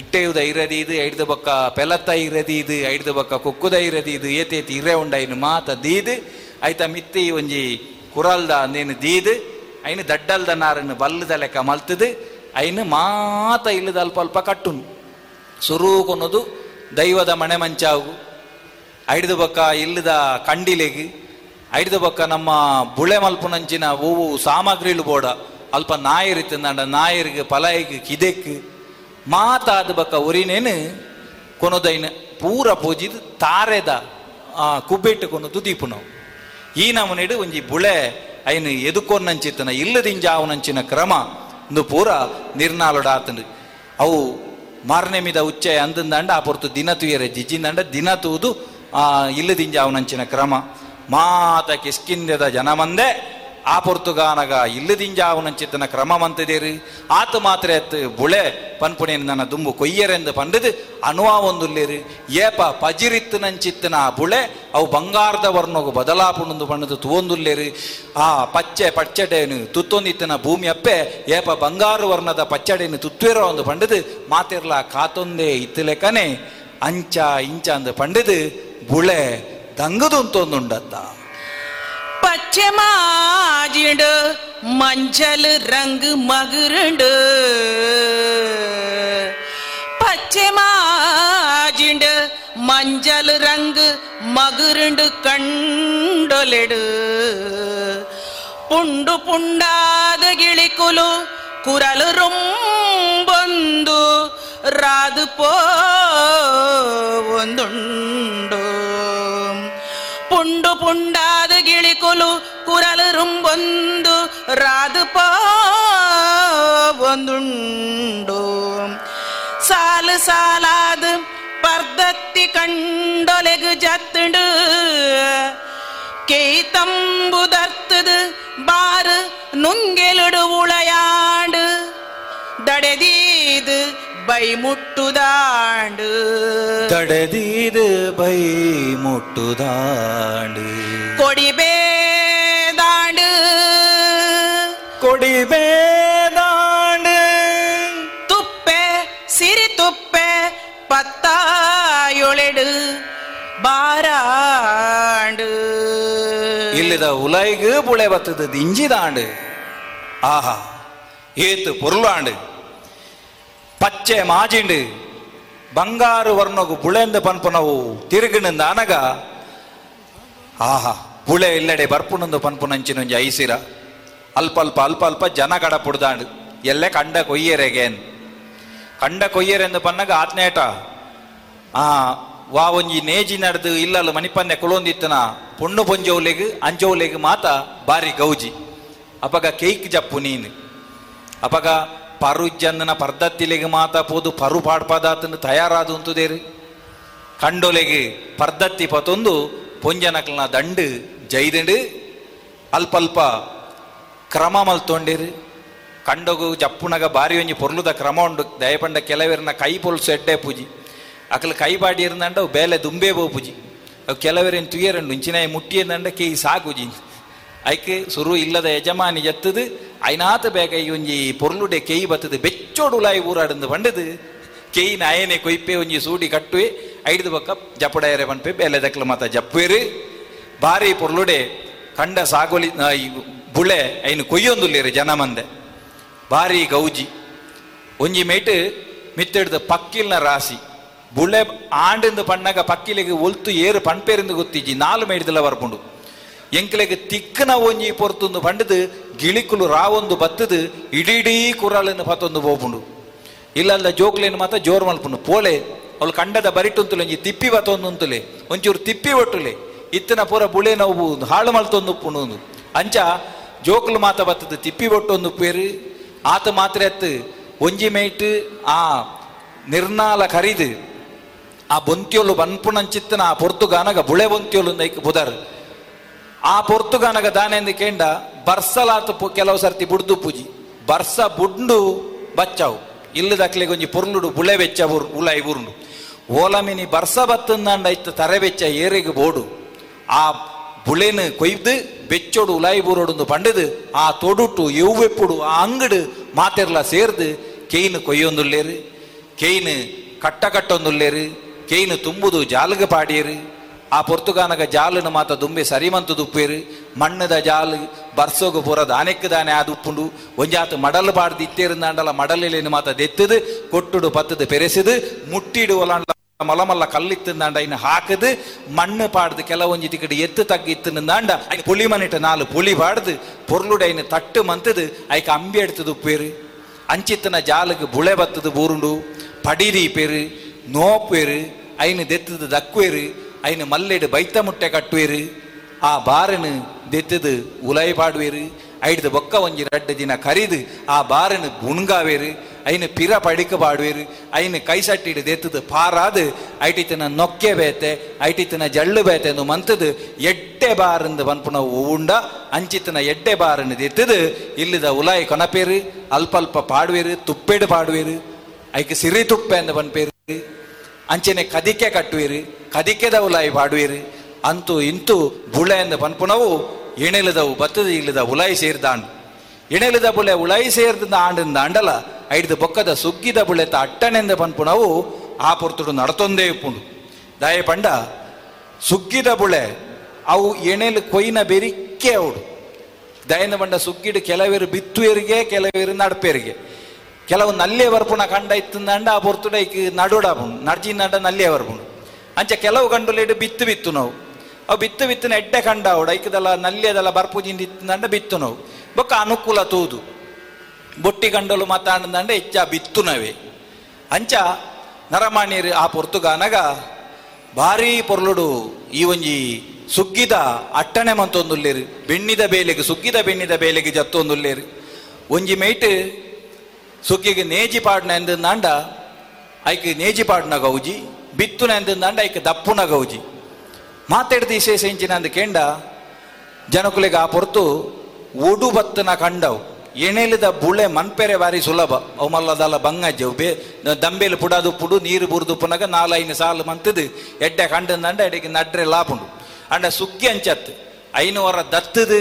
ಇಟ್ಟೆಯುದ ಇರದಿ ಇದು ಐಡ್ದು ಬೊಕ್ಕ ಪೆಲತ್ತ ಇರದಿ ಇದು ಐಡ್ದು ಬೊಕ್ಕ ಕುಕ್ಕುದ ಇರದಿ ಇದು ಏತೇತಿ ಇರೆ ಉಂಡ ಐನು ಮಾತ ದೀದು ಐತ ಮಿತ್ತಿ ಒಂಜಿ ಕುರಲ್ದ ನೇನು ದೀದು ಐನು ದಡ್ಡಲ್ದ ನಾರನ್ನು ಬಲ್ಲದ ಲೆಕ್ಕ ಮಲ್ತದು ಐನು ಮಾತ ಇಲ್ಲದ ಅಲ್ಪ ಅಲ್ಪ ಕಟ್ಟುನು ಸುರು ಕೊನ್ನೋದು ದೈವದ ಮಣೆ ಮಂಚಾವು ಐಡ್ದು ಬೊಕ್ಕ ಇಲ್ಲದ ಕಂಡಿಲೆಗೆ ಐಡ್ದು ಬೊಕ್ಕ ನಮ್ಮ ಬುಳೆ ಮಲ್ಪುನಂಚಿನ ಹೂವು ಸಾಮಗ್ರಿಲು ಬೋಡ ಅಲ್ಪ ನಾಯರಿತ್ತು ನಾಡ ನಾಯರಿಗೆ ಪಲಾಯಿಗೆ ಕಿದೆಕ್ ಮಾತಾದ ಬೊಕ್ಕ ಉರಿನೇನು ಕೊನೋದೈನ ಪೂರ ಪೂಜಿದು ತಾರೆದ ಕುಬ್ಬಿಟ್ಟು ಕೊನೋದು ದೀಪು ನಾವು ಈ ನಮನಿಡು ಒಂಜಿ ಬುಳೆ ಐನು ಎದುಕೊನ್ನಂಚಿತ್ತನ ಇಲ್ಲದಿಂಜ ಅವನಂಚಿನ ಕ್ರಮ ಇಂದು ಪೂರ ನಿರ್ನಾಲೋಡ ಆತನು ಅವು ಮಾರ್ನೆಮಿದ ಉಚ್ಚೆ ಅಂದಂದಾಂಡ ಆ ಪೊರ್ತು ದಿನ ತುಯ್ಯರೆ ಜಿಜ್ಜಿಂದಾಂಡ ದಿನ ತೂದು ಇಲ್ಲದಿಂಜ ಅವನಂಚಿನ ಕ್ರಮ ಮಾತ ಕಿಸ್ಕಿಂದದ ಜನಮಂದೆ ಆ ಪೊರ್ತುಗಾನಗ ಇಲ್ಲದಿಂಜಾವುನಂಚಿತನ ಕ್ರಮ ಮಂತದೇರಿ ಆತು ಮಾತ್ರೆ ಅತ್ತು ಬುಳೆ ಪನ್ಪುಣಿ ನನ್ನ ದುಂಬು ಕೊಯ್ಯರೆಂದು ಪಂಡದು ಅನುವಾ ಒಂದುಲ್ಲೇರಿ ಏಪ ಪಜಿರಿತ್ತು ನಂಚಿತ್ತನ ಆ ಬುಳೆ ಅವು ಬಂಗಾರದ ವರ್ಣಗು ಬದಲಾಪುಣಂದು ಪಂಡದು ತುವೊಂದುಲ್ಲೇರಿ ಆ ಪಚ್ಚೆ ಪಚ್ಚಡೆನು ತುತ್ತೊಂದಿತ್ತನ ಭೂಮಿ ಅಪ್ಪೆ ಏಪ ಬಂಗಾರು ವರ್ಣದ ಪಚ್ಚಡೆಯನ್ನು ತುತ್ತುವಿರೋ ಒಂದು ಪಂಡದು ಮಾತಿರ್ಲ ಕಾತೊಂದೇ ಇತ್ತಲೆಕ್ಕನೆ ಅಂಚ ಇಂಚ ಅಂದು ಪಂಡದು ಬುಳೆ ದಂಗದುಂತೊಂದುಂಡತ್ತ பச்சமாஜிண்டு மஞ்சள் ரங்கு மகுருண்டு பச்சமாஜிண்டு மஞ்சள் ரங்கு மகுருண்டு கண்டொலெடு புண்டு புண்டாத கிளிக்குலு குரலு ரொம்பொந்து ராது போவொந்துண்டு ಪುಂಡು ಪುಂಡಾದ ಗಿಳಿಕೊಲು ಕುರಲು ರುಂಬೊಂದು ರಾದು ಪೊಂದುಂಡು ಸಾಲು ಸಾಲಾದ ಪರ್ದತ್ತಿ ಕಂಡೊಲೆಗು ಜತ್ತುಂಡು ಕೇತಂಬು ದರ್ತದು ಬಾರು ನುಂಗೆಲುಡು ಉಳಯಾಂಡು ದಡೆದೀದು ಬೈ ಮುಟ್ಟುದಾಂಡು ತಡೆದೀದು ಬೈ ಮುಟ್ಟುದಾಂಡು ಕೊಡಿಬೇದಾಂಡು ಕೊಡಿಬೇದಾಂಡು ತುಪ್ಪೆ ಸಿರಿ ತುಪ್ಪೆ ಪತ್ತಾಯೊಳೆಡು ಬಾರಾಂಡು ಇಲ್ಲದ ಉಲೈಗು ಬುಳೆ ಬತ್ತದು ದಿಂಜಿದಾಂಡು ಆಹಾ ಏತು ಪೊರ್ಲಾಂಡು ಪಚ್ಚೆ ಮಾಜಿಂಡು ಬಂಗಾರು ವರ್ಣಗು ಬುಳೆಂದು ಪನ್ಪುನವು ತಿರುಗಿನಿಂದ ಅನಗ ಆಹಾ ಬುಳೆ ಇಲ್ಲೆಡೆ ಬರ್ಪುನಂದು ಪನ್ಪುನಂಚಿನೊಂಜಿ ಐಸಿರ ಅಲ್ಪ ಅಲ್ಪ ಅಲ್ಪ ಅಲ್ಪ ಜನ ಕಡಪುಡ್ದಾಂಡು ಎಲ್ಲೇ ಕಂಡ ಕೊಯ್ಯರೆಗೇನು ಕಂಡ ಕೊಯ್ಯರೆಂದು ಪನ್ನಗ ಆತ್ನೇಟ ಆ ವಾ ಒಂಜಿ ನೇಜಿ ನಡೆದು ಇಲ್ಲಲು ಮಣಿಪನ್ನೆ ಕುಳೊಂದಿತ್ತನ ಪೊಣ್ಣು ಪೊಂಜೋಲೆಗು ಅಂಜೋಲೆಗು ಮಾತ ಬಾರಿ ಗೌಜಿ ಅಪಗ ಕೇಕ್ ಜಪ್ಪು ನೀನು ಅಪಗ ಪರು ಜನ ಪರ್ಧತ್ತಿಲೆಗೆ ಮಾತ ಪೋದು ಪರು ಪಾಡ್ಪಾದಾತನ್ನು ತಯಾರಾದು ಅಂತುದೇರು ಕಂಡೊಲೆಗೆ ಪರ್ಧತ್ತಿ ಪತೊಂದು ಪೊಂಜನಕ್ಲನ ದಂಡು ಜೈದಂಡು ಅಲ್ಪ ಅಲ್ಪ ಕ್ರಮ ಮಲ್ತೊಂಡಿರು ಕಂಡೊಗು ಜಪ್ಪುನಗ ಬಾರಿ ಒಂಜಿ ಪೊರ್ಲುದ ಕ್ರಮ ಉಂಡು ದಯಪಂಡ ಕೆಲವೇರಿನ ಕೈ ಪೊಲ್ಸು ಎಡ್ಡೆ ಪೂಜಿ ಅಕಲು ಕೈ ಬಾಡಿ ಇರಂದಂಡ ಬೇಲೆ ದುಂಬೇ ಬೋ ಪೂಜಿ ಅವು ಕೆಲವೇರಿನ ತುಯ್ಯರಂಡು ಇಂಚಿನಾಯಿ ಮುಟ್ಟಿ ಎಂದಂಡ ಕೇ ಸಾಗುಜಿ ಐಕೆ ಸುರು ಇಲ್ಲದ ಯಜಮಾನಿ ಎತ್ತದು ಐನಾತ ಬೇಗ ಈ ಒಂಜಿ ಪೊರ್ಲುಡೆ ಕೇಯಿ ಬತ್ತದು ಬೆಚ್ಚೋಡು ಉಲಾಯಿ ಊರಾಡಂದು ಬಂಡದು ಕೇಯಿ ನಾಯನೆ ಕೊಯ್ಪೆ ಒಂಜಿ ಸೂಡಿ ಕಟ್ಟುವೆ ಐದು ಬೊಕ್ಕ ಜಪ್ಪಡಾಯರೆ ಬನ್ಪೆ ಬೇಲೆ ದಕ್ಲ ಮಾತ ಜಪ್ಪುವೆರು ಭಾರಿ ಪೊರ್ಲುಡೆ ಕಂಡ ಸಾಗೋಲಿ ಬುಳೆ ಐನು ಕೊಯ್ಯೊಂದುಲ್ಲೇರು ಜನ ಮಂದೆ ಭಾರಿ ಗೌಜಿ ಒಂಜಿ ಮೇಟು ಮಿತ್ತೆಡ್ದು ಪಕ್ಕಿಲ್ನ ರಾಸಿ ಬುಳೆ ಆಂಡಿಂದು ಪಣ್ಣಾಗ ಪಕ್ಕಿಲಿಗೆ ಒಲ್ತು ಏರು ಪಣ್ಪೇರಿಂದ ಗೊತ್ತಿಜ್ಜಿ ನಾಲು ಮೇಡ್ದೆಲ್ಲ ಬರ್ಕೊಂಡು ಎಂಕ್ಲೆಗೆ ತಿಕ್ಕನ ಒಂಜಿ ಪೊರ್ತುಂದು ಪಂಡದು ಗಿಳಿಕುಲು ರಾವೊಂದು ಬತ್ತದು ಇಡೀ ಕುರಳನ್ನು ಪತ್ತೊಂದು ಹೋಗ್ಬುಂಡು ಇಲ್ಲಲ್ಲ ಜೋಕ್ಲೇನು ಮಾತ್ರ ಜೋರು ಮಲ್ಪುಂಡು ಪೋಳೆ ಅವಳು ಕಂಡದ ಬರಿಟುಂತುಲೆ ಒಂಜಿ ತಿಪ್ಪಿ ಬತ್ತೊಂದು ಉಂತುಲೆ ಒಂಚೂರು ತಿಪ್ಪಿ ಒಟ್ಟುಲೆ ಇತ್ತಿನ ಪೂರ ಬುಳೆ ನೋವು ಹಾಳು ಮಲ್ತೊಂದು ಪುಣುಂದು ಅಂಚ ಜೋಕ್ಲು ಮಾತ ಬತ್ತದು ತಿಪ್ಪಿ ಒಟ್ಟೊಂದು ಪೇರು ಆತ ಮಾತ್ರ ಅತ್ತು ಒಂಜಿ ಮೇಯ್ಟು ಆ ನಿರ್ನಾಲ ಕರಿದು ಆ ಬೊಂತಿಯೋಲು ಬನ್ಪುಣಂಚಿತ್ತನ ಆ ಪೊರ್ತುಗಾನಗ ಬುಳೆ ಬೊಂತಿಯೋಲು ನೈಕ್ ಬುಧರ್ ಆ ಪೊರ್ತುಗಾನಗ ದಾನೆಂದು ಕೇಂಡ ಬರ್ಸಲಾತ ಕೆಲವು ಸರ್ತಿ ಬುಡ್ದು ಪೂಜಿ ಬರ್ಸ ಬುಡ್ಡು ಬಚ್ಚಾವು ಇಲ್ಲದಕ್ಲೆಗೆ ಒಂಜಿ ಪೊರ್ಲುಡು ಬುಳೆ ಬೆಚ್ಚ ಬುರ್ ಉಲಾಯಿ ಬುರ್ನು ಓಲಮಿನಿ ಬರ್ಸ ಬತ್ತಂದಾಂಡ ಇತ್ತು ತರೆ ಬೆಚ್ಚ ಏರಿಗೆ ಬೋಡು ಆ ಬುಳೆನು ಕೊಯ್ದು ಬೆಚ್ಚೋಡು ಉಲಾಯಿ ಬೂರೋಡು ಪಂಡದು ಆ ತೊಡುಟು ಎವ್ವೆಪ್ಪುಡು ಆ ಅಂಗಡು ಮಾತೆರ್ಲ ಸೇರ್ದು ಕೇಯ್ನು ಕೊಯ್ಯೊಂದುಲ್ಲೇರು ಕೇಯ್ನು ಕಟ್ಟ ಕಟ್ಟೊಂದುಲ್ಲೇರು ಕೇಯ್ನು ತುಂಬುದು ಜಾಲಗ ಪಾಡಿಯರು ಆ ಪೊರ್ತುಗಾನಗ ಜಾಲನ್ನು ಮಾತ ದುಂಬೆ ಸರಿಮಂತು ದುಪ್ಪೇರು ಮಣ್ಣದ ಜಾಲು ಬರ್ಸೋಗು ಪೂರದ ಅನೆಕ್ಕು ದಾನೆ ಆ ದುಪ್ಪುಂಡು ಒಂಜಾತು ಮಡಲು ಬಾಡ್ದು ಇತ್ತೇರಿಂದಾಂಡಲ ಮಡಲಿಲೇನು ಮಾತ ದೆತ್ತದು ಕೊಟ್ಟುಡು ಪತ್ತದು ಪೆರೆಸಿದು ಮುಟ್ಟಿಡು ಒಲಾಂಡ ಮೊಲಮಲ್ಲ ಕಲ್ಲಿತ್ತಂದಾಂಡ ಇನ್ನು ಹಾಕದು ಮಣ್ಣು ಪಾಡ್ದು ಕೆಲವೊಂಜಿ ತಿಕ್ಕಡಿ ಎತ್ತು ತಗ್ಗಿ ಇತ್ತಂದಾಂಡ ಆಯ್ಕೆ ಪುಳಿ ಮನಿಟ ನಾಲು ಪುಳಿ ಪಾಡ್ದು ಪೊರ್ಲುಡೆ ಇನ್ನು ತಟ್ಟು ಮಂತದು ಆಯ್ಕೆ ಅಂಬಿ ಎಡ್ತದು ಉಪ್ಪೇರು ಅಂಚಿತ್ತನ ಜಾಲಕ್ಕೆ ಬುಳೆ ಬತ್ತದು ಬೂರುಂಡು ಪಡಿರಿ ಪೇರು ನೋಪೇರು ಐನು ದೆತ್ತದು ದಕ್ಕುವೇರು ಐನು ಮಲ್ಲೆಡು ಬೈತ ಮುಟ್ಟೆ ಕಟ್ಟುವೇರು ಆ ಬಾರನು ದೆತ್ತದು ಉಲಾಯಿ ಪಾಡುವೇರು ಐಡ್ದು ಬೊಕ್ಕ ಒಂಜಿ ರಡ್ಡು ದಿನ ಕರಿದು ಆ ಬಾರನು ಬುಣ್ಗಾವೇರು ಐನು ಪಿರ ಪಡಿಕ ಪಾಡುವೇರು ಐನು ಕೈ ಸಟ್ಟಿಡು ದೆತ್ತದು ಪಾರಾದು ಐಟಿತನ ನೊಕ್ಕೆ ಬೇತೆ ಐಟಿತನ ಜಳ್ಳು ಬೇತೆ ಎಂದು ಮಂತದು ಎಡ್ಡೆ ಬಾರಂದು ಬನ್ಪುಣ ಉಂಡ ಅಂಚಿತನ ಎಡ್ಡೆ ಬಾರನ್ನು ದೆತ್ತದು ಇಲ್ಲದ ಉಲಾಯಿ ಕೊನಪೇರು ಅಲ್ಪ ಅಲ್ಪ ಪಾಡುವೇರು ತುಪ್ಪೆಡು ಪಾಡುವೇರು ಐಕೆ ಸಿರಿ ತುಪ್ಪೆ ಎಂದು ಬನ್ಪೇರು ಅಂಚನೆ ಕದಿಕೆ ಕಟ್ಟುವೇರು ಕದಿಕೆದ ಉಲಾಯಿ ಪಾಡುವೇರು ಅಂತೂ ಇಂತೂ ಬುಳೆ ಎಂದು ಬನ್ಪುಣವು ಎಣೆಲದವು ಬತ್ತದು ಇಲ್ಲದ ಉಲಾಯಿ ಸೇರಿದಾಂಡು ಎಣೆಲದ ಬುಳೆ ಉಲಾಯಿ ಸೇರಿದ ಆಂಡಿಂದ ಅಂಡಲ ಐದು ಬೊಕ್ಕದ ಸುಗ್ಗಿದ ಬುಳೆತ ಅಟ್ಟನೆಂದ ಬನ್ಪುಣವು ಆ ಪೊರ್ತುಡು ನಡತೊಂದೇ ಪುಂಡು ದಾಯ ಪಂಡ ಸುಗ್ಗಿದ ಬುಳೆ ಅವು ಎಣೆಲು ಕೊಯ್ನ ಬೆರಿಕೆ ಅವಡು ದಯನ ಬಂಡ ಸುಗ್ಗಿಡು ಕೆಲವೇರು ಬಿತ್ತುವೇರಿಗೆ ಕೆಲವೇರು ನಡಪೇರಿಗೆ ಕೆಲವು ನಲ್ಲೇ ಬರ್ಪುಣ ಕಂಡ ಇತ್ತಂದ ಆ ಪೊರ್ತುಡ ಈಕ ನಡುಡ ಬುಂಡು ನಡ್ಜಿಂದ ನಲ್ಲೇ ಬರ್ಪುಂಡು ಅಂಚ ಕೆಲವು ಗಂಡುಲೇಡು ಬಿತ್ತು ಬಿತ್ತು ನಾವು ಅವು ಬಿತ್ತು ಬಿತ್ತನ ಎಡ್ಡೆ ಕಂಡ ಅವಡು ಐಕದಲ್ಲ ನಲ್ಲೇದಲ್ಲ ಬರ್ಪೂಜಿಂದ ಇತ್ತಂದ ಬಿತ್ತು ನಾವು ಬೊಕ್ಕ ಅನುಕೂಲ ತೂದು ಬೊಟ್ಟಿ ಗಂಡಲು ಮಾತಾಡದಂಡ ಹೆಚ್ಚ ಬಿತ್ತುನವೇ ಅಂಚ ನರಮಾಣಿಯರು ಆ ಪೊರ್ತುಗಾನಗ ಭಾರಿ ಪೊರ್ಲುಡು ಈ ಒಂಜಿ ಸುಗ್ಗಿದ ಅಟ್ಟಣೆ ಮಂತೊಂದುಲ್ಲೇರು ಬೆಣ್ಣಿದ ಬೇಲೆಗೆ ಸುಗ್ಗಿದ ಬೆಣ್ಣಿದ ಬೇಲೆಗೆ ಜತ್ತೊಂದುಲ್ಲೇರು ಒಂಜಿ ಮೇಯ್ಟು ಸುಗ್ಗಿಗೆ ನೇಜಿ ಪಾಡ್ನ ಎಂದಾಂಡ ಐಕೆ ನೇಜಿ ಪಾಡ್ನ ಗೌಜಿ ಬಿತ್ತುನ ಎಂದಾಂಡ ಐಕೆ ದಪ್ಪುನ ಗೌಜಿ ಮಾತಾಡಿದ ವಿಶೇಷ ಇಂಚಿನ ಅಂದು ಕೇಂಡ ಜನಕುಲೆಗೆ ಆ ಪೊರ್ತು ಒಡು ಬತ್ತನ ಕಂಡವು ಎಣೆಲಿದ ಬುಳೆ ಮನ್ಪೆರೆ ಬಾರಿ ಸುಲಭ ಅವು ಮಲ್ಲದಲ್ಲ ಬಂಗಜ್ಜವು ಬೇ ದಂಬೇಲು ಪುಡಾದು ಪುಡು ನೀರು ಬುರಿದು ಪುನಗ ನಾಲೈನು ಸಾಲು ಮಂತದು ಎಡ್ಡೆ ಕಂಡಂದಂಡ ಎಡೆಗೆ ನಡ್ರೆ ಲಾಪುಂಡು ಅಂಡ ಸುಗ್ಗಿ ಅಂಚತ್ತು ಐನು ಹೊರ ದತ್ತದು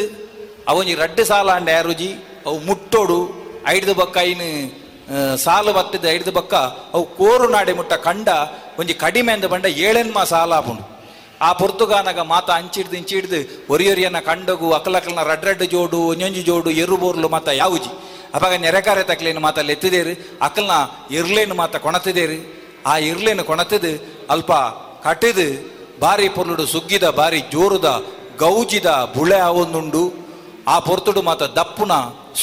ಅವನಿ ರಡ್ಡು ಸಾಲ ಅಂಡ ಯಾರುಜಿ ಅವು ಮುಟ್ಟೋಡು ಐದು ಬೊಕ್ಕ ಐನು ಸಾಲು ಬತ್ತದು ಐದು ಬೊಕ್ಕ ಅವು ಕೋರು ನಾಡಿ ಮುಟ್ಟ ಕಂಡ ಒಂಜಿ ಕಡಿಮೆ ಅಂದ ಬಂಡ ಏಳೆನ್ಮ ಸಾಲಾಪುಂಡು ಆ ಪೊರ್ತುಗಾನಗ ಮಾತ ಅಂಚಿಡ್ದು ಇಂಚಿಡ್ದು ಒರಿಯೊರಿಯನ್ನ ಕಂಡಗು ಅಕಲಕಲನ ರಡ್ರಡ್ಡು ಜೋಡು ಒಂಜೊಂಜಿ ಜೋಡು ಎರು ಬೋರ್ಲು ಮಾತ ಯಾವುಜಿ ಅವಾಗ ನೆರೆಕಾರೆ ತಕ್ಲೇನು ಮಾತ ಲೆತ್ತಿದೇರು ಅಕಲನ ಇರ್ಲೇನು ಮಾತ ಕೊಣತಿದೇರು ಆ ಇರ್ಲೇನು ಕೊಣತಿದು ಅಲ್ಪ ಕಟ್ಟಿದು ಬಾರಿ ಪೊರ್ಲುಡು ಸುಗ್ಗಿದ ಬಾರಿ ಜೋರುದ ಗೌಜಿದ ಬುಳೆ ಅವೊಂದುಂಡು ಆ ಪೊರ್ತುಡು ಮಾತ ದಪ್ಪುನ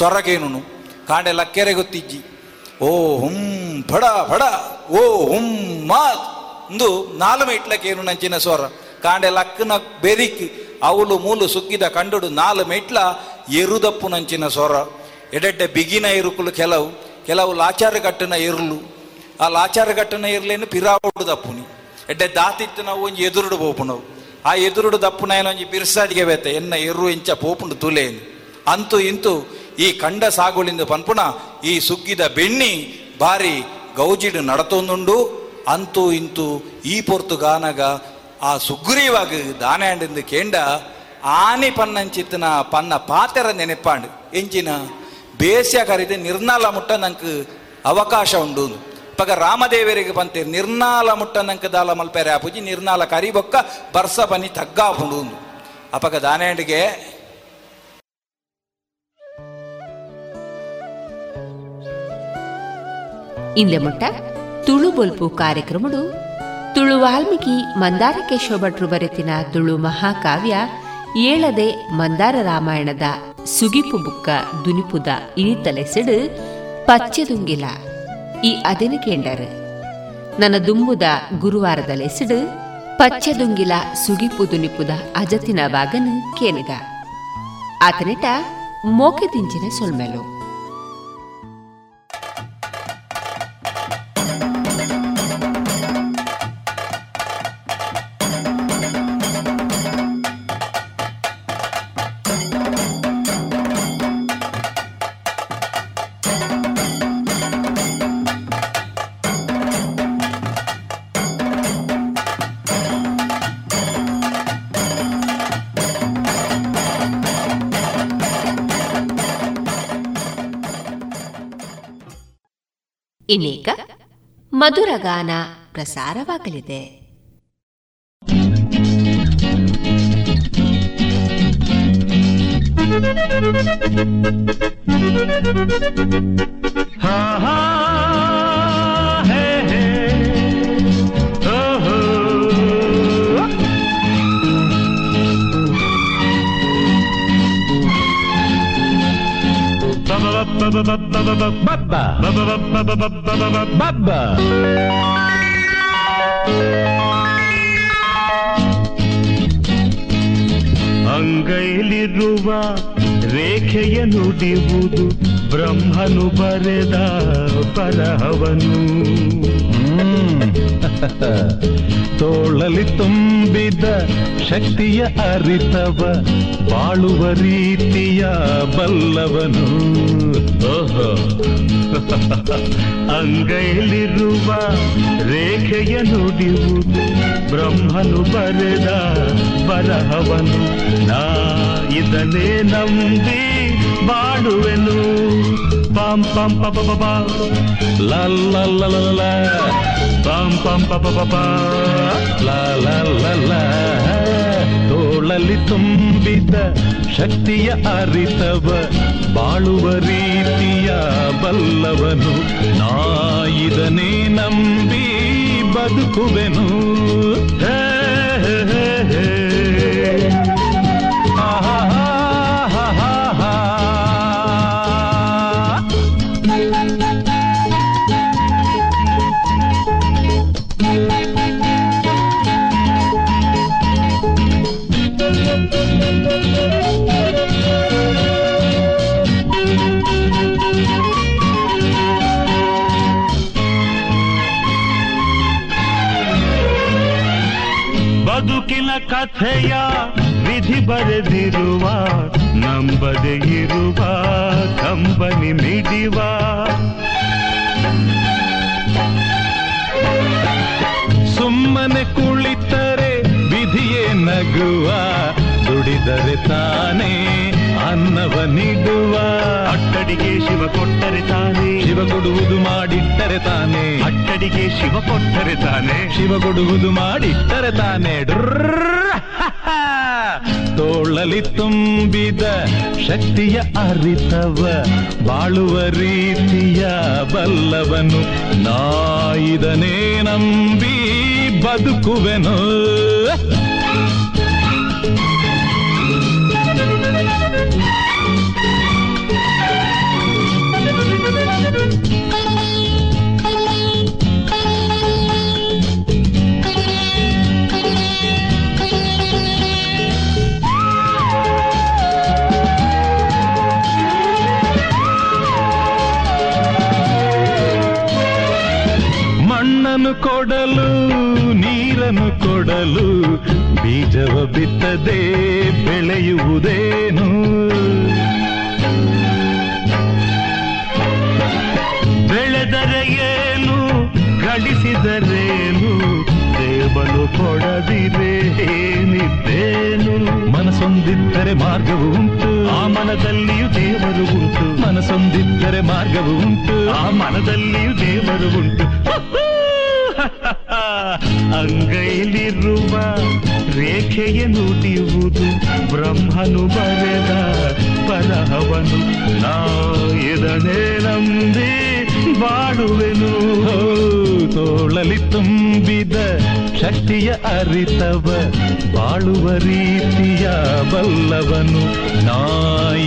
ಸೊರಗೇನು ಕಾಂಡೆಲ್ಲ ಕೆರೆ ಗೊತ್ತಿಜ್ಜಿ ಓ ಹುಂ ಫಡ ಫಡ ಓ ಹುಂ ಮಾತ್ ಇಂದು ನಾಲು ಮೆಟ್ಲಕ್ಕೆ ಏನು ನಂಚಿನ ಸ್ವರ ಕಾಂಡೆಲ್ಲ ಅಕ್ಕನ ಬೆರಿಕ್ అవులు మూలు సుగ్గిద కండుడు నాలు మెట్ల ఎరుదప్పునంచిన సొర. ఎడెడ్డ బిగిన ఎరుకులు కెలవు కెలవు లాచారు కట్టిన ఎరులు. ఆ లాచారు కట్టిన ఎరులేని పిరావుడు దప్పుని ఎడ్డ దాతిత్తునవు అని ఎదురుడు పోపునవు. ಆ ಎದುರುಡು ದಪ್ಪುನಾಯನೊಂಜಿ ಬಿರ್ಸಾದಿಗೆ ಬೇತೆ ಎನ್ನ ಎರ್ರು ಇಂಚ ಪೋಪುಂಡು ತೂಲೇನು ಅಂತೂ ಇಂತೂ ಈ ಕಂಡ ಸಾಗುಳಿಂದ ಪನ್ಪುಣ ಈ ಸುಗ್ಗಿದ ಬೆಣ್ಣಿ ಬಾರಿ ಗೌಜಿಡು ನಡತೊಂದುಂಡು. ಅಂತೂ ಇಂತೂ ಈ ಪೊರ್ತು ಗಾನಗ ಆ ಸುಗ್ರೀವಾಗ ದಾನೆಂಡಿಂದ ಕೇಂಡ ಆನಿ ಪನ್ನಂಚಿತ್ತಿನ ಪನ್ನ ಪಾತೆರ ನೆನಪಾಂಡು ಎಂಚಿನ ಬೇಸ್ಯ ಕರಿದೆ ನಿರ್ನಾಲ ಮುಟ್ಟ ನಂಗೆ ಅವಕಾಶ ಉಂಡು. ಪಗ ರಾಮದೇವರಿಗೆ ಪಂತೆ ನಿರ್ನಾಲ ಮುಟ್ಟ ನಂಕ ದಾಲ ಮಲ್ಪೇರೆ ಆಪುಜಿ ನಿರ್ನಾಲ ಕರಿಬೊಕ್ಕ ಬರ್ಸ ಬನ್ನಿ ತಗ್ಗಾಪುಂಡು ಅಪಗ ದಾನೇಂಡಿಗೆ ಇಂದ್ಲೆ ಮುಟ್ಟ ತುಳು ಬೊಲ್ಪು ಕಾರ್ಯಕ್ರಮಡು. ತುಳು ವಾಲ್ಮೀಕಿ ಮಂದಾರ ಕೇಶವ ಭಟ್ರು ಬರೆತಿನ ತುಳು ಮಹಾಕಾವ್ಯ ಏಳದೆ ಮಂದಾರ ರಾಮಾಯಣದ ಸುಗಿಪು ಬುಕ್ಕ ದುನಿಪುದ ಇನಿತಲೆ ಸಿಡು ಪಚ್ಚದುಂಗಿಲ ಈ ಅದೆನ ಕೇಂಡರ್ ನನ್ನ ದುಂಬುದ ಗುರುವಾರದ ಲೆಸಿಡು ಪಚ್ಚದುಂಗಿಲ ಸುಗಿಪು ದುನಿಪುದ ಅಜತಿನ ವಾಗನ್ ಕೇನಗ ಆತನೆಟ ಮೋಕೆ ದಿಂಚಿನ ಸೊಲ್ಮೆಲು ಇನ್ನೀಗ ಮಧುರಗಾನ ಪ್ರಸಾರವಾಗಲಿದೆ. ಹಾ ಹಾ ಹೇ ಹೇ ಓ ಹೋ Baba Baba Baba Baba Baba ಅಂಗೈಲಿರುವ ರೇಖೆಯ ನುಡಿಯುವುದು ಬ್ರಹ್ಮನು ಬರೆದ ಬರಹವನು. ತೋಳಲಿ ತುಂಬಿದ ಶಕ್ತಿಯ ಅರಿತವ ಬಾಳುವ ರೀತಿಯ ಬಲ್ಲವನು. ಅಂಗೈಲಿರುವ ರೇಖೆಯ ನುಡಿಯುವುದು ಬ್ರಹ್ಮನು ಬರೆದ ಬರಹವನು. ನಾ ಇದನ್ನೇ ನಂಬಿ ಬಾಡುವೆನು. ಪಂ ಪಂ ಪ ಪ ಪ ಲಾ ಲಾ ಲಾ ಲಾ ಪಂ ಪಂ ಪ ಪ ಪ ಲಾ ಲಾ ಲಾ ಲಾ. ತೋಳಲಿ ತುಂಬಿದ ಶಕ್ತಿಯ ಅರಿತವ ಬಾಳುವ ರೀತಿಯ ಬಲ್ಲವನು. ನಾ ಇದನೇ ನಂಬಿ ಬದುಕುವೆನು. ಹೇ ಹೇ ಹೇ ಕಥೆಯ ವಿಧಿ ಬರೆದಿರುವ ನಂಬದೆ ಇರುವ ಕಂಬನಿ ಮಿಡಿವ ಸುಮ್ಮನೆ ಕುಳಿತರೆ ವಿಧಿಯೇ ನಗುವ ದುಡಿದರೆ ತಾನೇ ಅನ್ನವ ನೀಡುವ ಅಟ್ಟಡಿಗೆ ಶಿವ ಕೊಟ್ಟರೆ ತಾನೇ ಶಿವ ಕೊಡುವುದು ಮಾಡಿಟ್ಟರೆ ತಾನೇ ಅಟ್ಟಡಿಗೆ ಶಿವ ಕೊಟ್ಟರೆ ತಾನೇ ಶಿವ ಕೊಡುವುದು ಮಾಡಿಟ್ಟರೆ ತಾನೇ. ತೋಳಲಿ ತುಂಬಿದ ಶಕ್ತಿಯ ಅರಿತವ ಬಾಳುವ ರೀತಿಯ ಬಲ್ಲವನು. ನಾ ಇದನೇ ನಂಬಿ ಬದುಕುವೆನು. ನೀರನ್ನು ಕೊಡಲು ನೀರನ್ನು ಕೊಡಲು ಬೀಜವ ಬಿತ್ತದೆ ಬೆಳೆಯುವುದೇನು? ಬೆಳೆದರೆ ಏನು ಗಳಿಸಿದರೇನು? ದೇವನು ಕೊಡದಿದೆ ಏನಿದ್ದೇನು? ಮನಸೊಂದಿದ್ದರೆ ಮಾರ್ಗವು ಉಂಟು, ಆ ಮನದಲ್ಲಿಯೂ ದೇವರು ಉಂಟು. ಮನಸೊಂದಿದ್ದರೆ ಮಾರ್ಗವು ಉಂಟು, ಆ ಮನದಲ್ಲಿಯೂ ದೇವರು ಉಂಟು. ಅಂಗೈಲಿರುವ ರೇಖೆಯ ನುಡಿಯುವುದು ಬ್ರಹ್ಮನು ಬರೆದ ಪರಹವನು. ನಾ ಇದನ್ನೇ ನಂಬಿ ಬಾಳುವೆನು. ತೋಳಲಿ ತುಂಬಿದ ಶಕ್ತಿಯ ಅರಿತವ ಬಾಳುವ ರೀತಿಯ ಬಲ್ಲವನು. ನಾ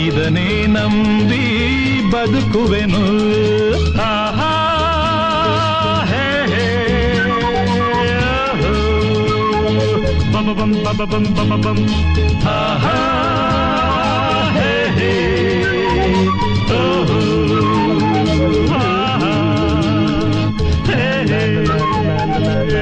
ಇದನ್ನೇ ನಂಬಿ ಬದುಕುವೆನು. ಆಹಾ bam bam bam bam bam ha ha he he oh ha ha he he la la la la la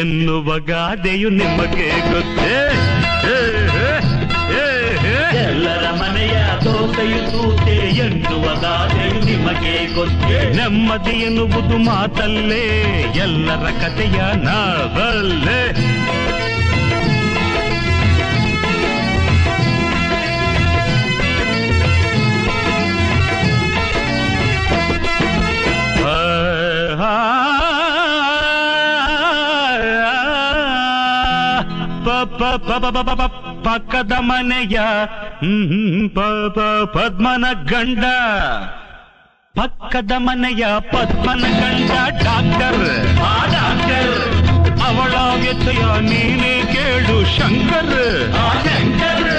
ಎನ್ನುವ ಗಾದೆಯು ನಿಮಗೆ ಗೊತ್ತೇ? ಎಲ್ಲರ ಮನೆಯ ದೋಸೆಯು ತೂತೆ ಎನ್ನುವ ಗಾದೆಯು ನಿಮಗೆ ಗೊತ್ತೇ? ನೆಮ್ಮದಿ ಎನ್ನುವುದು ಮಾತಲ್ಲೇ, ಎಲ್ಲರ ಕಥೆಯ ನಾವಲ್ಲೇ. ಪಕ್ಕದ ಮನೆಯ ಪದ್ಮನ ಗಂಡ, ಪಕ್ಕದ ಮನೆಯ ಪದ್ಮನ ಗಂಡ ಡಾಕ್ಟರ್. ಆ ಡಾಕ್ಟರ್ ಅವಳ ವ್ಯಥೆಯ ನೀನೇ ಕೇಳು ಶಂಕರ್. ಆ ಶಂಕರ್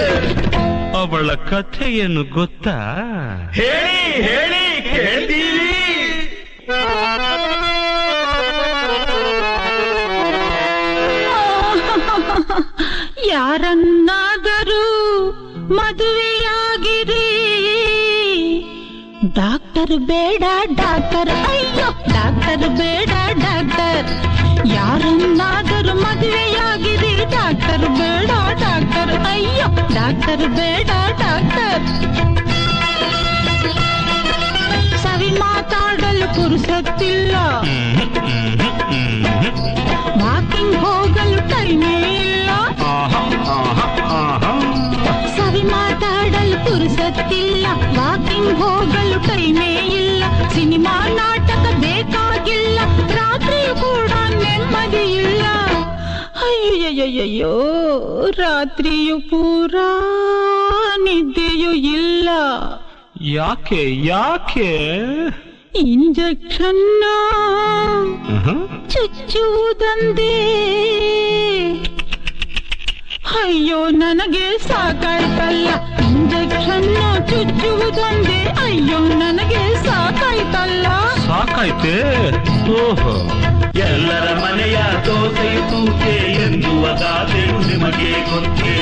ಅವಳ ಕಥೆಯನ್ನು ಗೊತ್ತಾ? ಹೇಳಿ ಹೇಳಿ ಕೇಳ್ತೀವಿ. ಯಾರನ್ನಾದರೂ ಮದುವೆಯಾಗಿರಿ, ಡಾಕ್ಟರ್ ಬೇಡ ಡಾಕ್ಟರ್, ಅಯ್ಯೋ ಡಾಕ್ಟರ್ ಬೇಡ ಡಾಕ್ಟರ್. ಯಾರನ್ನಾದರೂ ಮದುವೆಯಾಗಿರಿ, ಡಾಕ್ಟರ್ ಬೇಡ ಡಾಕ್ಟರ್, ಅಯ್ಯೋ ಡಾಕ್ಟರ್ ಬೇಡ ಡಾಕ್ಟರ್. ಸವಿ ಮಾತಾಡಲು ಪುರುಸತ್ತಿಲ್ಲ, ವಾಕಿಂಗ್ ಹೋಗಲು ಟೈಮೇ ಇಲ್ಲ. ಸವಿ ಮಾತಾಡಲು ಪುರುಸತ್ತಿಲ್ಲ, ವಾಕಿಂಗ್ ಹೋಗಲು ಟೈಮೇ ಇಲ್ಲ. ಸಿನಿಮಾ ನಾಟಕ ಬೇಕಾಗಿಲ್ಲ, ರಾತ್ರಿ ಕೂಡ ನೆಮ್ಮದಿ ಇಲ್ಲ. ಅಯ್ಯಯ್ಯಯ್ಯೋ ರಾತ್ರಿಯೂ ಪೂರ ನಿದ್ದೆಯೂ ಇಲ್ಲ. ಯಾಕೆ ಯಾಕೆ? ಇಂಜೆಕ್ಷನ್ನ ಚುಚ್ಚುವುದಂದೇ ಅಯ್ಯೋ ನನಗೆ ಸಾಕಾಯ್ತಲ್ಲ. ಇಂಜೆಕ್ಷನ್ನ ಚುಚ್ಚುವುದಂದೇ ಅಯ್ಯೋ ನನಗೆ ಸಾಕಾಯ್ತಲ್ಲ. ಸಾಕಾಯ್ತೆ? ಓಹೋ. ಎಲ್ಲರ ಮನೆಯ ದೋಸೆಯು ತೂಕೆ ಎನ್ನುವ ಗಾದೆಯು ನಿಮಗೆ ಗೊತ್ತೇ?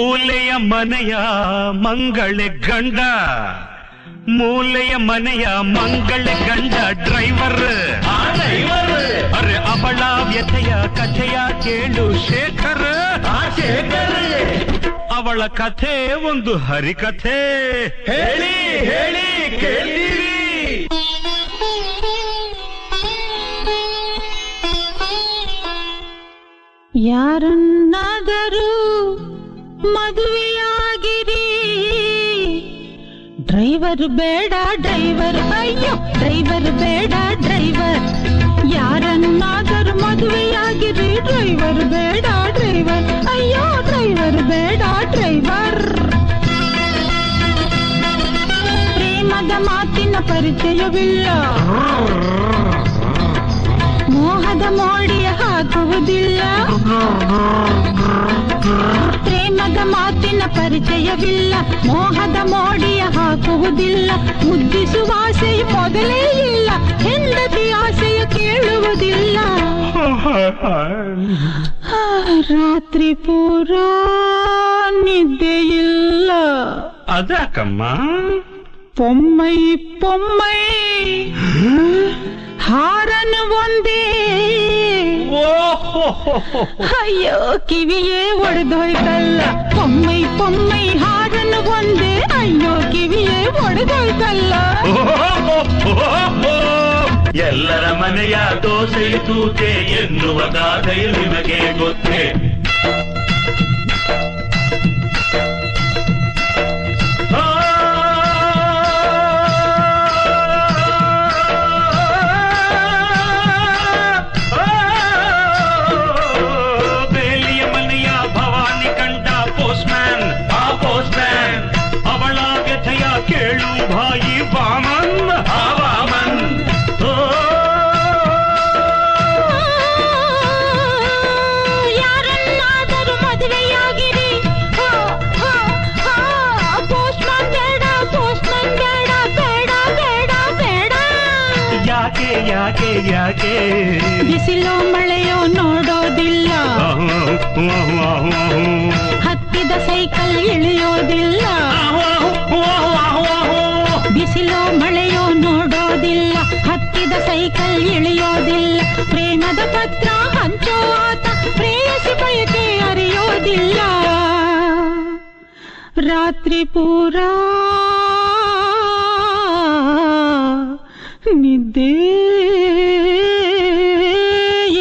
ಮೂಲೆಯ ಮನೆಯ ಮಂಗಳೆ ಗಂಡ, ಮೂಲೆಯ ಮನೆಯ ಮಂಗಳೆ ಗಂಡ ಡ್ರೈವರ್. ಅರೆ ಅವಳ ವ್ಯಥೆಯ ಕಥೆಯ ಕೇಳು ಶೇಖರ್. ಅವಳ ಕಥೆ ಒಂದು ಹರಿಕಥೆ. ಹೇಳಿ ಹೇಳಿ ಕೇಳಿರಿ. ಯಾರನ್ನಾದರೂ ಮದುವೆಯಾಗಿರಿ, ಡ್ರೈವರ್ ಬೇಡ ಡ್ರೈವರ್, ಅಯ್ಯೋ ಡ್ರೈವರ್ ಬೇಡ ಡ್ರೈವರ್, ಯಾರನ್ನಾದರೂ ಮದುವೆಯಾಗಿರಿ, ಡ್ರೈವರ್ ಬೇಡ ಡ್ರೈವರ್, ಅಯ್ಯೋ ಡ್ರೈವರ್ ಬೇಡ ಡ್ರೈವರ್. ಪ್ರೇಮದ ಮಾತಿನ ಪರಿಚಯವಿಲ್ಲ, ಮೋಹದ ಮೋಡಿಯ ಹಾಕುವುದಿಲ್ಲ. ಪ್ರೇಮದ ಮಾತಿನ ಪರಿಚಯವಿಲ್ಲ, ಮೋಹದ ಮೋಡಿಯ ಹಾಕುವುದಿಲ್ಲ. ಮುದ್ದಿಸುವ ಆಸೆಯ ಮೊದಲೇ ಇಲ್ಲ, ಹೆಂಡತಿ ಆಸೆಯ ಕೇಳುವುದಿಲ್ಲ. ರಾತ್ರಿ ಪೂರ ನಿದ್ದೆಯಿಲ್ಲ, ಅದಕ್ಕಮ್ಮ ಪೊಮ್ಮೈ ಪೊಮ್ಮೈ ಹಾರನ ಒಂದೇ. ಅಯ್ಯೋ ಕಿವಿಯೇ ಒಡೆದೋಯ್ತಲ್ಲ, ಪೊಮ್ಮೈ ಪೊಮ್ಮೈ ಹಾರನ ಒಂದೇ, ಅಯ್ಯೋ ಕಿವಿಯೇ ಒಡೆದೋಯ್ತಲ್ಲ. ಎಲ್ಲರ ಮನೆಯ ದೋಸೆ ತೂತೆ ಎನ್ನುವ ಗಾದೆಯು ನಿಮಗೆ ಗೊತ್ತೇ. ಯಾಕೆ ಬಿಸಿಲೋ ಮಳೆಯೋ ನೋಡೋದಿಲ್ಲ, ಹತ್ತಿದ ಸೈಕಲ್ ಇಳಿಯೋದಿಲ್ಲ. ಬಿಸಿಲೋ ಮಳೆಯೋ ನೋಡೋದಿಲ್ಲ, ಹತ್ತಿದ ಸೈಕಲ್ ಇಳಿಯೋದಿಲ್ಲ. ಪ್ರೇಮದ ಪತ್ರ ಹಂಚೋ ಆತ ಪ್ರೇಯಸಿ ಬಯಕೆ ಅರಿಯೋದಿಲ್ಲ. ರಾತ್ರಿ ಪೂರ ನಿದ್ದೆ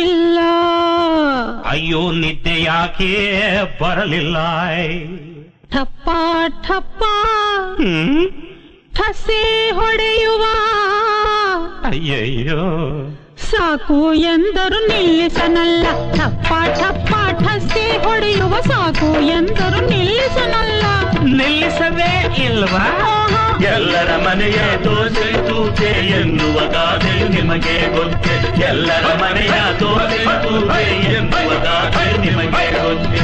ಇಲ್ಲ. ಅಯ್ಯೋ ನಿದ್ದೆ ಯಾಕೆ ಬರಲಿಲ್ಲ? ಠಪ್ಪ ಠಪ್ಪ ಠಸೆ ಹೊಡೆಯುವ, ಅಯ್ಯಯ್ಯೋ ಸಾಕು ಎಂದರು ನಿಲ್ಲಿಸನಲ್ಲ. ಠಪ್ಪ ಠಪ್ಪ ಠಸೆ ಹೊಡೆಯುವ, ಸಾಕು ಎಂದರು ನಿಲ್ಲಿಸನಲ್ಲ, ನಿಲ್ಲಿಸವೇ ಇಲ್ವಾ? ಎಲ್ಲರ ಮನೆಯ ದೋಸೆ ತೂತೆ ಎನ್ನುವ ಗಾದೆ ನಿಮಗೆ ಗೊತ್ತೆ. ಎಲ್ಲರ ಮನೆಯ ದೋಸೆ ತೂತೆ ಎನ್ನುವ ಗಾದೆ ನಿಮಗೆ ಗೊತ್ತೆ.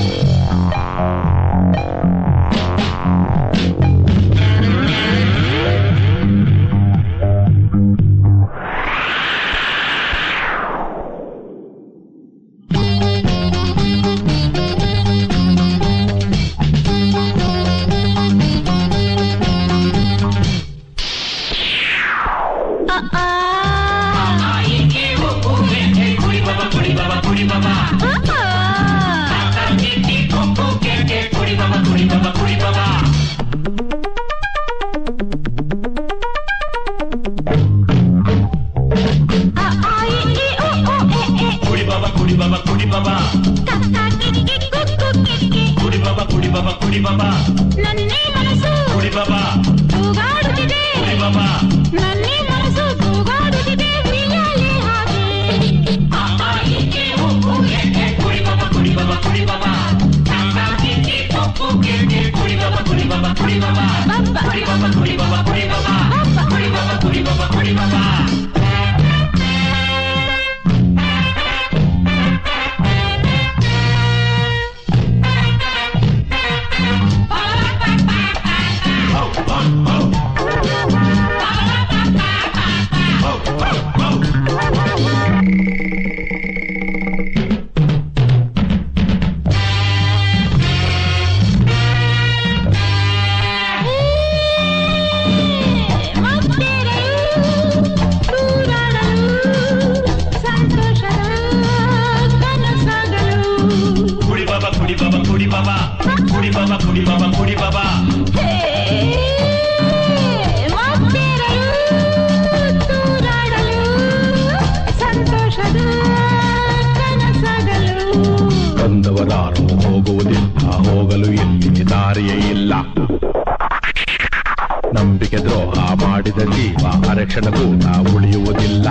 ಕಾಡಿದ ಜೀವ ಅರಕ್ಷಣಕ್ಕೂ ನಾವು ಉಳಿಯುವುದಿಲ್ಲ.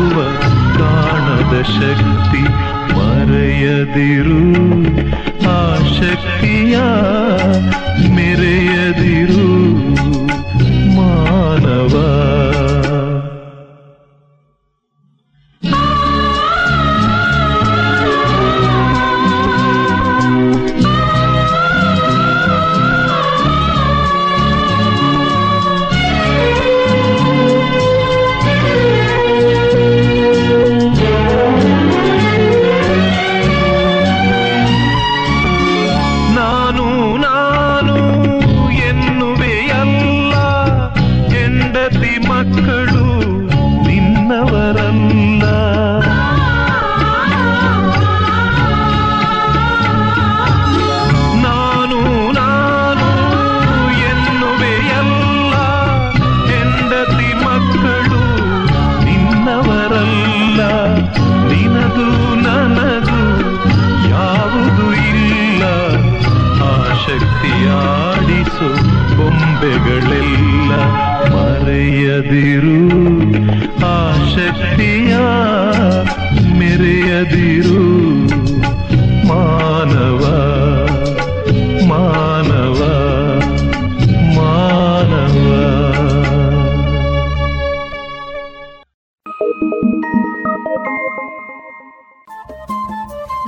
ಕಾಣುವ ಕಾಣದ ಶಕ್ತಿ ಮರೆಯದಿರು, ಆ ಶಕ್ತಿಯ ಮೆರೆಯದಿರು ಮಾನವ. ೆಗಳೆಲ್ಲ ಮರೆಯದಿರು, ಆ ಶಕ್ತಿಯ ಮೆರೆಯದಿರು ಮಾನವ ಮಾನವ ಮಾನವ.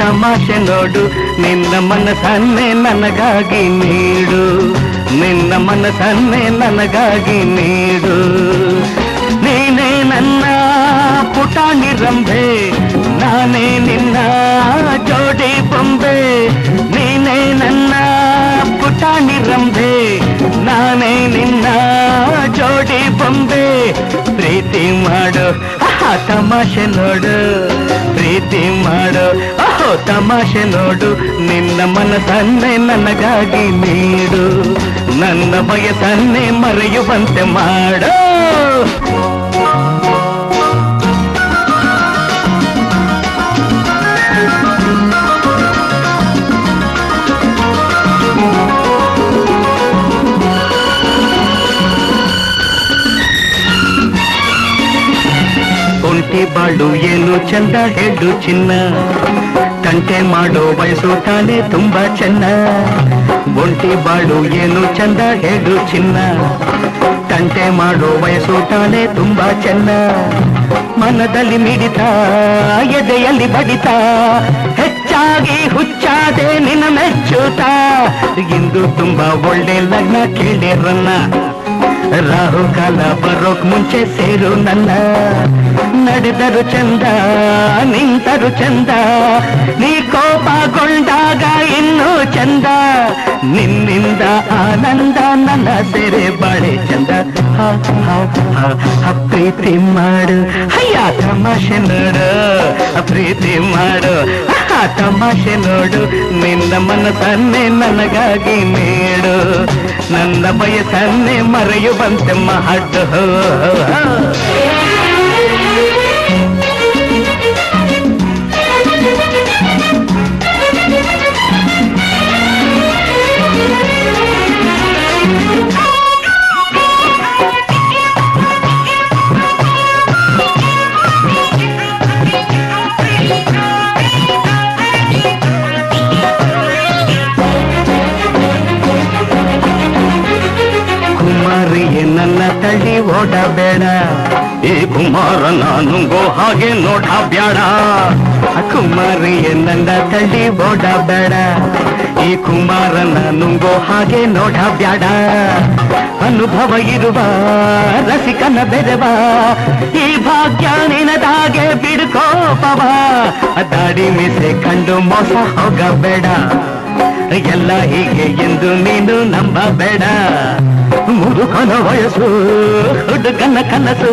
ತಮಾಷೆ ನೋಡು, ನಿನ್ನ ಮನಸ್ಸನ್ನೇ ನನಗಾಗಿ ನೀಡು, ನಿನ್ನ ಮನಸ್ಸನ್ನೇ ನನಗಾಗಿ ನೀಡು. ನೀನೇ ನನ್ನ ಪುಟಾಣಿ ರಂಭೆ, ನಾನೇ ನಿನ್ನ ಜೋಡಿ ಬೊಂಬೆ, ನೀನೇ ನನ್ನ ಪುಟಾಣಿ ರಂಭೆ, ನಾನೇ ನಿನ್ನ ಜೋಡಿ ಬೊಂಬೆ. ಪ್ರೀತಿ ಮಾಡು ತಮಾಷೆ ನೋಡು, ಪ್ರೀತಿ ಮಾಡು ಓಹೋ ತಮಾಷೆ ನೋಡು, ನಿನ್ನ ಮನಸ್ಸನ್ನೇ ನನಗಾಗಿ ನೀಡು, ನನ್ನ ಬಯಸನ್ನೇ ಮರೆಯುವಂತೆ ಮಾಡು. ಬಾಳು ಏನು ಚಂದ ಹೆಡ್ಡು ಚಿನ್ನ, ತಂಟೆ ಮಾಡೋ ಬಯಸು ತಾನೆ ತುಂಬಾ ಚೆನ್ನ. ಬೊಂಟಿ ಬಾಳು ಏನು ಚಂದ ಹೆಡ್ಡು ಚಿನ್ನ, ತಂಟೆ ಮಾಡೋ ಬಯಸು ತಾನೆ ತುಂಬಾ ಚೆನ್ನ. ಮನದಲ್ಲಿ ಮಿಡಿತ ಎದೆಯಲ್ಲಿ ಬಡಿತ, ಹೆಚ್ಚಾಗಿ ಹುಚ್ಚಾದೆ ನಿನ್ನ ಮೆಚ್ಚುತ್ತ. ಇಂದು ತುಂಬಾ ಒಳ್ಳೆ ಲಗ್ನ ಕೇಳಿರನ್ನ, ರಾಹುಕಾಲ ಬರೋಕ್ ಮುಂಚೆ ಸೇರು ನನ್ನ. ನಡೆದರು ಚಂದ ನಿಂತರು ಚಂದ, ನೀ ಕೋಪಗೊಂಡಾಗ ಇನ್ನೂ ಚಂದ. ನಿನ್ನಿಂದ ಆನಂದ ನನ್ನ ಸೆರೆ ಬಾಳೆ ಚಂದ. ಪ್ರೀತಿ ಮಾಡು ಅಯ್ಯ ತಮಾಷೆ ನೋಡು, ಪ್ರೀತಿ ಮಾಡು ತಮಾಷೆ ನೋಡು, ನಿನ್ನ ಮನಸ್ಸನ್ನೇ ನನಗಾಗಿ ನೀಡು, ನನ್ನ ಬಯಸನ್ನೇ ಮರೆಯುವಂತೆ ಮಾಡು. ನನ್ನ ತಳ್ಳಿ ಓಡಬೇಡ, ಈ ಕುಮಾರ ನಾನು ಗೋ ಹಾಗೆ ನೋಡಬೇಡ. ಕುಮಾರಿಯೇ ನನ್ನ ತಳ್ಳಿ ಓಡಬೇಡ, ಈ ಕುಮಾರ ನಾನು ಗೋ ಹಾಗೆ ನೋಡಬೇಡ. ಅನುಭವ ಇರುವ ರಸಿಕನ ಬೆದವ, ಈ ಭಾಗ್ಯ ನಿನದಾಗೆ ಬಿಡ್ಕೋಪವ. ದಾಡಿ ಮೀಸೆ ಕಂಡು ಮೋಸ ಹೋಗಬೇಡ, ಎಲ್ಲ ಹೀಗೆ ಎಂದು ನೀನು ನಂಬಬೇಡ. ಮುದುಕನ ವಯಸ್ಸು ಹುಡುಗನ ಕನಸು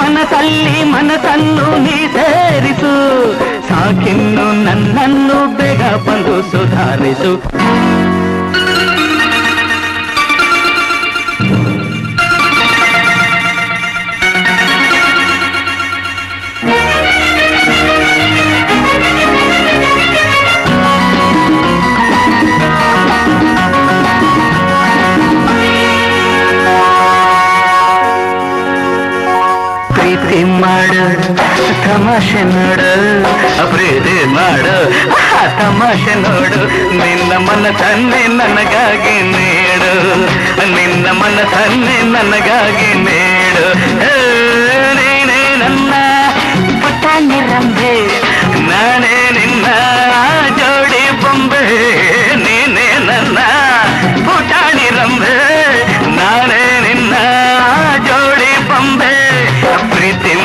ಮನಸ್ಸಲ್ಲಿ ಮನಸ್ಸನ್ನು ನೀ ಸೇರಿಸು ಸಾಕಿನ್ನು ನನ್ನನ್ನು ಬೇಗ ಬಂದು ಸುಧಾರಿಸು. ಪ್ರೀತಿ ಮಾಡ ತಮಾಷೆ ನೋಡು, ಪ್ರೀತಿ ಮಾಡ ತಮಾಷೆ ನೋಡು, ನಿನ್ನ ಮನಸ್ಸನ್ನೇ ನನಗಾಗಿ ನೀಡು, ನಿನ್ನ ಮನಸ್ಸನ್ನೇ ನನಗಾಗಿ ನೀಡು. ನೀನೇ ನನ್ನ ಪುಟಾಣಿ ರಂಬೆ, ನಾನೇ ನಿನ್ನ ಜೋಡಿ ಬೊಂಬೆ, ನೀನೇ ನನ್ನ ಪುಟಾಣಿ ರಂಬೆ, ನಾನೇ ನಿನ್ನ ಜೋಡಿ ಬೊಂಬೆ. ಪ್ರೀತಿ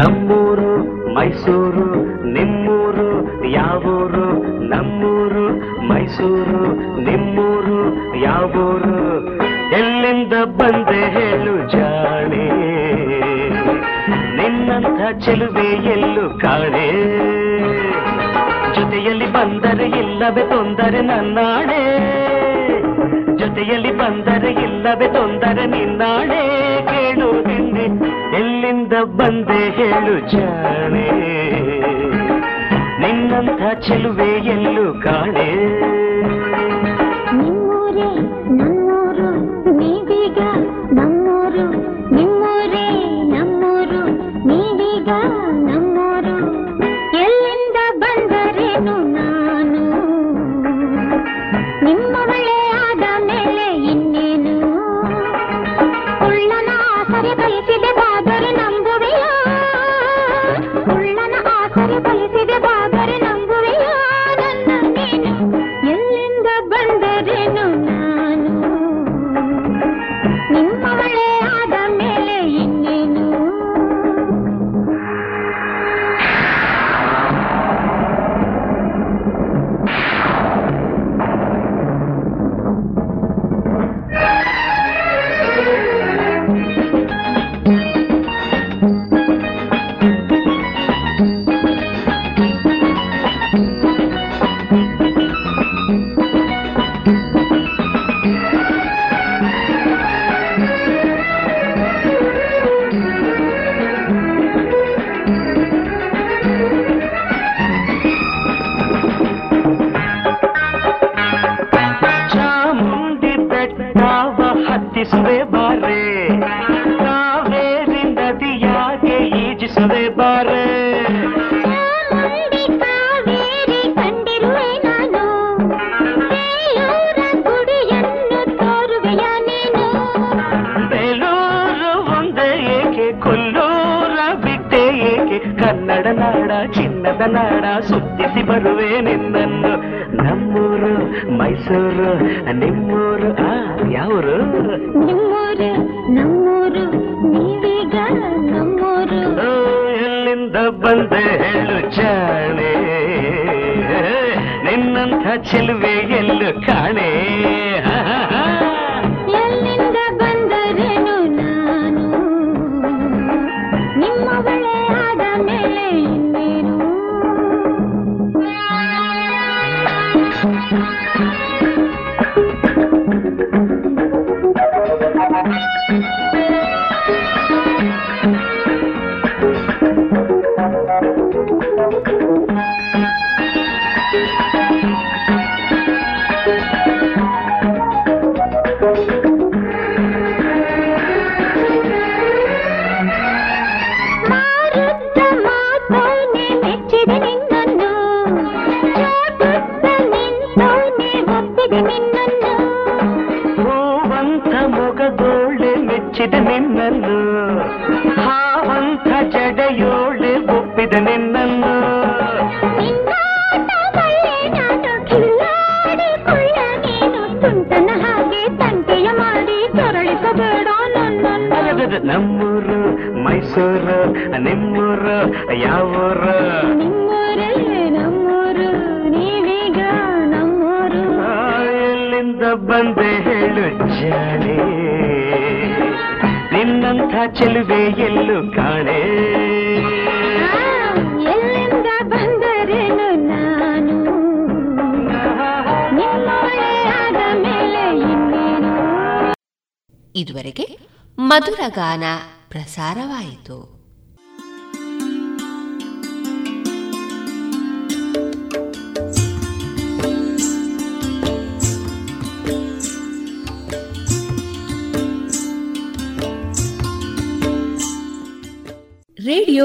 ನಮ್ಮೂರು ಮೈಸೂರು ನಿಮ್ಮೂರು ಯಾವೂರು, ನಮ್ಮೂರು ಮೈಸೂರು ನಿಮ್ಮೂರು ಯಾವೂರು, ಎಲ್ಲಿಂದ ಬಂದೆ ಹೇಳು ಜಾಣೆ, ನಿನ್ನಂಥ ಚೆಲುವೆ ಎಲ್ಲೂ ಕಾಣೆ, ಜೊತೆಯಲ್ಲಿ ಬಂದರೆ ಇಲ್ಲವೇ ತೊಂದರೆ ನನ್ನಾಣೆ, ಜೊತೆಯಲ್ಲಿ ಬಂದರೆ ಇಲ್ಲವೇ ತೊಂದರೆ ನಿನ್ನಾಣೆ, ಕೇಳು ಹಿಂದೆ ಎಲ್ಲಿಂದ ಬಂದೆ ಹೇಳು ಜಾಣೆ, ನಿನ್ನಂಥ ಚೆಲುವೆ ಎಲ್ಲೂ ಕಾಣೆ. ನಿಮ್ಮೂರೇ ನಮ್ಮೂರು ನೀವೀಗ, ನಮ್ಮೂರು ನಿಮ್ಮೂರೇ ನಮ್ಮೂರು ನೀವೀಗ ನಮ್ಮೂರು, ಎಲ್ಲಿಂದ ಬಂದರೇನು ನಾನು, ನಿಮ್ಮವಳೇ ಆದ ಮೇಲೆ ಇನ್ನೇನು, ಉಳ್ಳನ ಆಸರೆ ಬಯಸಿದೆ ಬಾದರೆ ನಂಬುವೆಯ, ಉಳ್ಳನ ಆಸರೆ ಬಯಸಿದೆ ಬಾದರೆ ನಂಬುವೆಯ, ನನ್ನ ನೀನು ಎಲ್ಲಿಂದ ಬಂದರೇನು ನಾನು, ನಿಮ್ಮವಳೇ ಆದ ಮೇಲೆ ಇನ್ನೇನು. ನಾಡ ಸುತ್ತಿಸಿ ಬರುವೆ ನಿನ್ನನ್ನು, ನಮ್ಮೂರು ಮೈಸೂರು ನಿಮ್ಮೂರು ಆ ಯಾವೂರು, ನಿಮ್ಮೂರು ನಮ್ಮೂರು ನೀವೀಗ ನಮ್ಮೂರು, ಎಲ್ಲಿಂದ ಬಂದೆ ಹೇಳು ಜಾಣೆ, ನಿನ್ನಂಥ ಚೆಲುವೆ ಎಲ್ಲೂ ಕಾಣೆ, ಎಲ್ಲಿಂದ ಬಂದರೇನು ನಾನು, ನಿಮ್ಮವಳೇ ಆದ ಮೇಲೆ ಇನ್ನೇನು. Thank you. ಹಾವಂತ ಜಡೆಯೋಳೆ ಒಪ್ಪಿದ ನಿನ್ನನ್ನು ತುಂಟನ ಹಾಗೆ ತಂಟೆಯ ಮಾಡಿ ತೊರಳಿಸಬೇಡ ನನ್ನನ್ನು. ನಮ್ಮೂರು ಮೈಸೂರು ನಿಮ್ಮೂರು ಯಾವೂರು ನಿಮ್ಮೂರೇ ನಮ್ಮೂರು ನೀವೀಗ ನಮ್ಮೂರು ಎಲ್ಲಿಂದ ಬಂದೆ ಹೇಳು ಜಾಣೆ ನಿನ್ನಂಥ ಚೆಲುವೆ ಎಲ್ಲೂ ಕಾಣೆ ಎಲ್ಲಿಂದ ಬಂದರೇನು ನಾನು ನಿಮ್ಮೊಳೆಯಾದ ಮೇಲೆ ಇನ್ನೇನು. ಇದುವರೆಗೆ ಮಧುರ ಗಾನ ಪ್ರಸಾರವಾಯಿತು. ರೇಡಿಯೋ